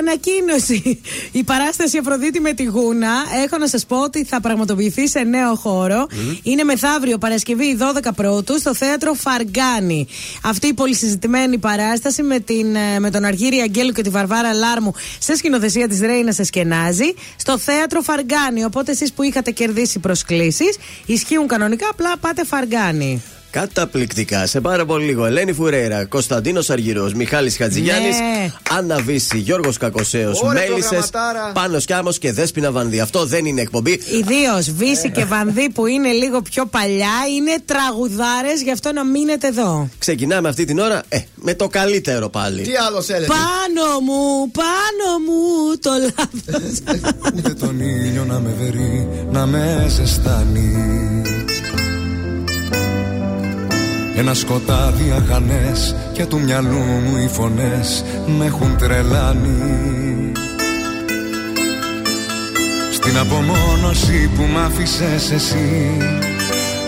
Ανακοίνωση. Η παράσταση Αφροδίτη με τη Γούνα, έχω να σας πω ότι θα πραγματοποιηθεί σε νέο χώρο. Είναι μεθαύριο Παρασκευή 12 Πρώτου στο θέατρο Φαργκάνη. Αυτή η πολυσυζητημένη παράσταση με τον Αργύρη Αγγέλου και τη Βαρβάρα Λάρμου σε σκηνοθεσία της Ρέινας Εσκενάζη στο θέατρο Φαργκάνη. Οπότε εσείς που είχατε κερδίσει προσκλήσεις ισχύουν κανονικά, απλά πάτε Φαργκάνη. Καταπληκτικά. Σε πάρα πολύ λίγο Ελένη Φουρέρα, Κωνσταντίνος Αργυρός, Μιχάλης Χατζηγιάννης, Άννα Βύση, Γιώργος Κακοσέος, Μέλισσες, Πάνος Κιάμος και Δέσποινα Βανδή. Αυτό δεν είναι εκπομπή. Ιδίως Βύση και Βανδή που είναι λίγο πιο παλιά, είναι τραγουδάρες, γι' αυτό να μείνετε εδώ. Ξεκινάμε αυτή την ώρα με το καλύτερο πάλι. Τι άλλο έλεγε? Πάνω μου το λάθος. Ούτε τον ήλιο να με βερεί, να με ζεστάνει. Ένα σκοτάδι αγανές και του μυαλού μου οι φωνές με έχουν τρελάνει. Στην απομόνωση που μ' άφησες εσύ,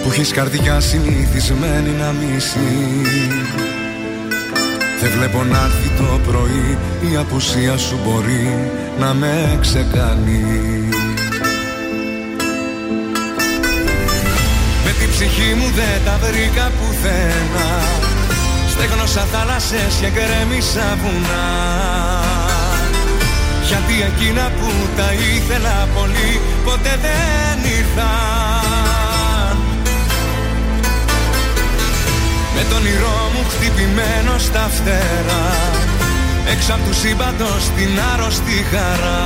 που έχεις καρδιά συνηθισμένη να μισεί. Δεν βλέπω να έρθει το πρωί, η απουσία σου μπορεί να με ξεκάνει. Στη ψυχή μου δεν τα βρήκα πουθένα. Στέγνωσα θάλασσες και γκρέμισα βουνά. Γιατί εκείνα που τα ήθελα πολύ ποτέ δεν ήρθαν. Με τον όνειρό μου χτυπημένο στα φτερά, έξω απ' του σύμπαντος την άρρωστη χαρά.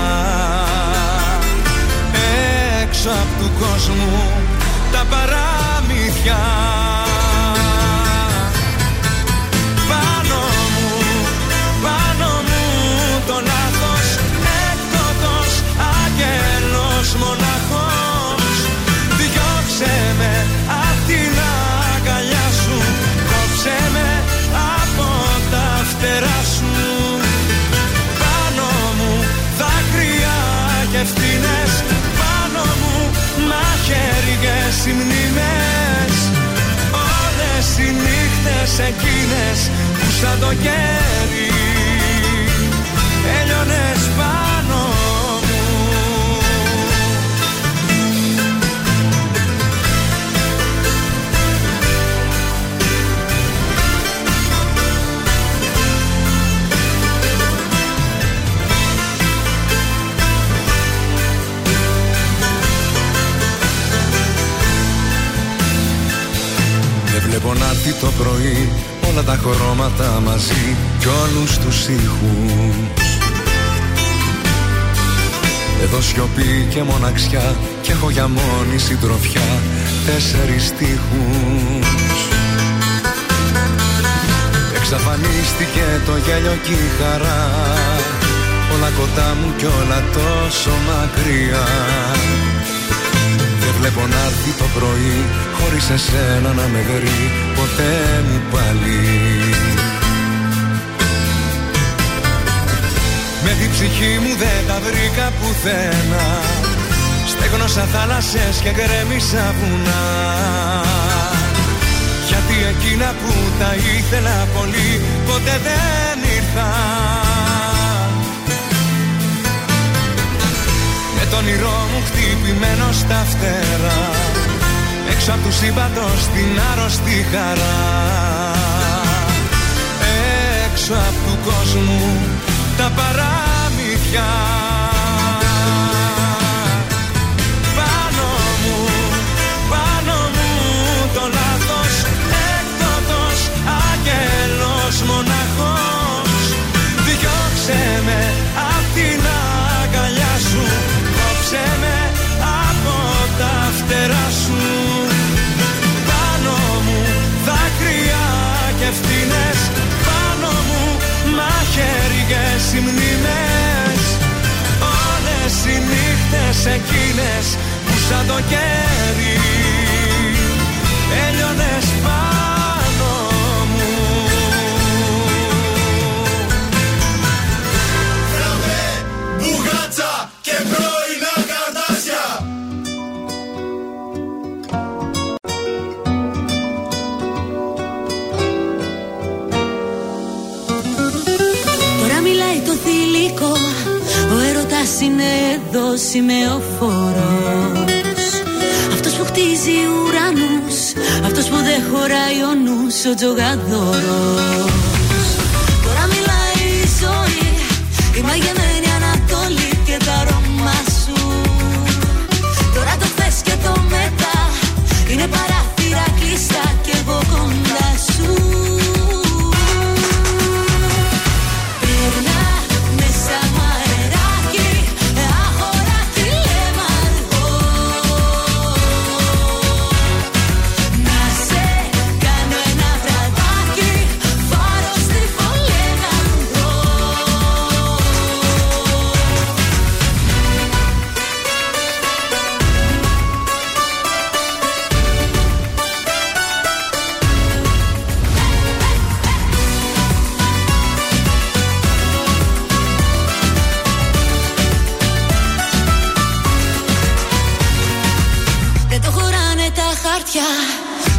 Έξω απ' του κόσμου τα παραμύθια. Πάνω μου, πάνω μου το λάθος. εκείνες που σαν το κέρι έλειωνες πάνω μου. Δεν βλέπω να έρθει το πρωί, όλα τα χρώματα μαζί κι όλους τους ήχους. Εδώ σιωπή και μοναξιά κι έχω για μόνη συντροφιά 4 στίχους. Εξαφανίστηκε το γέλιο κι η χαρά, όλα κοντά μου κι όλα τόσο μακριά. Δεν βλέπω να έρθει το πρωί, χωρίς εσένα να με γρεί ποτέ μου πάλι. Με την ψυχή μου δεν τα βρήκα πουθένα, στέγνωσα θάλασσες και γκρέμισα βουνά. Γιατί εκείνα που τα ήθελα πολύ ποτέ δεν ήρθαν. Με τον όνειρό μου χτυπημένο στα φτερά, έξω απ' του σύμπαντος την άρρωστη χαρά. Έξω απ' του κόσμου τα παραμύθια, πάνω μου, πάνω μου το λάθος, έκδοτος, άγγελος μοναχός. Διώξε με απ' την αγκαλιά σου, κόψε με από τα φτερά σου. Πάνω μου δάκρυα και ευθύνες, πάνω μου μαχαίριες οι μνήμες, όλες οι νύχτες εκείνες που σαν το κέρι έλειωνες πάνω μου. Ραβέ, μπουγάτσα και πρωινά Καρντάσια. Ο έρωτας είναι εδώ σημεοφόρος, αυτός που χτίζει ουρανούς, αυτός που δεν χωράει ο νους, ο τζογαδόρος. Τώρα μιλάει η ζωή, η μαγεμένη Ανατολή και τα αρώμα σου. Τώρα το θες και το μετά, είναι παράθυρα κλειστά και εγώ κοντά σου.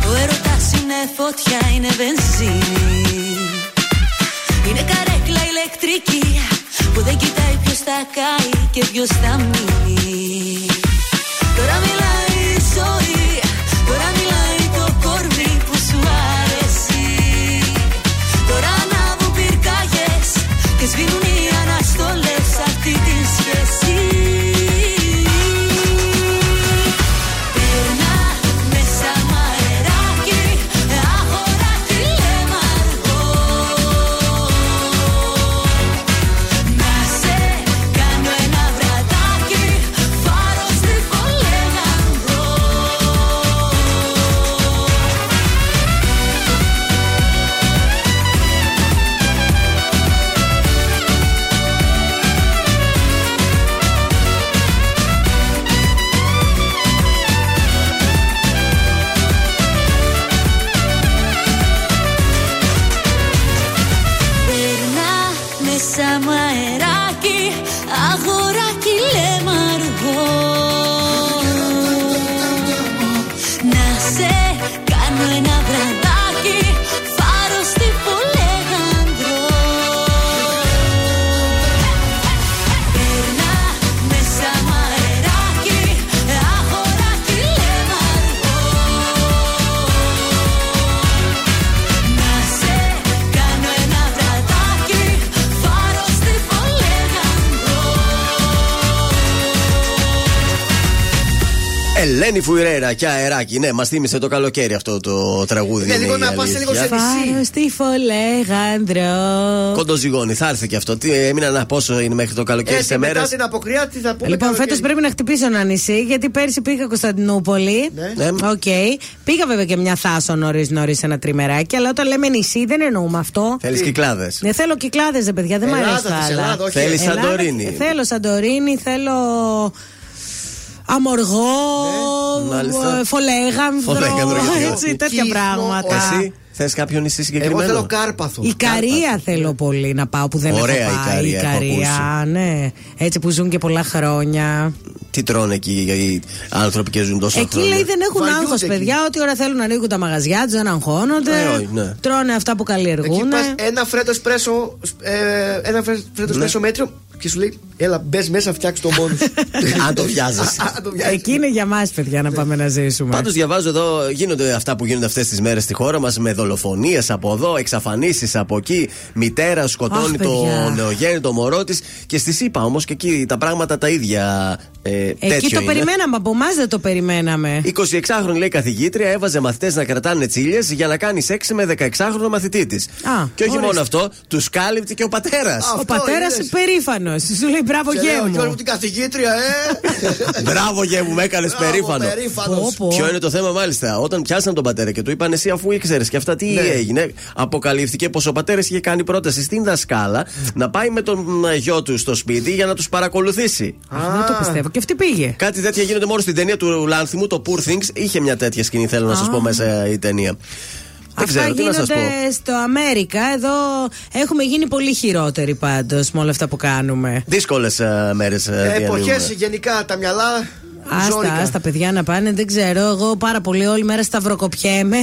Ο έρωτας είναι φωτιά, είναι βενζίνη, είναι καρέκλα ηλεκτρική που δεν κοιτάει ποιος θα καεί και ποιος θα μείνει. Τώρα μιλάει η ζωή, τώρα μιλάει το κορμί που σου αρέσει. Τώρα ανάβουν πυρκάγες και σβήνουν οι αναστολές αυτή τη σχέση. Κάνω ένα βραδάκι, φάρο Ελένη Φουρέρα και αεράκι. Ναι, μας θύμισε το καλοκαίρι αυτό το τραγούδι. Ναι, λίγο να πας λίγο σε νησί. Φάρο στη Φολέγανδρο. Κοντοζυγώνει, θα έρθει και αυτό. Τι έμεινα να πόσο είναι μέχρι το καλοκαίρι σε μέρες. Μετά την αποκριά, τι θα πούμε. Λοιπόν, φέτος πρέπει να χτυπήσω ένα νησί, γιατί πέρσι πήγα Κωνσταντινούπολη. Ναι. Okay. Πήγα βέβαια και μια Θάσο νωρίς ένα τριμεράκι, αλλά όταν λέμε νησί δεν εννοούμε αυτό. Θέλεις Κυκλάδες. Ναι, θέλω Κυκλάδες, δε παιδιά, δεν μ' αρέσει. Θέλεις Σαντορίνη. Θέλω Σαντορίνη, θέλω. Αμοργό, ναι, Φολέγανδρο, έτσι, τέτοια πράγματα. Εσύ θες κάποιο νησί συγκεκριμένο? Εγώ θέλω Κάρπαθο. Ικαρία θέλω πολύ να πάω, που δεν έχω πάει. Ωραία Ικαρία, ναι. Έτσι που ζουν και πολλά χρόνια. Τι τρώνε εκεί οι άνθρωποι και ζουν τόσο χρόνια? Εκεί λέει δεν έχουν άγχος, παιδιά. Ό,τι ώρα θέλουν να ανοίγουν τα μαγαζιά τους, δεν αγχώνονται. Τρώνε αυτά που καλλιεργούν. Ένα φρέτο εσπρέσο μέτριο. Και σου λέει, έλα μπες μέσα, φτιάξε το μόνος. Αν το βιάζεσαι. Εκεί είναι για μας, παιδιά, να πάμε να ζήσουμε. Πάντως διαβάζω εδώ, γίνονται αυτά που γίνονται αυτές τις μέρες στη χώρα μας, με δολοφονίες από εδώ, εξαφανίσεις από εκεί. Μητέρα σκοτώνει το νεογέννητο μωρό της. Και στη ΣΥΠΑ όμως και εκεί τα πράγματα τα ίδια. Εκεί το περιμέναμε, από εμάς δεν το περιμέναμε. 26χρονη, λέει, καθηγήτρια έβαζε μαθητές να κρατάνε τσίλιες για να κάνει σεξ με 16χρονο μαθητή της. Και όχι μόνο αυτό, τους κάλυπτε και ο πατέρας. Ο πατέρας περήφανος. Σου λέει μπράβο γέμου. Γιώργο την καθηγήτρια, Μπράβο γέμου, με έκανες περήφανο. Ποιο είναι το θέμα, μάλιστα? Όταν πιάσαν τον πατέρα και του είπαν, εσύ αφού ήξερες και αυτά, τι έγινε? Αποκαλύφθηκε πως ο πατέρας είχε κάνει πρόταση στην δασκάλα να πάει με τον γιο του στο σπίτι για να τους παρακολουθήσει. Δεν το πιστεύω. Και αυτή πήγε. Κάτι τέτοια γίνεται μόνο στην ταινία του Λάνθιμου, το Poor Things. Είχε μια τέτοια σκηνή, θέλω να σας πω, μέσα η ταινία. Αυτά γίνονται στο Αμέρικα. Εδώ έχουμε γίνει πολύ χειρότεροι πάντως με όλα αυτά που κάνουμε. Δύσκολες μέρες. Εποχές γενικά, τα μυαλά. Άστα παιδιά να πάνε, δεν ξέρω. Εγώ πάρα πολύ όλη μέρα σταυροκοπιέμαι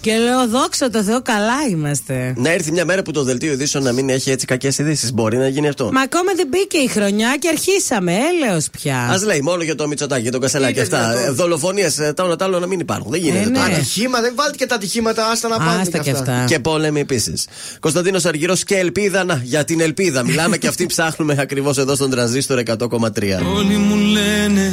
και λέω δόξα τω Θεώ, καλά είμαστε. Να έρθει μια μέρα που το δελτίο ειδήσεων να μην έχει έτσι κακές ειδήσεις. Μπορεί να γίνει αυτό. Μα ακόμα δεν μπήκε η χρονιά και αρχίσαμε, έλεος πια. Ας λέει μόνο για το Μητσοτάκη, για τον Κασελάκη αυτά. Δολοφονίες, τα όλα τα άλλα να μην υπάρχουν. Δεν γίνεται το ατυχήμα, δεν βάλτε και τα ατυχήματα, άστα να πάνε. Άστα και αυτά. Και πόλεμοι επίσης. Κωνσταντίνος Αργυρός και ελπίδα, να, για την ελπίδα. Μιλάμε και αυτή ψάχνουμε ακριβώς εδώ στον Τρανζίστορ 100,3. Όλοι μου λένε,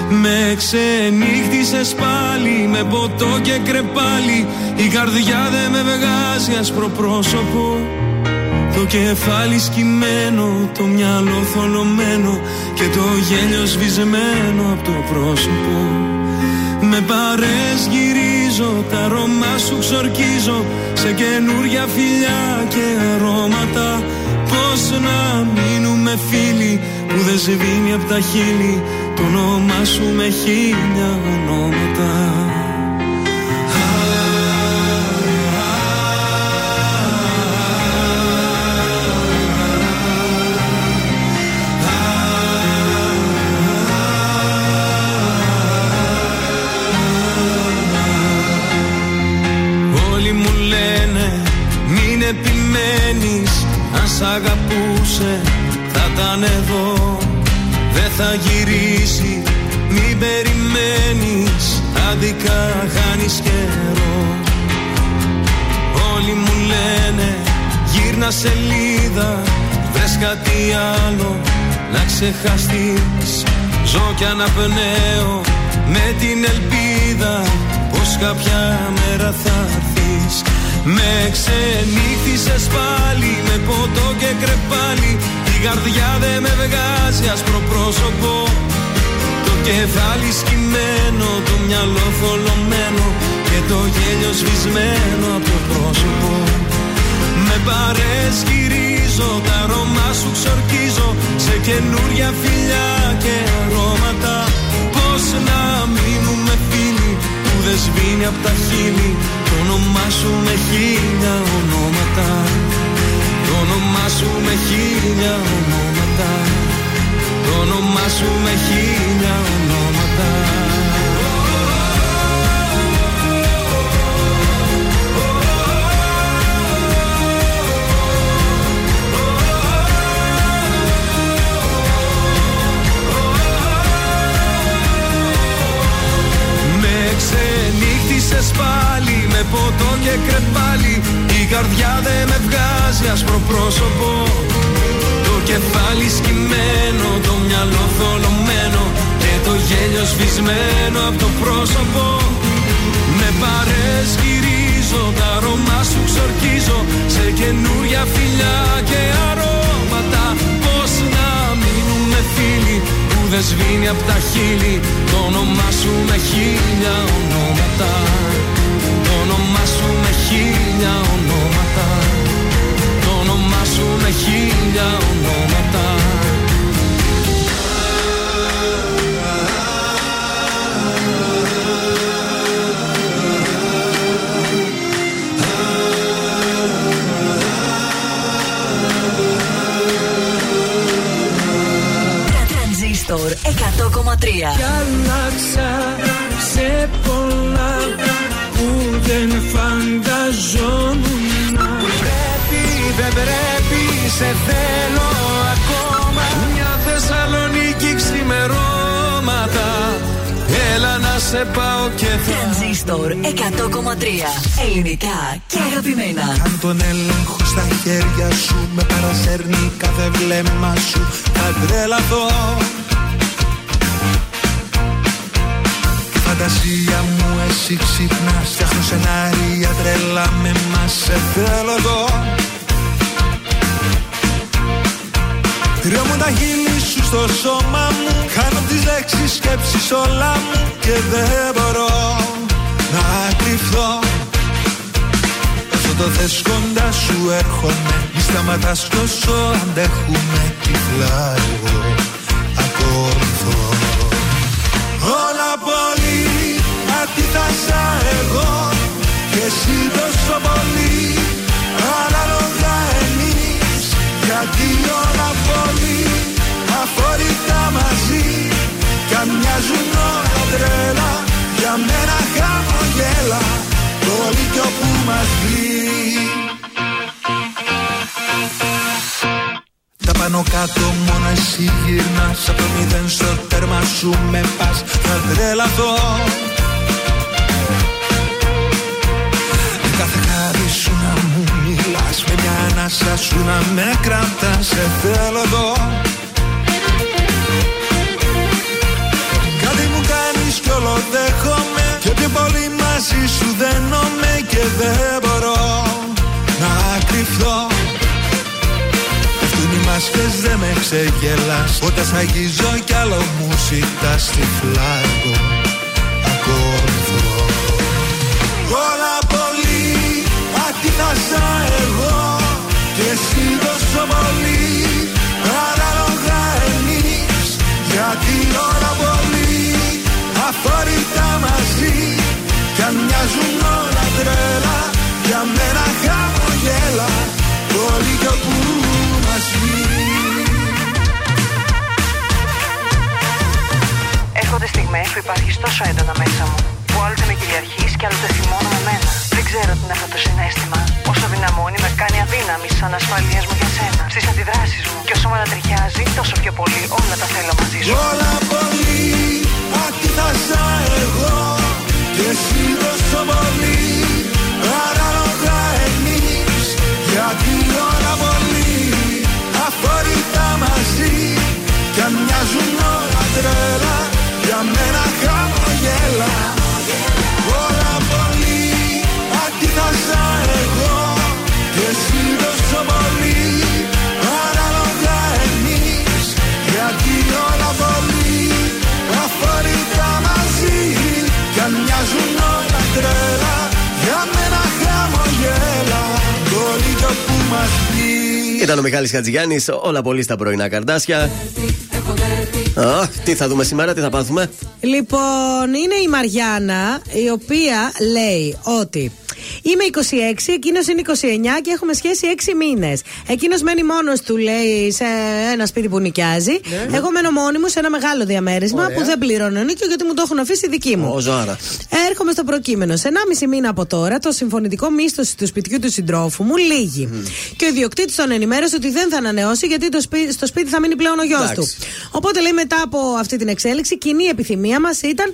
Με ξενύχτησες πάλι με ποτό και κρεπάλι. Η καρδιά δε με βγάζει ασπροπρόσωπο. Το κεφάλι σκυμμένο, το μυαλό θολωμένο και το γέλιο σβησμένο από το πρόσωπο. Με παρές γυρίζω, τα αρώμα σου ξορκίζω σε καινούρια φιλιά και αρώματα. Πώς να μείνουμε φίλοι που δεν σβήνει από τα χείλη το όνομά σου με χίλια ονόματα. Όλοι μου λένε μην επιμένεις, αν σ' αγαπούσε θα ήταν εδώ. Δεν θα γυρίσει, μην περιμένεις, άδικα χάνεις καιρό. Όλοι μου λένε γύρνα σελίδα, βρες κάτι άλλο να ξεχαστείς. Ζω κι αναπνέω με την ελπίδα πως κάποια μέρα θα έρθεις. Με ξενύχτησες πάλι με ποτό και κρεπάλι. Η καρδιά δε με βγάζει ασπροπρόσωπο. Το κεφάλι σκυμμένο, το μυαλό θολωμένο και το γέλιο σβησμένο από το πρόσωπο. Με παρέσκυρίζω, τα αρώμα σου ξορκίζω σε καινούρια φιλιά και αρώματα. Πώς να μείνουμε φίλοι που δεν σβήνει από τα χείλη το όνομά σου με χίλια ονόματα. Το όνομά σου με χίλια ονόματα. Το όνομά σου με χίλια ονόματα. βγάζει άσπρο πρόσωπο, το κεφάλι σκυμμένο, το μυαλό θολωμένο και το γέλιο σβησμένο από το πρόσωπο. Με παρέσκυρίζω, τα αρώμα σου ξορκίζω σε καινούρια φιλιά και αρώματα. Πώς να μείνουμε φίλοι που δεν σβήνει από τα χείλη το όνομά σου με χίλια ονόματα. Το όνομά σου με χίλια ονόματα. Το όνομά σου με χίλια ονόματα. Τρανζίστορ 100,3. Κι άλλαξα σε πολλά που δεν φανταζόμουν. Πρέπει, δεν πρέπει, σε θέλω ακόμα. Μια Θεσσαλονίκη ξημερώματα. Έλα να σε πάω και θα. Τρανζίστορ 100,3. Ελληνικά και αγαπημένα. Αν τον έλεγχο στα χέρια σου, με παρασέρνει κάθε βλέμμα σου. Θα τρελαθώ. Φαντασία μου, εσύ ξυπνάς, φτιάχνω σενάρια τρελά με μας, σε θέλω εδώ. Ριώμουν τα χείλη σου στο σώμα μου, χάνω τις λέξεις, σκέψεις όλα μου και δεν μπορώ να κρυφθώ. Όσο το θες κοντά σου έρχομαι, μη σταματάς κι όσο αντέχουμε, τυφλά εγώ ακολουθώ. Όλα πολύ αντίτασα εγώ και εσύ τόσο πολύ ανάλογα εμείς, γιατί όλα πολύ αφορικά μαζί κι αν μοιάζουν όλα τρέλα, για μένα χαμογέλα όλοι κι όπου μαζί. Πάνω κάτω μόνο εσύ γυρνάς, απ' το μηδέν στο τέρμα σου με πας, θα τρελαθώ. Με κάθε χάρη σου να μου μιλάς, με μια ανάσα σου να με κρατάς, σε θέλω εδώ. Κάτι μου κάνεις κι όλο δέχομαι και πιο πολύ μαζί σου δένομαι και δεν μπορώ να κρυφθώ. Μάσκες δεν με ξεγελάς, όταν σ' αγγίζω κι άλλο μου ζητάς, τυφλά εγώ ακολουθώ. Όλα πολύ αντίτασα εγώ και εσύ τόσο πολύ ανάλογα εμείς, γιατί όλα πολύ αφορικά μαζί κι αν μοιάζουν όλα τρέλα, για μένα χαμογέλα όλοι κι όπου έρχονται στιγμές που υπάρχεις τόσο έντονα μέσα μου, που άλλοτε με κυριαρχείς και άλλοτε θυμώνω με μένα. Δεν ξέρω τι είναι αυτό το συναίσθημα. Όσο δυναμώνει με κάνει αδύναμη στις ανασφαλίες μου για σένα, στις αντιδράσεις μου. Και όσο με ανατριχιάζει, τόσο πιο πολύ όλα τα θέλω μαζί σου. Όλα πολύ αντίτασα εγώ και εσύ τόσο πολύ ανάλογα εμείς, γιατί όλα πολύ αφορικά μαζί κι αν μοιάζουν όλα τρέλα, για μένα χαμογέλα. Όλα πολύ αντίτασα εγώ και εσύ τόσο πολύ ανάλογα εμείς, γιατί όλα πολύ αφορικά μαζί κι αν μοιάζουν όλα τρέλα, για μένα χαμογέλα όλοι κι όπου μας πει. Ήταν ο Μιχάλης Χατζηγιάννης, όλα πολύ στα πρωινά Καρντάσια. Τι θα δούμε σήμερα, τι θα πάθουμε. Λοιπόν, είναι η Μαριάννα, η οποία λέει ότι είμαι 26, εκείνος είναι 29 και έχουμε σχέση 6 μήνες. Εκείνος μένει μόνος του, λέει, σε ένα σπίτι που νοικιάζει. Ναι. Εγώ μένω μόνη μου σε ένα μεγάλο διαμέρισμα. Ωραία. Που δεν πληρώνω νίκιο γιατί μου το έχουν αφήσει δική μου. Ζάρα. Έρχομαι στο προκείμενο. Σε 1,5 μήνα από τώρα το συμφωνητικό μίσθωση του σπιτιού του συντρόφου μου λύγει. Και ο ιδιοκτήτης τον ενημέρωσε ότι δεν θα ανανεώσει γιατί στο σπίτι θα μείνει πλέον ο γιος του. Οπότε λέει μετά από αυτή την εξέλιξη, κοινή επιθυμία μας ήταν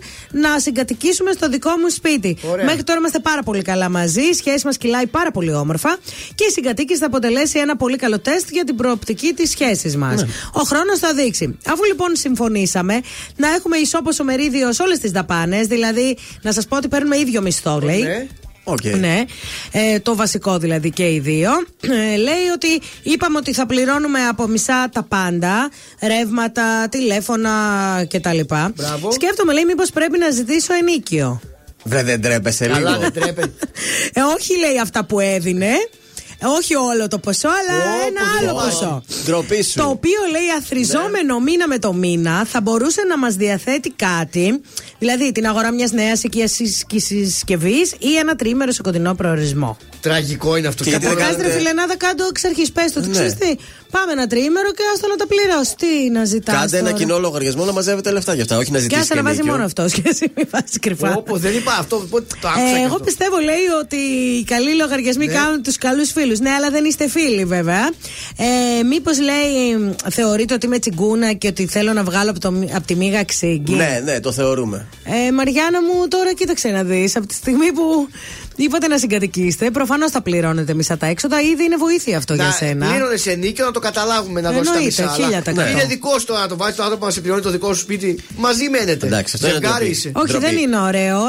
να συγκατοικήσουμε στο δικό μου σπίτι. Ωραία. Μέχρι τώρα είμαστε πάρα πολύ καλά μαζί. μαζί. Η σχέση μας κυλάει πάρα πολύ όμορφα και η συγκατοίκηση θα αποτελέσει ένα πολύ καλό τεστ για την προοπτική της σχέσης μας. Ναι. Ο χρόνος θα δείξει. Αφού λοιπόν συμφωνήσαμε να έχουμε ισόποσο μερίδιο σε όλες τις δαπάνες, δηλαδή να σας πω ότι παίρνουμε ίδιο μισθό, λέει. Ναι. Okay. Ναι, το βασικό δηλαδή και οι δύο. Λέει ότι είπαμε ότι θα πληρώνουμε από μισά τα πάντα, ρεύματα, τηλέφωνα κτλ. Μπράβο. Σκέφτομαι, λέει, μήπως πρέπει να ζητήσω ενίκιο. Δεν τρέπεσαι λίγο. Καλά, δεν τρέπεσαι. Όχι, λέει, αυτά που έδινε. Όχι όλο το ποσό, αλλά ένα άλλο ποσό. Το οποίο, λέει, αθριζόμενο μήνα με το μήνα θα μπορούσε να μας διαθέτει κάτι, δηλαδή την αγορά μιας νέας οικιακής συσκευής ή ένα τριήμερο σε κοντινό προορισμό. Τραγικό είναι αυτό. Κατακάστρε, φιλενάδα, κάτω εξ αρχής. Πες το, ξέρεις τι. Πάμε ένα τριήμερο και άστο να τα πληρώσει. Τι να ζητάς. Κάντε ένα κοινό λογαριασμό να μαζεύετε λεφτά για αυτά. Όχι να ζητήσεις. Και άσε να βάζει μόνο αυτό. Και εσύ μην βάζει κρυφά. Δεν είπα αυτό. Εγώ πιστεύω, λέει, ότι οι καλοί λογαριασμοί κάνουν τους καλούς φίλους. Ναι, αλλά δεν είστε φίλοι, βέβαια. Μήπως, λέει, θεωρείτε ότι είμαι τσιγκούνα και ότι θέλω να βγάλω από τη μύγα ξύγκη. Ναι, το θεωρούμε. Μαριάννα μου, τώρα κοίταξε να δεις. Από τη στιγμή που είπατε να συγκατοικήσετε, προφανώς θα πληρώνετε μισά τα έξοδα. Ήδη είναι βοήθεια αυτό για σένα. Πλήρωνε ενίκιο, να το καταλάβουμε, να δώσει τα μισά. Αλλά είναι δικό σου να το βάζει το άνθρωπο να σε πληρώνει το δικό σου σπίτι. Μαζί μένετε. Όχι, δεν είναι ωραίο.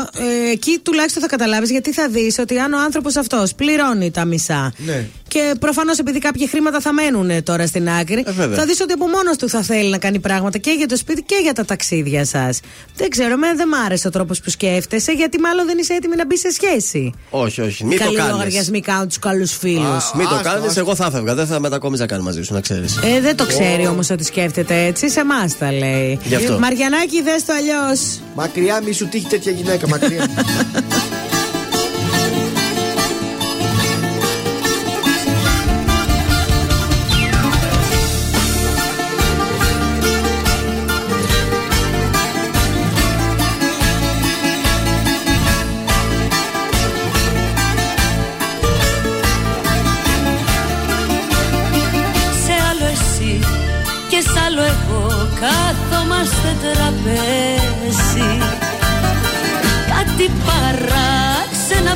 Εκεί τουλάχιστον θα καταλάβεις, γιατί θα δεις ότι αν ο άνθρωπος αυτός πληρώνει τα μισά. Ναι. Και προφανώς επειδή κάποια χρήματα θα μένουν τώρα στην άκρη, θα δεις ότι από μόνος του θα θέλει να κάνει πράγματα και για το σπίτι και για τα ταξίδια σας. Δεν ξέρω, δεν μ' άρεσε ο τρόπος που σκέφτεσαι, γιατί μάλλον δεν είσαι έτοιμη να μπει σε σχέση. Όχι. Μην το κάνεις. Καλοί λογαριασμοί κάνουν τους καλούς φίλους. Μην το κάνεις, εγώ θα φεύγα. Δεν θα μετακόμιζα καν μαζί σου, να ξέρεις. Δεν το ξέρει όμως ότι σκέφτεται έτσι. Σε εμάς τα λέει. Μαριανάκη, δες το αλλιώς. Μακριά, μη σου τύχει τέτοια γυναίκα, μακριά.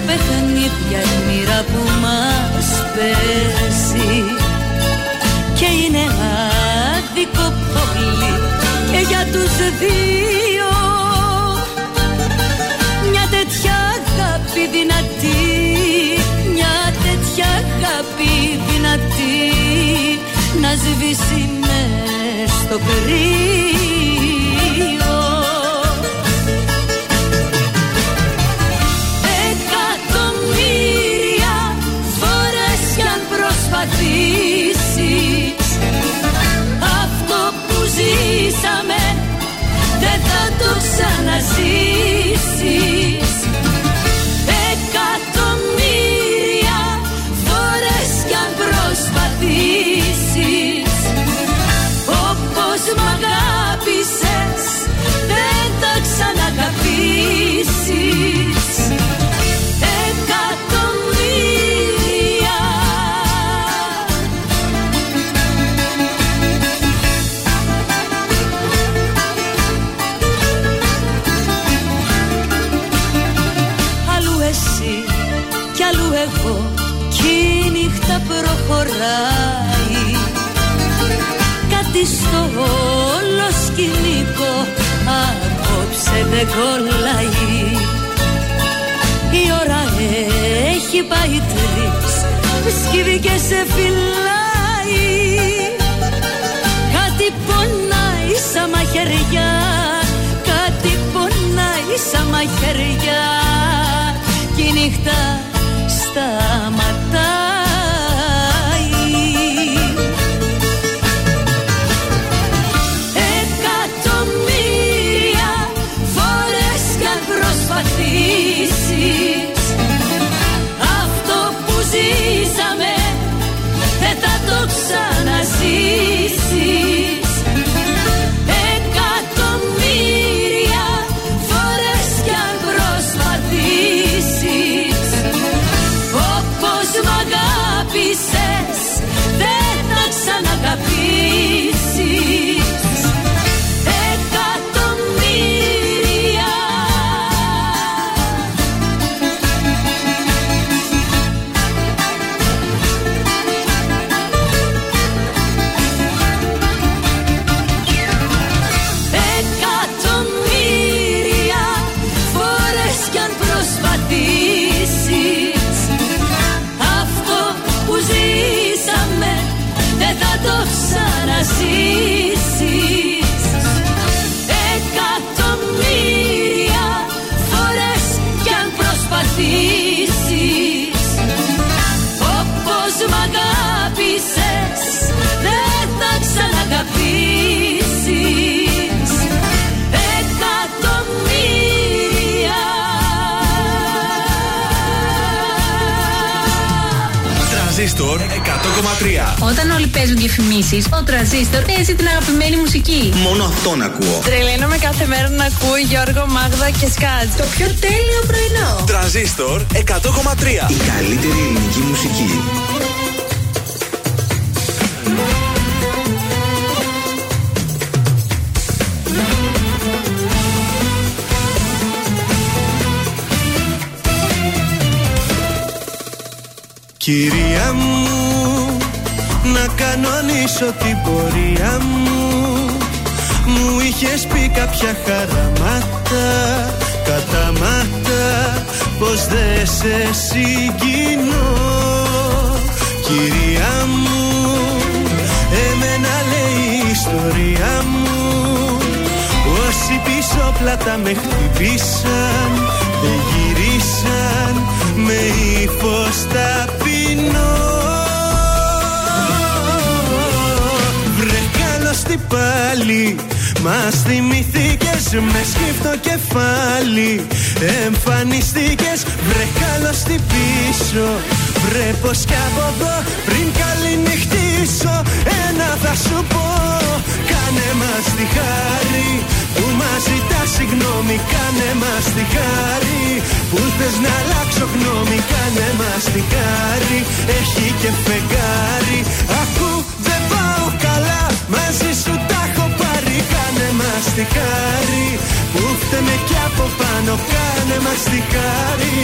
Παιχνίδια η μοίρα που μας παίζει και είναι άδικο πολύ και για τους δύο. Μια τέτοια αγάπη δυνατή, μια τέτοια αγάπη δυνατή να σβήσει μες στο κρύο. Αυτό που ζήσαμε δεν θα το ξαναζήσεις. Εκατομμύρια φορές κι αν προσπαθήσεις, όπως μ' αγάπησες δεν θα ξαναγαπήσεις. Προχωράει κάτι στο όλο σκηνικό, απόψε δεν κολλάει. Η ώρα έχει πάει 3, σκύβει και σε φυλάει. Κάτι πονάει σαν μαχαιριά, κάτι πονάει σαν μαχαιριά κι η νύχτα σταματά. Αυτό που ζήσαμε δεν θα το ξαναζήσεις. Εκατομμύρια φορές κι αν προσπαθήσεις, όπως μ' αγάπησες δεν θα ξαναγαπήσεις. Εκατομμύρια. αγαπήσεις, δεν θα ξαναγαπήσεις. 100.000.000 Τρανζίστορ 100,3. Όταν όλοι παίζουν διαφημίσεις, ο Τρανζίστορ παίζει την αγαπημένη μουσική. Μόνο αυτόν ακούω. Τρελαίνομαι κάθε μέρα να ακούω Γιώργο, Μάγδα και Σκάτζ. Το πιο τέλειο πρωινό. Τρανζίστορ 100,3. Η καλύτερη ελληνική μουσική. Κυρία μου, να κανονίσω την πορεία μου. Μου είχες πει κάποια χαραμάτα, καταμάτα, πως δεν σε συγκινώ. Κυρία μου, εμένα λέει η ιστορία μου. Όσοι πίσω πλάτα με χτυπήσαν, δεν γυρίσαν με ύφος τα. Βρε καλώς τι πάλι, μας θυμηθήκες με σκύπτο κεφάλι. Εμφανιστήκες, βρε καλώς τι πίσω. Βρε πως κι από εδώ πριν καληνυχτήσω, ένα θα σου πω. Κάνε μας τη χάρη που μας ζητάς συγγνώμη. Κάνε μας τη χάρη που θες να αλλάξω γνώμη. Κάνε μας τη χάρη, έχει και φεγγάρι. Ακού δεν πάω καλά, μαζί σου τα έχω πάρει. Κάνε μας τη χάρη που φταίμε κι από πάνω. Κάνε μας τη χάρη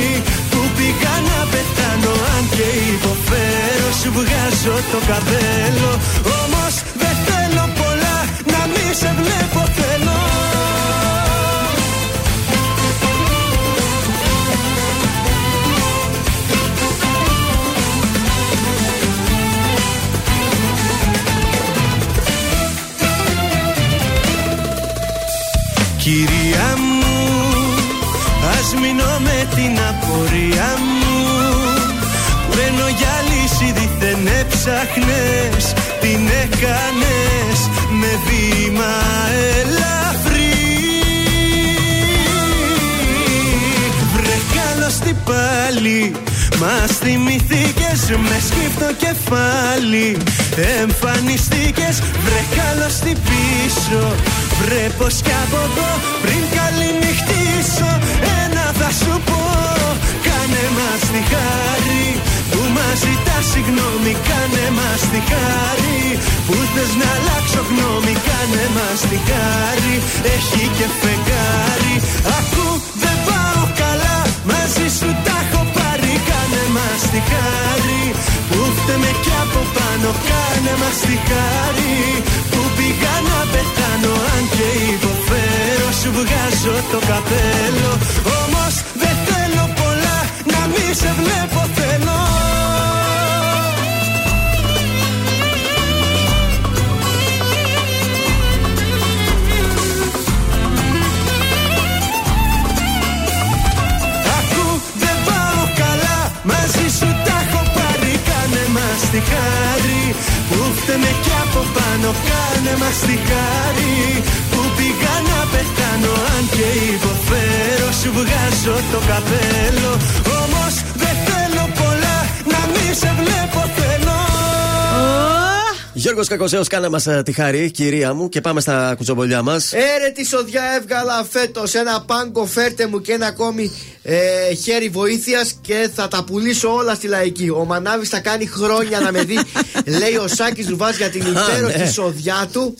που πήγα να πετάνω. Αν και υποφέρω σου βγάζω το καπέλο. Όμως δεν θέλω πολλά, να μη σε βλέπω θέλω. Κυρία μου, ας μείνω με την απορία μου. Που ενώ για λύση δίθεν έψαχνες, την έκανες με βήμα ελαφρύ. Βρε καλώς τι πάλι, μας θυμηθήκες με σκύπτο κεφάλι. Εμφανιστήκες, βρε καλώς τι πίσω. Βρε πως κι από εδώ πριν καληνυχτήσω, ένα θα σου πω. Κάνε μας τη χάρη που μας ζητάς συγγνώμη. Κάνε μας τη χάρη που θες να αλλάξω γνώμη. Κάνε μας τη χάρη, έχει και φεγγάρι. Ακού δεν πάω καλά, μαζί σου τα έχω πάρει. Κάνε μας τη χάρη που φταίμε κι από πάνω. Κάνε μας τη χάρη που πήγα να πεθάνω. Αν και υποφέρω σου βγάζω το καπέλο. Όμως δεν θέλω πολλά, να μη σε βλέπω θέλω. Ακού δεν πάω καλά, μαζί σου τα έχω πάρει. Κάνε μας τη χάρη που φταίμε κι από πάνω. Κάνε μας τη χάρη που πήγα να πεθάνω. Αν και υποφέρω σου βγάζω το καπέλο. Όμως δεν θέλω πολλά, να μη σε βλέπω θέλω. Γιώργος Κακοσέος, κάνε μας τη χάρη, κυρία μου, και πάμε στα κουτσομπολιά μας. Έρε τη σοδιά έβγαλα φέτος, ένα πάγκο φέρτε μου και ένα ακόμη χέρι βοήθειας και θα τα πουλήσω όλα στη Λαϊκή. Ο Μανάβης θα κάνει χρόνια να με δει, λέει ο Σάκης Ζουβάς για την υπέροχη σοδιά του.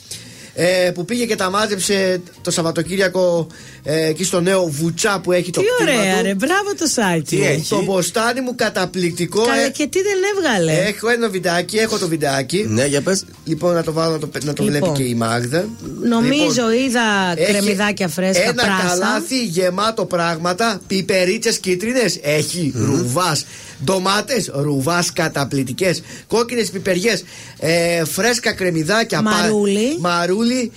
Που πήγε και τα μάζεψε το Σαββατοκύριακο εκεί στο νέο βουτσά που έχει το κτήμα. Τι ωραία, ρε, μπράβο το Σάκη. Το μποστάνι μου καταπληκτικό. Καλά, και τι δεν έβγαλε. Έχω ένα βιντεάκι, έχω το βιντεάκι. Ναι, για πες. Λοιπόν, να το βάλω να το βλέπει και η Μάγδα. Νομίζω είδα κρεμμυδάκια φρέσκα, ένα πράσα. Ένα καλάθι γεμάτο πράγματα, πιπερίτσες κίτρινες, έχει ρουβάς. Ντομάτες, ρουβάς καταπληκτικές. Κόκκινες πιπεριές, φρέσκα κρεμμυδάκια. Μαρούλι. Κούλι,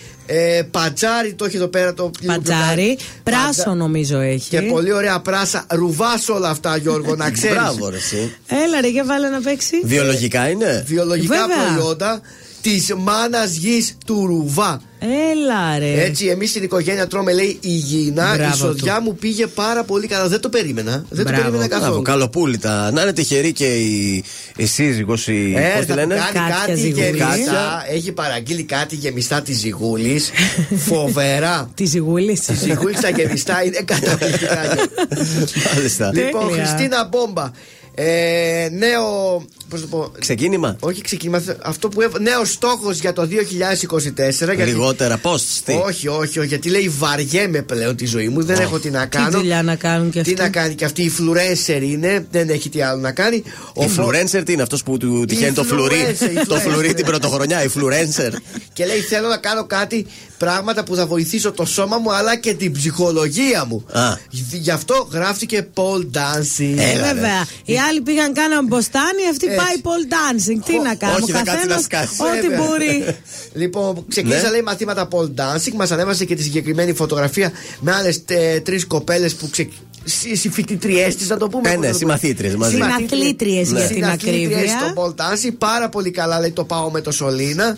πατσάρι το έχει εδώ πέρα το πατσάρι, πράσο νομίζω έχει. Και πολύ ωραία πράσα, ρουβάς όλα αυτά Γιώργο να ξέρεις. Μπράβο ρε εσύ. Έλα ρε για βάλε να παίξει. Βιολογικά είναι. Βιολογικά βέβαια. Προϊόντα της μάνας γης του ρουβά. Έλα ρε. Έτσι εμείς στην οικογένεια τρώμε λέει υγιεινά. Μπράβο, η σοδιά του μου πήγε πάρα πολύ καλά. Δεν το περίμενα. Δεν μπράβο, το περίμενα καθόλου. Καλοπούλητα. Να είναι τυχερή και η σύζυγος η, πώς τη λένε, κάτι γεμιστά. Έχει παραγγείλει κάτι γεμιστά τη Ζιγούλης. Φοβερά. Τη Ζιγούλης. Τη Ζιγούλης τα γεμιστά είναι καταπληκτικά. Λοιπόν Χριστίνα Μπόμπα. Νέο ξεκίνημα. Όχι ξεκίνημα. Αυτό που νέο στόχος για το 2024. Λιγότερα πώς. Όχι, γιατί λέει βαριέμαι πλέον τη ζωή μου. Δεν έχω τι να κάνω. Τι δουλειά να κάνουν και αυτοί. Τι να κάνει και αυτή η φλουρένσερ είναι. Δεν έχει τι άλλο να κάνει. Ο φλουρένσερ τι είναι αυτός που του τυχαίνει το φλουρί. Το φλουρί την πρωτοχρονιά. Η φλουρένσερ. Και λέει θέλω να κάνω κάτι. Πράγματα που θα βοηθήσω το σώμα μου αλλά και την ψυχολογία μου. Γι' αυτό γράφτηκε pole dancing. Βέβαια. Οι άλλοι πήγαν κάναν μποστάνι, αυτή πάει pole dancing. Τι να κάνουμε, ο καθένας ό,τι μπορεί. Λοιπόν, ξεκίνησα λέει μαθήματα pole dancing. Μας ανέβασε και τη συγκεκριμένη φωτογραφία με άλλες τρεις κοπέλες που ξεκίνησαν. Συμφοιτητριές της, να το πούμε. Ναι, συμμαθήτριες μαζί. Συναθλήτριες για την ακρίβεια. Στο pole dancing, πάρα πολύ καλά λέει το πάω με το σωλήνα.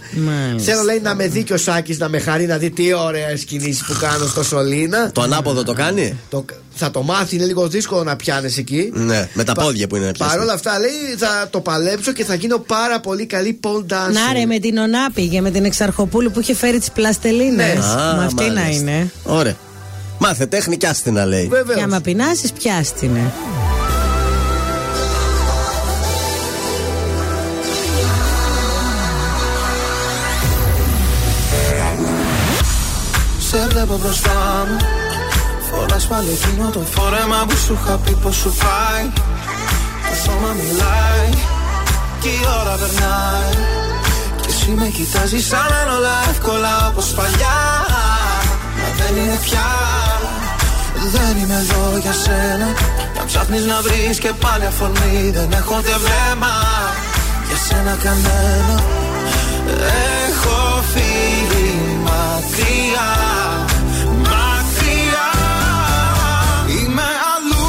Θέλω λέει να με δει και ο Σάκης να με χαρεί, να δει τι ωραίες κινήσεις που κάνω στο σωλήνα. Το ανάποδο το κάνει. Θα το μάθει, είναι λίγο δύσκολο να πιάνεις εκεί. Ναι, με τα πόδια που είναι να πιάνεις. Παρ' όλα αυτά λέει θα το παλέψω και θα γίνω πάρα πολύ καλή pole dancer. Να ρε, με την Ονά πήγε, με την Εξαρχοπούλου που είχε φέρει τις πλαστελίνες. Με αυτή να είναι. Ωραία. Μάθε τέχνη κι άστινα λέει. Βεβαίως. Και άμα πεινάσεις πιάστηνε. Σε βλέπω μπροστά μου. Φοράς πάλι εκείνο το φόρεμα που σου είχα πει πως σου πάει. Το σώμα μιλάει και η ώρα περνάει. Και εσύ με κοιτάζεις σαν αν όλα εύκολα όπως παλιά. Μα δεν είναι πια. Δεν είμαι εδώ για σένα. Να ψάχνεις να βρεις και πάλι αφορμή. Δεν έχω ούτε βλέμμα για σένα κανένα. Έχω φύγει μακριά. Μακριά. Είμαι αλλού.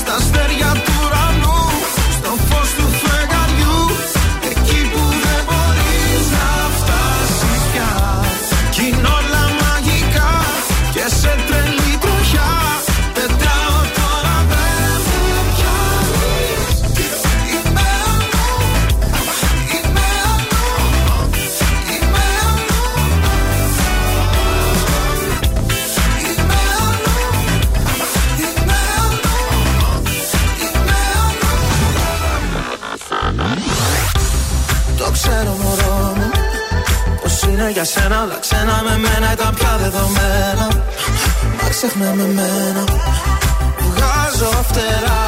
Στα αστέρια του ουρανού. Στο φως του φεγγαριού. Εκεί που δεν μπορείς να φτάσεις πια. Κι είναι όλα μαγικά. Και σε τρελή. Ξέρω μωρό μου πως είναι για σένα, αλλά ξένα με μένα ήταν πια δεδομένα. Να ξεχνάμε εμένα. Βγάζω φτερά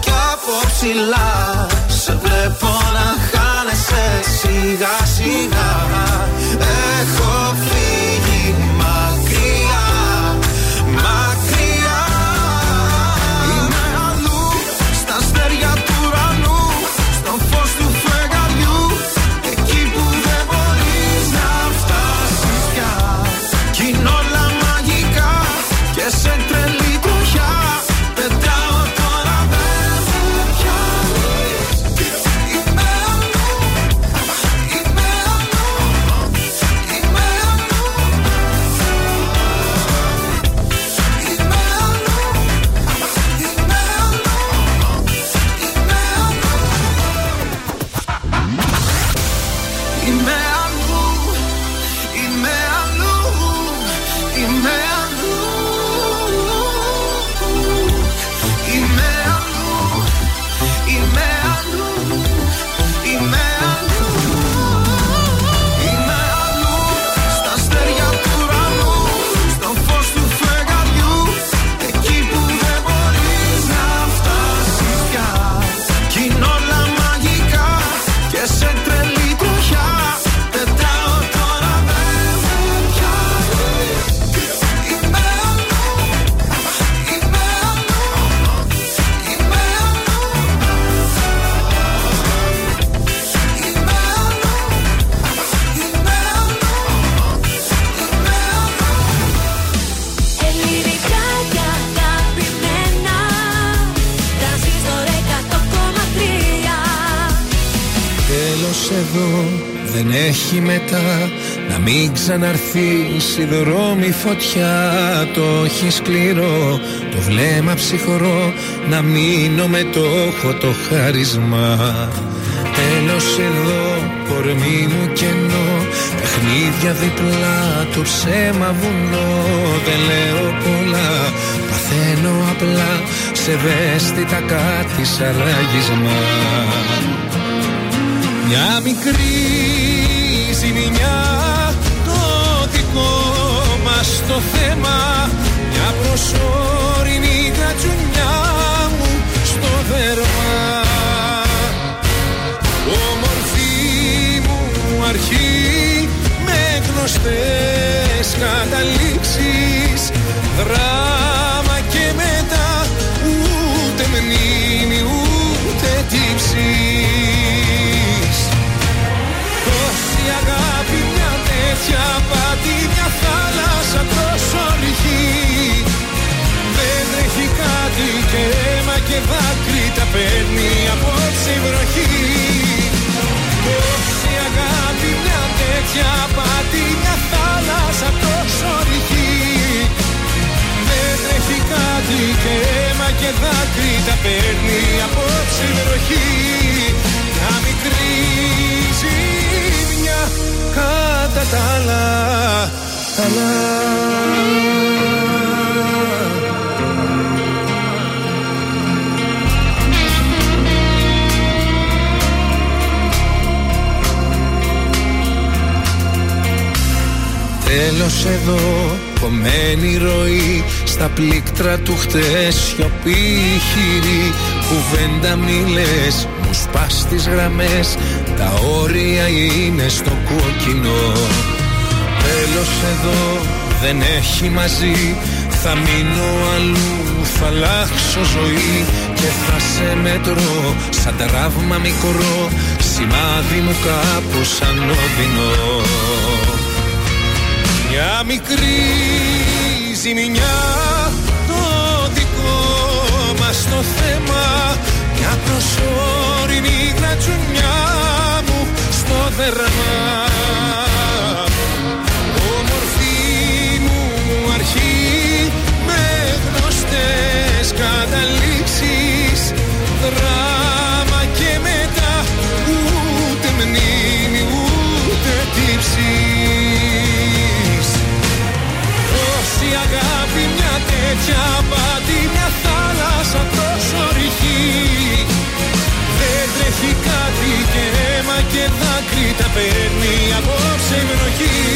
κι από ψηλά. Σε βλέπω να χάνεσαι σιγά σιγά. Έχω φύγει μακριά. Μακριά. Είμαι αλλού στα αστέρια του ουρανού. Στο φως του φεγγαριού. Central Lithuania, the town of Tranzistor 100.3. εδώ δεν έχει μετά. Να μην ξαναρθεί σιδερόμη φωτιά. Το έχει σκληρό, το βλέμμα ψυχρό. Να μείνω με το έχω το χάρισμα. Τέλος εδώ, κορμί μου κενό. Παιχνίδια διπλά, το ψέμα βουνό. Δεν λέω πολλά, παθαίνω απλά. Σε ευαίσθητα κάτι σαράγισμα. Μια μικρή ζημιά, το δικό μας το θέμα. Μια προσωρινή κατζουνιά μου στο δέρμα. Ομορφή μου αρχή, με γνωστές καταλήξεις. Δράμα και μετά, ούτε μνήμη ούτε τύψη. Αγάπη, μια τέτοια απάτη, μια θάλασσα προσωρινή. Δεν τρέχει κάτι και αίμα και δάκρυ τα παίρνει απόψε η βροχή. Όση αγάπη, μια τέτοια απάτη, μια θάλασσα προσωρινή. Δεν τρέχει κάτι και αίμα και δάκρυ τα παίρνει απόψε η βροχή. Να μικρίζει κατά τα άλλα. Τέλος εδώ, κομμένη ροή. Στα πλήκτρα του χτες, σιωπή χειρή. Κουβέντα μη λες, μου σπάς τις γραμμές. Τα όρια είναι στο κόκκινο. Τέλος εδώ, δεν έχει μαζί. Θα μείνω αλλού, θα αλλάξω ζωή. Και θα σε μέτρω, σαν τραύμα μικρό. Σημάδι μου κάπως ανώδυνο. Μια μικρή ζημιά, το δικό μας το θέμα. Μια προσωρινή γρατσουνιά μου στο δερμά. Ομορφή μου αρχή, με γνωστές καταλήξεις. Δράμα και μετά, ούτε μνήμη ούτε τύψεις. Όση αγάπη, μια τέτοια απάτη, μια θάλασσα προσωρινή. Δεν τρέχει κάτι και αίμα και δάκρυ τα παίρνει απόψε η βροχή.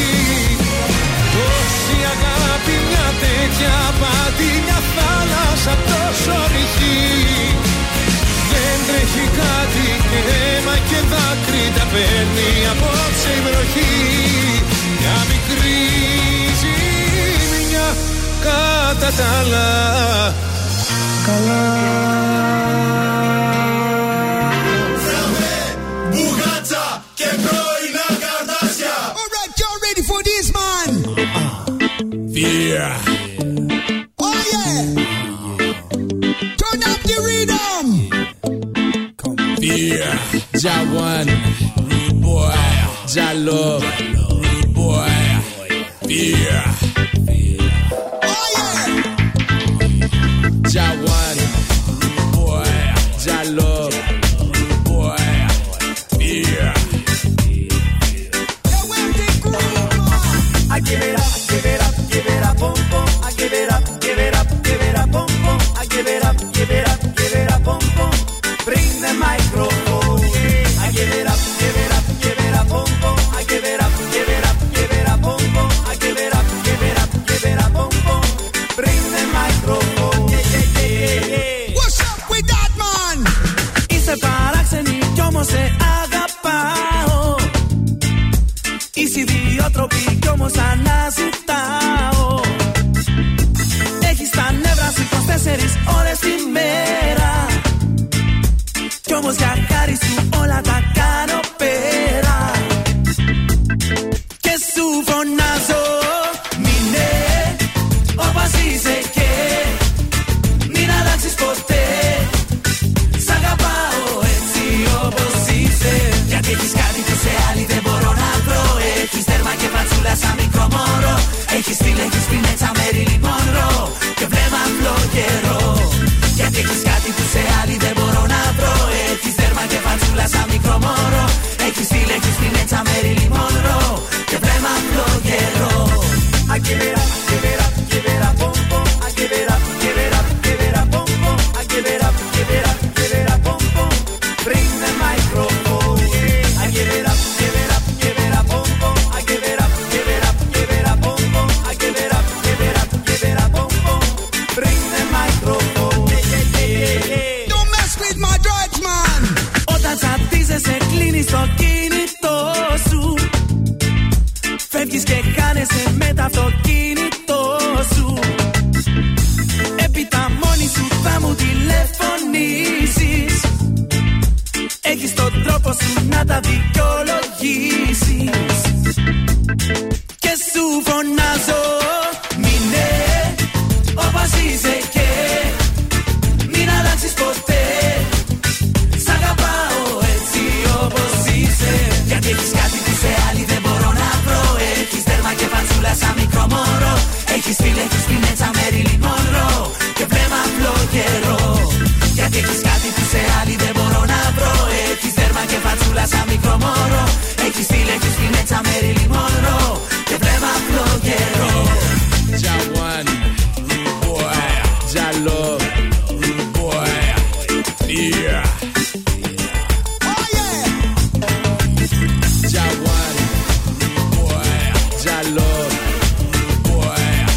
Όση αγάπη, μια τέτοια απάτη, μια θάλασσα προσωρινή. Δεν τρέχει κάτι και αίμα και δάκρυ τα παίρνει απόψε η βροχή. Μια μικρή ζημιά κατά τα άλλα καλά. Φράμε, μπουγάτσα και πρωινά Καρντάσια. All right, y'all ready for this, man? Yeah. Oh, yeah. Turn up the rhythm. Come on. Yeah. Ja one. Boy. Ja love. Boy. Yeah. It's got it. στο κινητό σου. Φεύγεις και χάνεσαι με τ' αυτοκίνητό σου. Έπειτα μόνη σου θα μου τηλεφωνήσεις. Έχεις τον τρόπο σου να τα δικαιολογήσεις. Και σου φωνάζω μείνε όπως είσαι και μην αλλάξεις ποτέ. Σ' αγαπάω έτσι όπως είσαι. Γιατί έχεις κάτι που σε άλλη δεν μπορώ να βρω. Έχεις τέρμα και φατσούλα σαν μικρό μωρό. Έχεις φίλε, έχεις πινέτσα με ριλιμονρό και βλέμμα απλό καιρό. Γιατί έχεις κάτι που σε άλλη δεν μπορώ να βρω. Έχεις τέρμα και φατσούλα σαν μικρό μωρό. Έχεις φίλε, έχεις πινέτσα με ριλιμονρό και βλέμμα απλό καιρό. Τζαουάν, ριμπόα, τζαλό. Yeah. Oh yeah. Jawan, boy, Jalo, boy, yeah.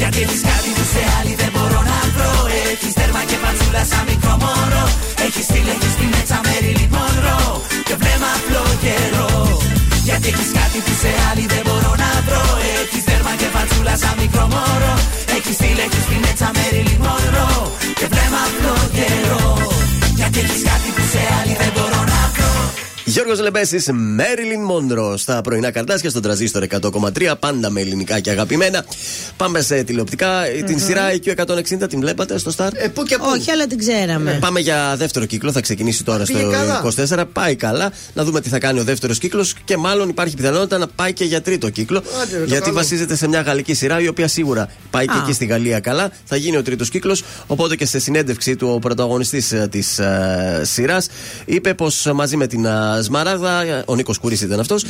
Γιατί έχεις κάτι που σε άλλη δεν μπορώ να βρω. Έχεις δέρμα και πατσούλα σαν μικρό μωρό. Έχεις φίλε, έχεις πινέτσα με Marilyn Monroe και βλέμμα απλό καιρό. Γιατί έχεις κάτι που σε άλλη δεν μπορώ να βρω. Έχεις δέρμα και πατσούλα σαν μικρό μωρό. Έχεις φίλε, έχεις πινέτσα με Marilyn Monroe και βλέμμα απλό καιρό. Γιατί έχεις κάτι που σε άλλη δεν μπορώ να βρω. Γιώργος Λεμπέσης, Marilyn Monroe στα πρωινά Καρντάσια, στον Τρανζίστορ 100,3, πάντα με ελληνικά και αγαπημένα. Πάμε σε τηλεοπτικά. Mm-hmm. Την σειρά EQ160 την βλέπατε στο Star? Πού και πού. Όχι, αλλά την ξέραμε. Πάμε για δεύτερο κύκλο, θα ξεκινήσει τώρα στο 24. Πάει καλά. Να δούμε τι θα κάνει ο δεύτερος κύκλος και μάλλον υπάρχει πιθανότητα να πάει και για τρίτο κύκλο. Γιατί βασίζεται σε μια γαλλική σειρά η οποία σίγουρα πάει και εκεί στη Γαλλία καλά. Θα γίνει ο τρίτος κύκλος. Οπότε και σε συνέντευξη του ο πρωταγωνιστής της σειράς είπε πως μαζί με την Σμαράγδα, ο Νίκος Κούρης ήταν αυτός,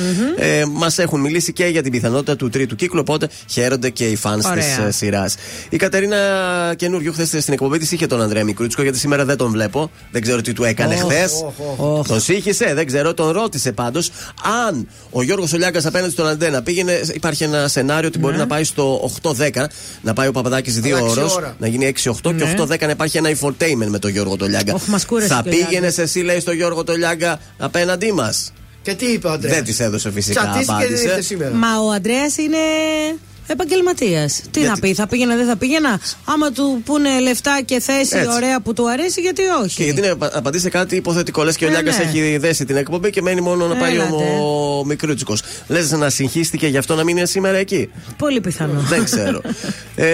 μας έχουν μιλήσει και για την πιθανότητα του τρίτου κύκλου. Οπότε χαίρονται και οι φανς της σειράς. Η Κατερίνα Καινούργιου χθες στην εκπομπή της είχε τον Ανδρέα Μικρούτσικο, γιατί σήμερα δεν τον βλέπω. Δεν ξέρω τι του έκανε χθες. Τον σύγχυσε, δεν ξέρω, τον ρώτησε πάντως. Αν ο Γιώργος Λιάγκας απέναντι στον Αντένα πήγαινε, υπάρχει ένα σενάριο ότι μπορεί να πάει στο 8-10, να πάει ο Παπαδάκης 2 ώρες, να γίνει 6-8 και 8-10 να υπάρχει ένα infotainment με τον Γιώργο Λιάγκα. Θα πήγαινε εσύ, λέει, στο Γιώργο Λιάγκα απέναντι. Μας. Και τι είπε ο Αντρέας? Δεν της έδωσε φυσικά απάντηση. Μα ο Αντρέας είναι επαγγελματίας. Τι να πει, θα πήγαινα, δεν θα πήγαινα. Άμα του πούνε λεφτά και θέση ωραία που του αρέσει, γιατί όχι. Και γιατί να απαντήσει κάτι υποθετικό. Λες και ο Λιάγκας έχει δέσει την εκπομπή και μένει μόνο να πάει ο Μικρούτσικος. Λες να συγχύστηκε γι' αυτό να μείνει σήμερα εκεί. Πολύ πιθανό. Δεν ξέρω.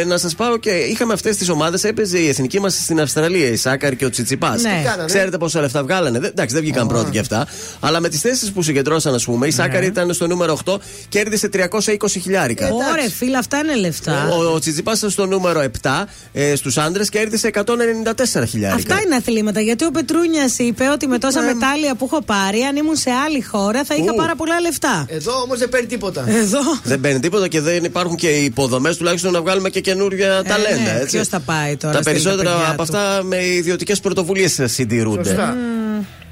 Να σας πάω και είχαμε αυτές τις ομάδες. Έπαιζε η εθνική μας στην Αυστραλία, η Σάκαρη και ο Τσιτσιπάς. Ξέρετε πόσα λεφτά βγάλανε? Εντάξει, δεν βγήκαν πρώτοι κι αυτά. Αλλά με τις θέσεις που συγκεντρώσαν, ας πούμε, η Σάκαρη ήταν στο νούμερο 8, κέρδισε 320.000. Φίλα, αυτά είναι λεφτά. Ο Τσιτσιπάς στο νούμερο 7, στους άντρες, κέρδισε 194.000. Αυτά είναι αθλήματα. Γιατί ο Πετρούνιας είπε ότι με τόσα μετάλλια που έχω πάρει, αν ήμουν σε άλλη χώρα θα είχα πάρα πολλά λεφτά. Εδώ όμως δεν παίρνει τίποτα. Δεν παίρνει τίποτα και δεν υπάρχουν και οι υποδομές, τουλάχιστον να βγάλουμε και καινούργια ταλέντα. Ποιος θα πάει τώρα? Τα περισσότερα από αυτά με ιδιωτικές πρωτοβουλίες συντηρούνται.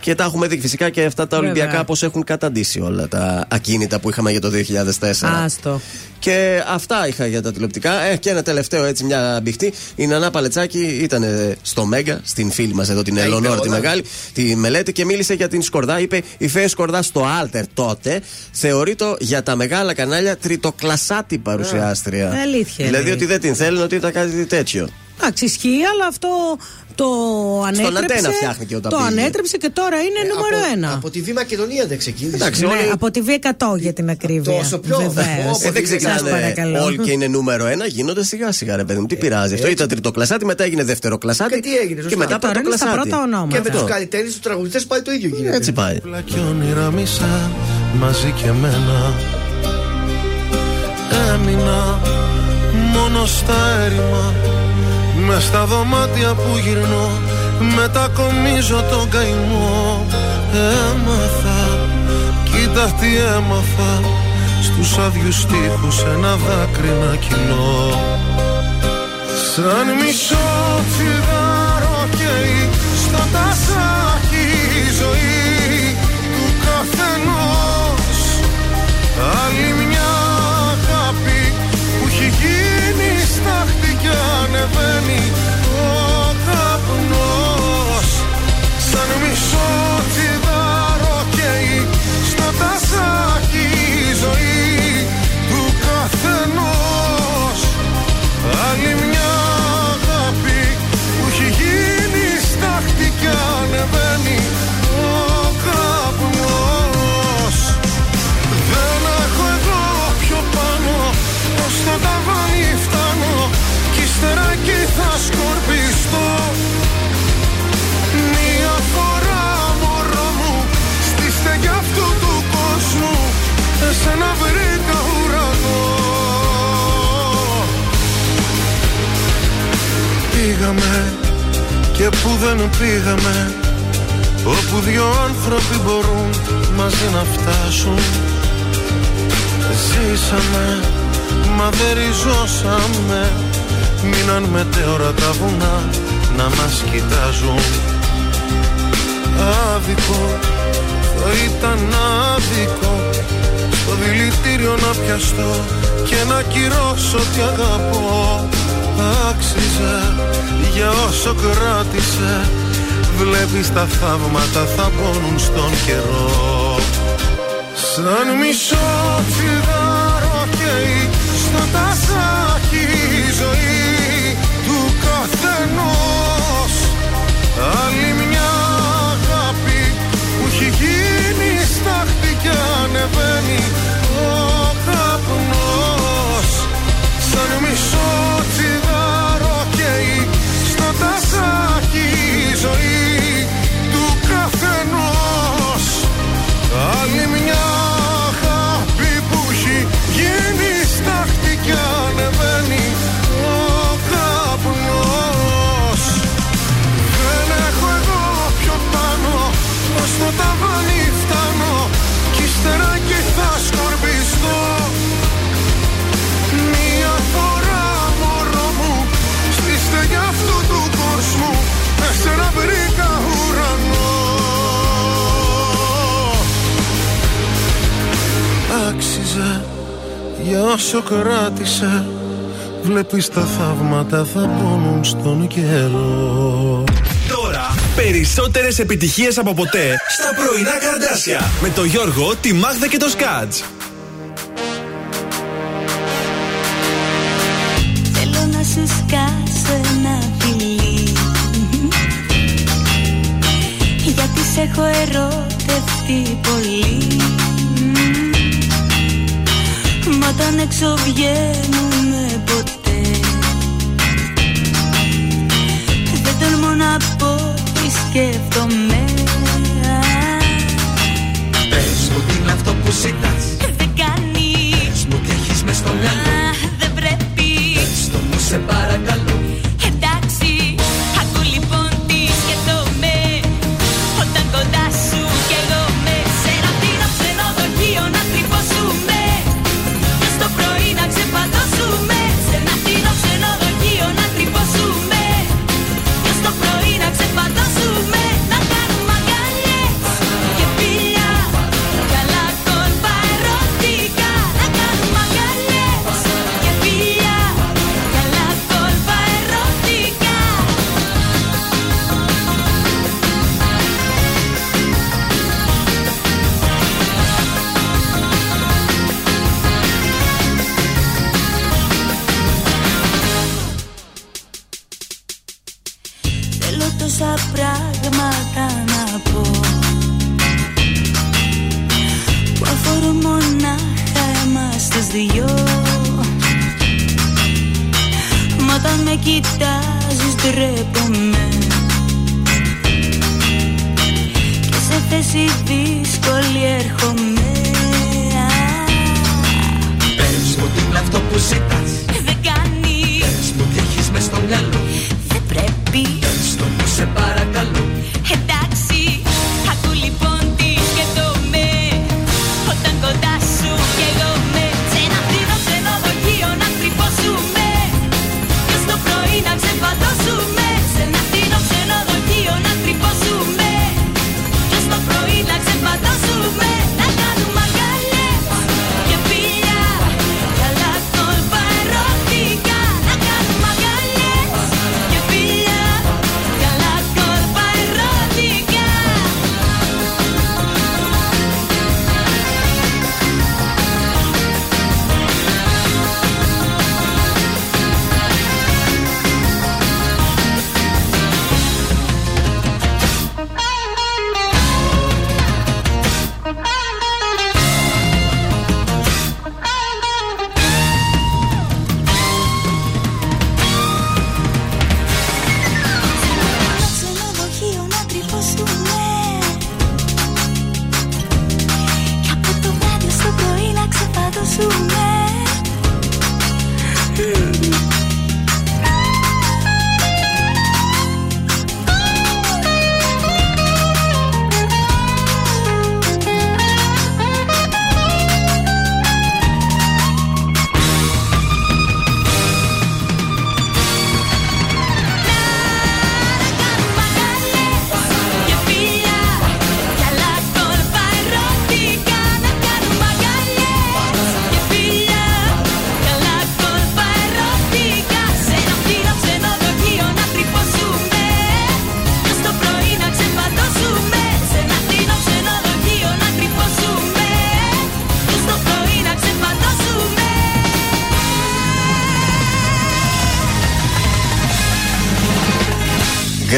Και τα έχουμε δει φυσικά και αυτά τα Ολυμπιακά πως έχουν καταντήσει όλα τα ακίνητα που είχαμε για το 2004. Άστο. Και αυτά είχα για τα τηλεοπτικά. Και ένα τελευταίο, έτσι, μια μπιχτή. Η Νανά Παλετσάκη ήταν στο Μέγκα, στην φίλη μας εδώ, την Ελονόρα τη Μεγάλη, τη μελέτη, και μίλησε για την Σκορδά. Είπε: η Φέα Σκορδά στο Άλτερ τότε θεωρείται για τα μεγάλα κανάλια τριτοκλασάτη παρουσιάστρια. Αλήθεια. Δηλαδή ότι δεν την θέλουν, ότι ήταν κάτι τέτοιο. Εντάξει, ισχύει, αλλά αυτό. Το ανέτρεψε και τώρα είναι νούμερο 1. Από τη Β Μακεδονία δεν ξεκίνησε. Εντάξει, όλοι... από τη Β100 για την ακρίβεια. Τόσο πιο δεν ξεκινάνε όλοι και είναι νούμερο 1, γίνονται σιγά σιγά, ρε παιδί μου. Τι πειράζει αυτό? Ήταν τριτοκλασάτη, μετά έγινε δευτεροκλασάτη. Και τι έγινε? Και μετά πρωτοκλασάτη. Στα πρώτα ονόματα. Και με τους καλλιτέχνες, τους τραγουδιστές πάει το ίδιο γίνεται. Έτσι πάει. Και όνειρα μισά μαζί και εμένα. Έμεινα μόνο στα έρημα. Μες στα δωμάτια που γυρνώ μετακομίζω τον καημό. Έμαθα, κοίτα τι έμαθα, στους άδειους στίχους ένα δάκρυ να κοινώ. Σαν μισό τσιγάρο καίει στο τασάκι η ζωή του καθενός. Άλλη μια αγάπη που έχει γίνει στάχτη κι ανεβαίνει ο καπνός. πήγαμε και που δεν πήγαμε, όπου δυο άνθρωποι μπορούν μαζί να φτάσουν. Ζήσαμε, μα δεν ριζώσαμε. Μείναν μετέωρα τα βουνά να μας κοιτάζουν. Άδικο, το ήταν άδικο, στο δηλητήριο να πιαστώ και να κυρώσω τι αγαπώ. Άξιζε για όσο κράτησε. Βλέπεις τα θαύματα θα πόνουν στον καιρό. Σαν μισό τσιγάρο καίει στο τασάκι η ζωή του καθενός. Άλλη μια αγάπη που έχει γίνει στάχτη και ανεβαίνει ο καπνός. Σαν μισό τσιγάρο καίει στο τασάκι η ζωή του καθενός. Άλλη μια αγάπη που έχει γίνει στάχτη κι ανεβαίνει ο καπνός. Δεν έχω εγώ πιο πάνω, ως το ταβάνι φτάνω κι ύστερα και θα σκορπιστώ. Μια φορά μωρό μου, στη στεγιά αυτού του κόσμου σε να βρήκα ουρανό. Άξιζε για όσο κράτησε. Βλέπεις τα θαύματα θα πόνουν στον καιρό. Τώρα περισσότερες επιτυχίες από ποτέ στα πρωινά Καρντάσια με το Γιώργο, τη Μάγδα και το Σκάτζ. Θέλω να σου σκάσω ένα φιλί, γιατί σε έχω ερωτευτεί πολύ. Μα όταν έξω βγαίνουμε ποτέ, δεν τολμώ να πω τι σκέφτομαι. Πες μου τι είναι αυτό που ζητάς. Δεν κάνει. Πες μου τι έχεις μες στο μυαλό. Δεν πρέπει. Πες το μου σε παρακαλώ. Εντάξει, ακού λοιπόν τι σκέφτομαι. Όταν κοντά σου κι εγώ με σένα πήρα ξενοδοχείο να τρυπώσουμε. Το πρωί να ξεπατώσουμε σε ένα φθηνό ξενοδοχείο να τρυπώσουμε. Και στο πρωί να ξεπατώσουμε, να κάνουμε αγκαλιές και φιλιά. Καλά κόλπα ερωτικά, να κάνουμε αγκαλιές και φιλιά. Καλά κόλπα ερωτικά. Τόσα πράγματα να πω που αφορούν μονάχα εμάς τους δυο. Μα όταν με κοιτάζεις ντρέπομαι και σε θέση δύσκολη έρχομαι. Πες μου τι είναι αυτό που ζητάς. Δεν κάνει. Πες μου τι έχεις μες στο μυαλό. Δεν πρέπει. Σε παρακαλώ. Εντάξει, ακού λοιπόν τι σκέφτομαι. Όταν κοντά σου κι εγώ με σε ένα φθηνό ξενοδοχείο να τρυπώσουμε. Και στο πρωί να ξεπατώσουμε. Σε ένα φθηνό ξενοδοχείο να τρυπώσουμε. Και στο πρωί να ξεπατώσουμε. Να κάνουμε αγκαλιές και φιλιά. Καλά κόλπα ερωτικά. Να κάνουμε αγκαλιές.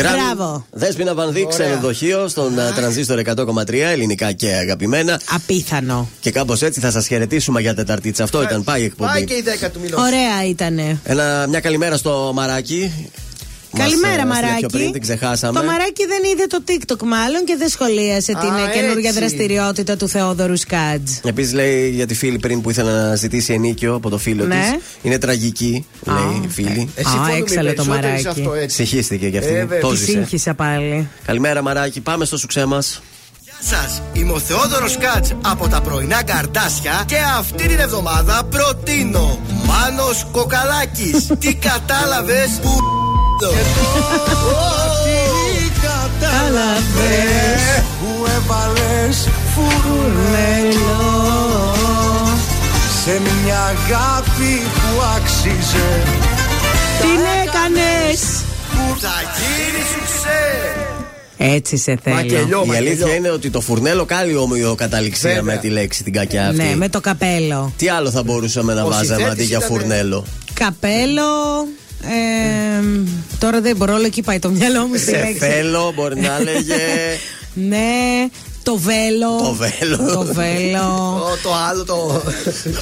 Μπράβο. Δέσποινα Βανδή, ξενοδοχείο στον Tranzistor 100.3, ελληνικά και αγαπημένα. Απίθανο. Και κάπως έτσι θα σας χαιρετήσουμε για Τεταρτίτσα. Αυτό ήταν, πάει η εκπομπή. Πάει και η 10 του μηνός. Ωραία ήτανε. Μια καλημέρα στο Μαράκι. Καλημέρα, Μαράκι. Πριν, την ξεχάσαμε. Το Μαράκι δεν είδε το TikTok, μάλλον, και δεν σχολίασε την καινούργια δραστηριότητα του Θεόδωρου Σκάτζ. Επίσης, λέει για τη φίλη πριν που ήθελε να ζητήσει ενίκιο από το φίλο της. Είναι τραγική, λέει η φίλη. Έξαλλο το Μαράκι. Συγχύστηκε κι αυτή. Το σύγχυσα πάλι. Καλημέρα, Μαράκι. Πάμε στο σουξέ μας. Σας, είμαι ο Θεόδωρος Σκάτζ από τα Πρωινά Καρντάσια και αυτή την εβδομάδα προτείνω Πάνος Κοκαλάκης. Τι κατάλαβες που... Τι κατάλαβες που έβαλες φουρνελό σε μια αγάπη που άξιζε. Την έκανες που θα γίνεις σουξέ. Έτσι σε θέλω. Η αλήθεια είναι ότι το φουρνέλο κάλλει όμοιο καταληξία με τη λέξη την κακιά αυτή. Ναι, με το καπέλο. Τι άλλο θα μπορούσαμε να βάζαμε αντί για φουρνέλο? Καπέλο. Τώρα δεν μπορώ, όλο εκεί πάει το μυαλό μου. Σε θέλω, μπορεί να έλεγε. Ναι, το βέλο. Το βέλο. Το άλλο, το.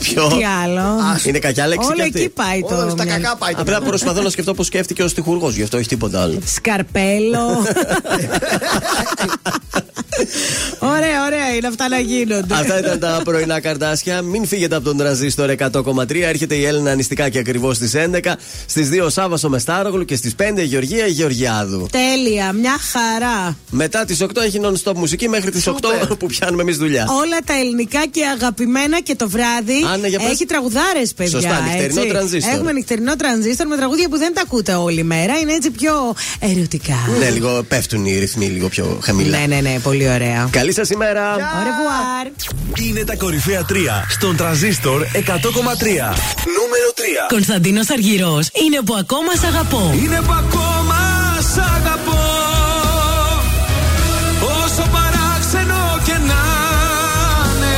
Ποιο? Τι άλλο? Είναι κακιά λέξη. Όλο εκεί πάει το. Τα κακά πάει. Απλά προσπαθώ να σκεφτώ πως σκέφτηκε ο στιχουργός, γι' αυτό έχει τίποτα άλλο. Σκαρπέλο. Ωραία είναι αυτά να γίνονται. Αυτά ήταν τα Πρωινά Καρντάσια. Μην φύγετε από τον Τρανζίστορ 100,3. Έρχεται η Έλληνα Νηστικά και ακριβώς στις 11. Στις 2 Σάββασο Μεστάρογλου και στις 5 η Γεωργία Γεωργιάδου. Τέλεια, μια χαρά. Μετά τις 8 έχει non-stop μουσική μέχρι τις 8 που πιάνουμε εμείς δουλειά. Όλα τα ελληνικά και αγαπημένα, και το βράδυ έχει τραγουδάρες, παιδιά. Σωστά, νυχτερινό Τρανζίστορ. Έχουμε νυχτερινό Τρανζίστορ με τραγούδια που δεν τα ακούτε όλη μέρα. Είναι έτσι πιο ερωτικά. Ναι, λίγο πέφτουν οι ρυθμοί λίγο πιο χαμηλά. Ναι, πολύ ωραία. Καλή σας ημέρα. Είναι τα κορυφαία 3 στον Τρανζίστορ 100,3. Νούμερο 3. Κωνσταντίνος Αργυρός. Είναι που ακόμα σ' αγαπώ. Είναι που ακόμα σ' αγαπώ. Όσο παράξενο και να είναι.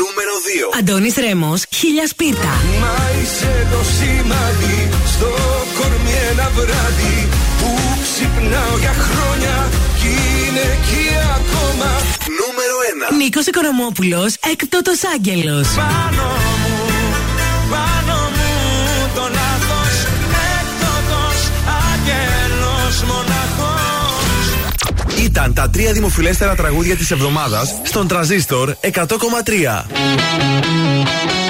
Νούμερο 2. Αντώνης Ρέμος. Χίλια σπίρτα. Μα είσαι το σημάδι στο κορμί ένα βράδυ που ξυπνάω για χρόνια. Νούμερο 1. Νίκος Οικονομόπουλος, Έκτοτος Άγγελος. Πάνω μου, τον άθος, έκτοτος άγγελος μοναχός. Ήταν τα 3 δημοφιλέστερα τραγούδια της εβδομάδας στον Τρανζίστορ 100,3.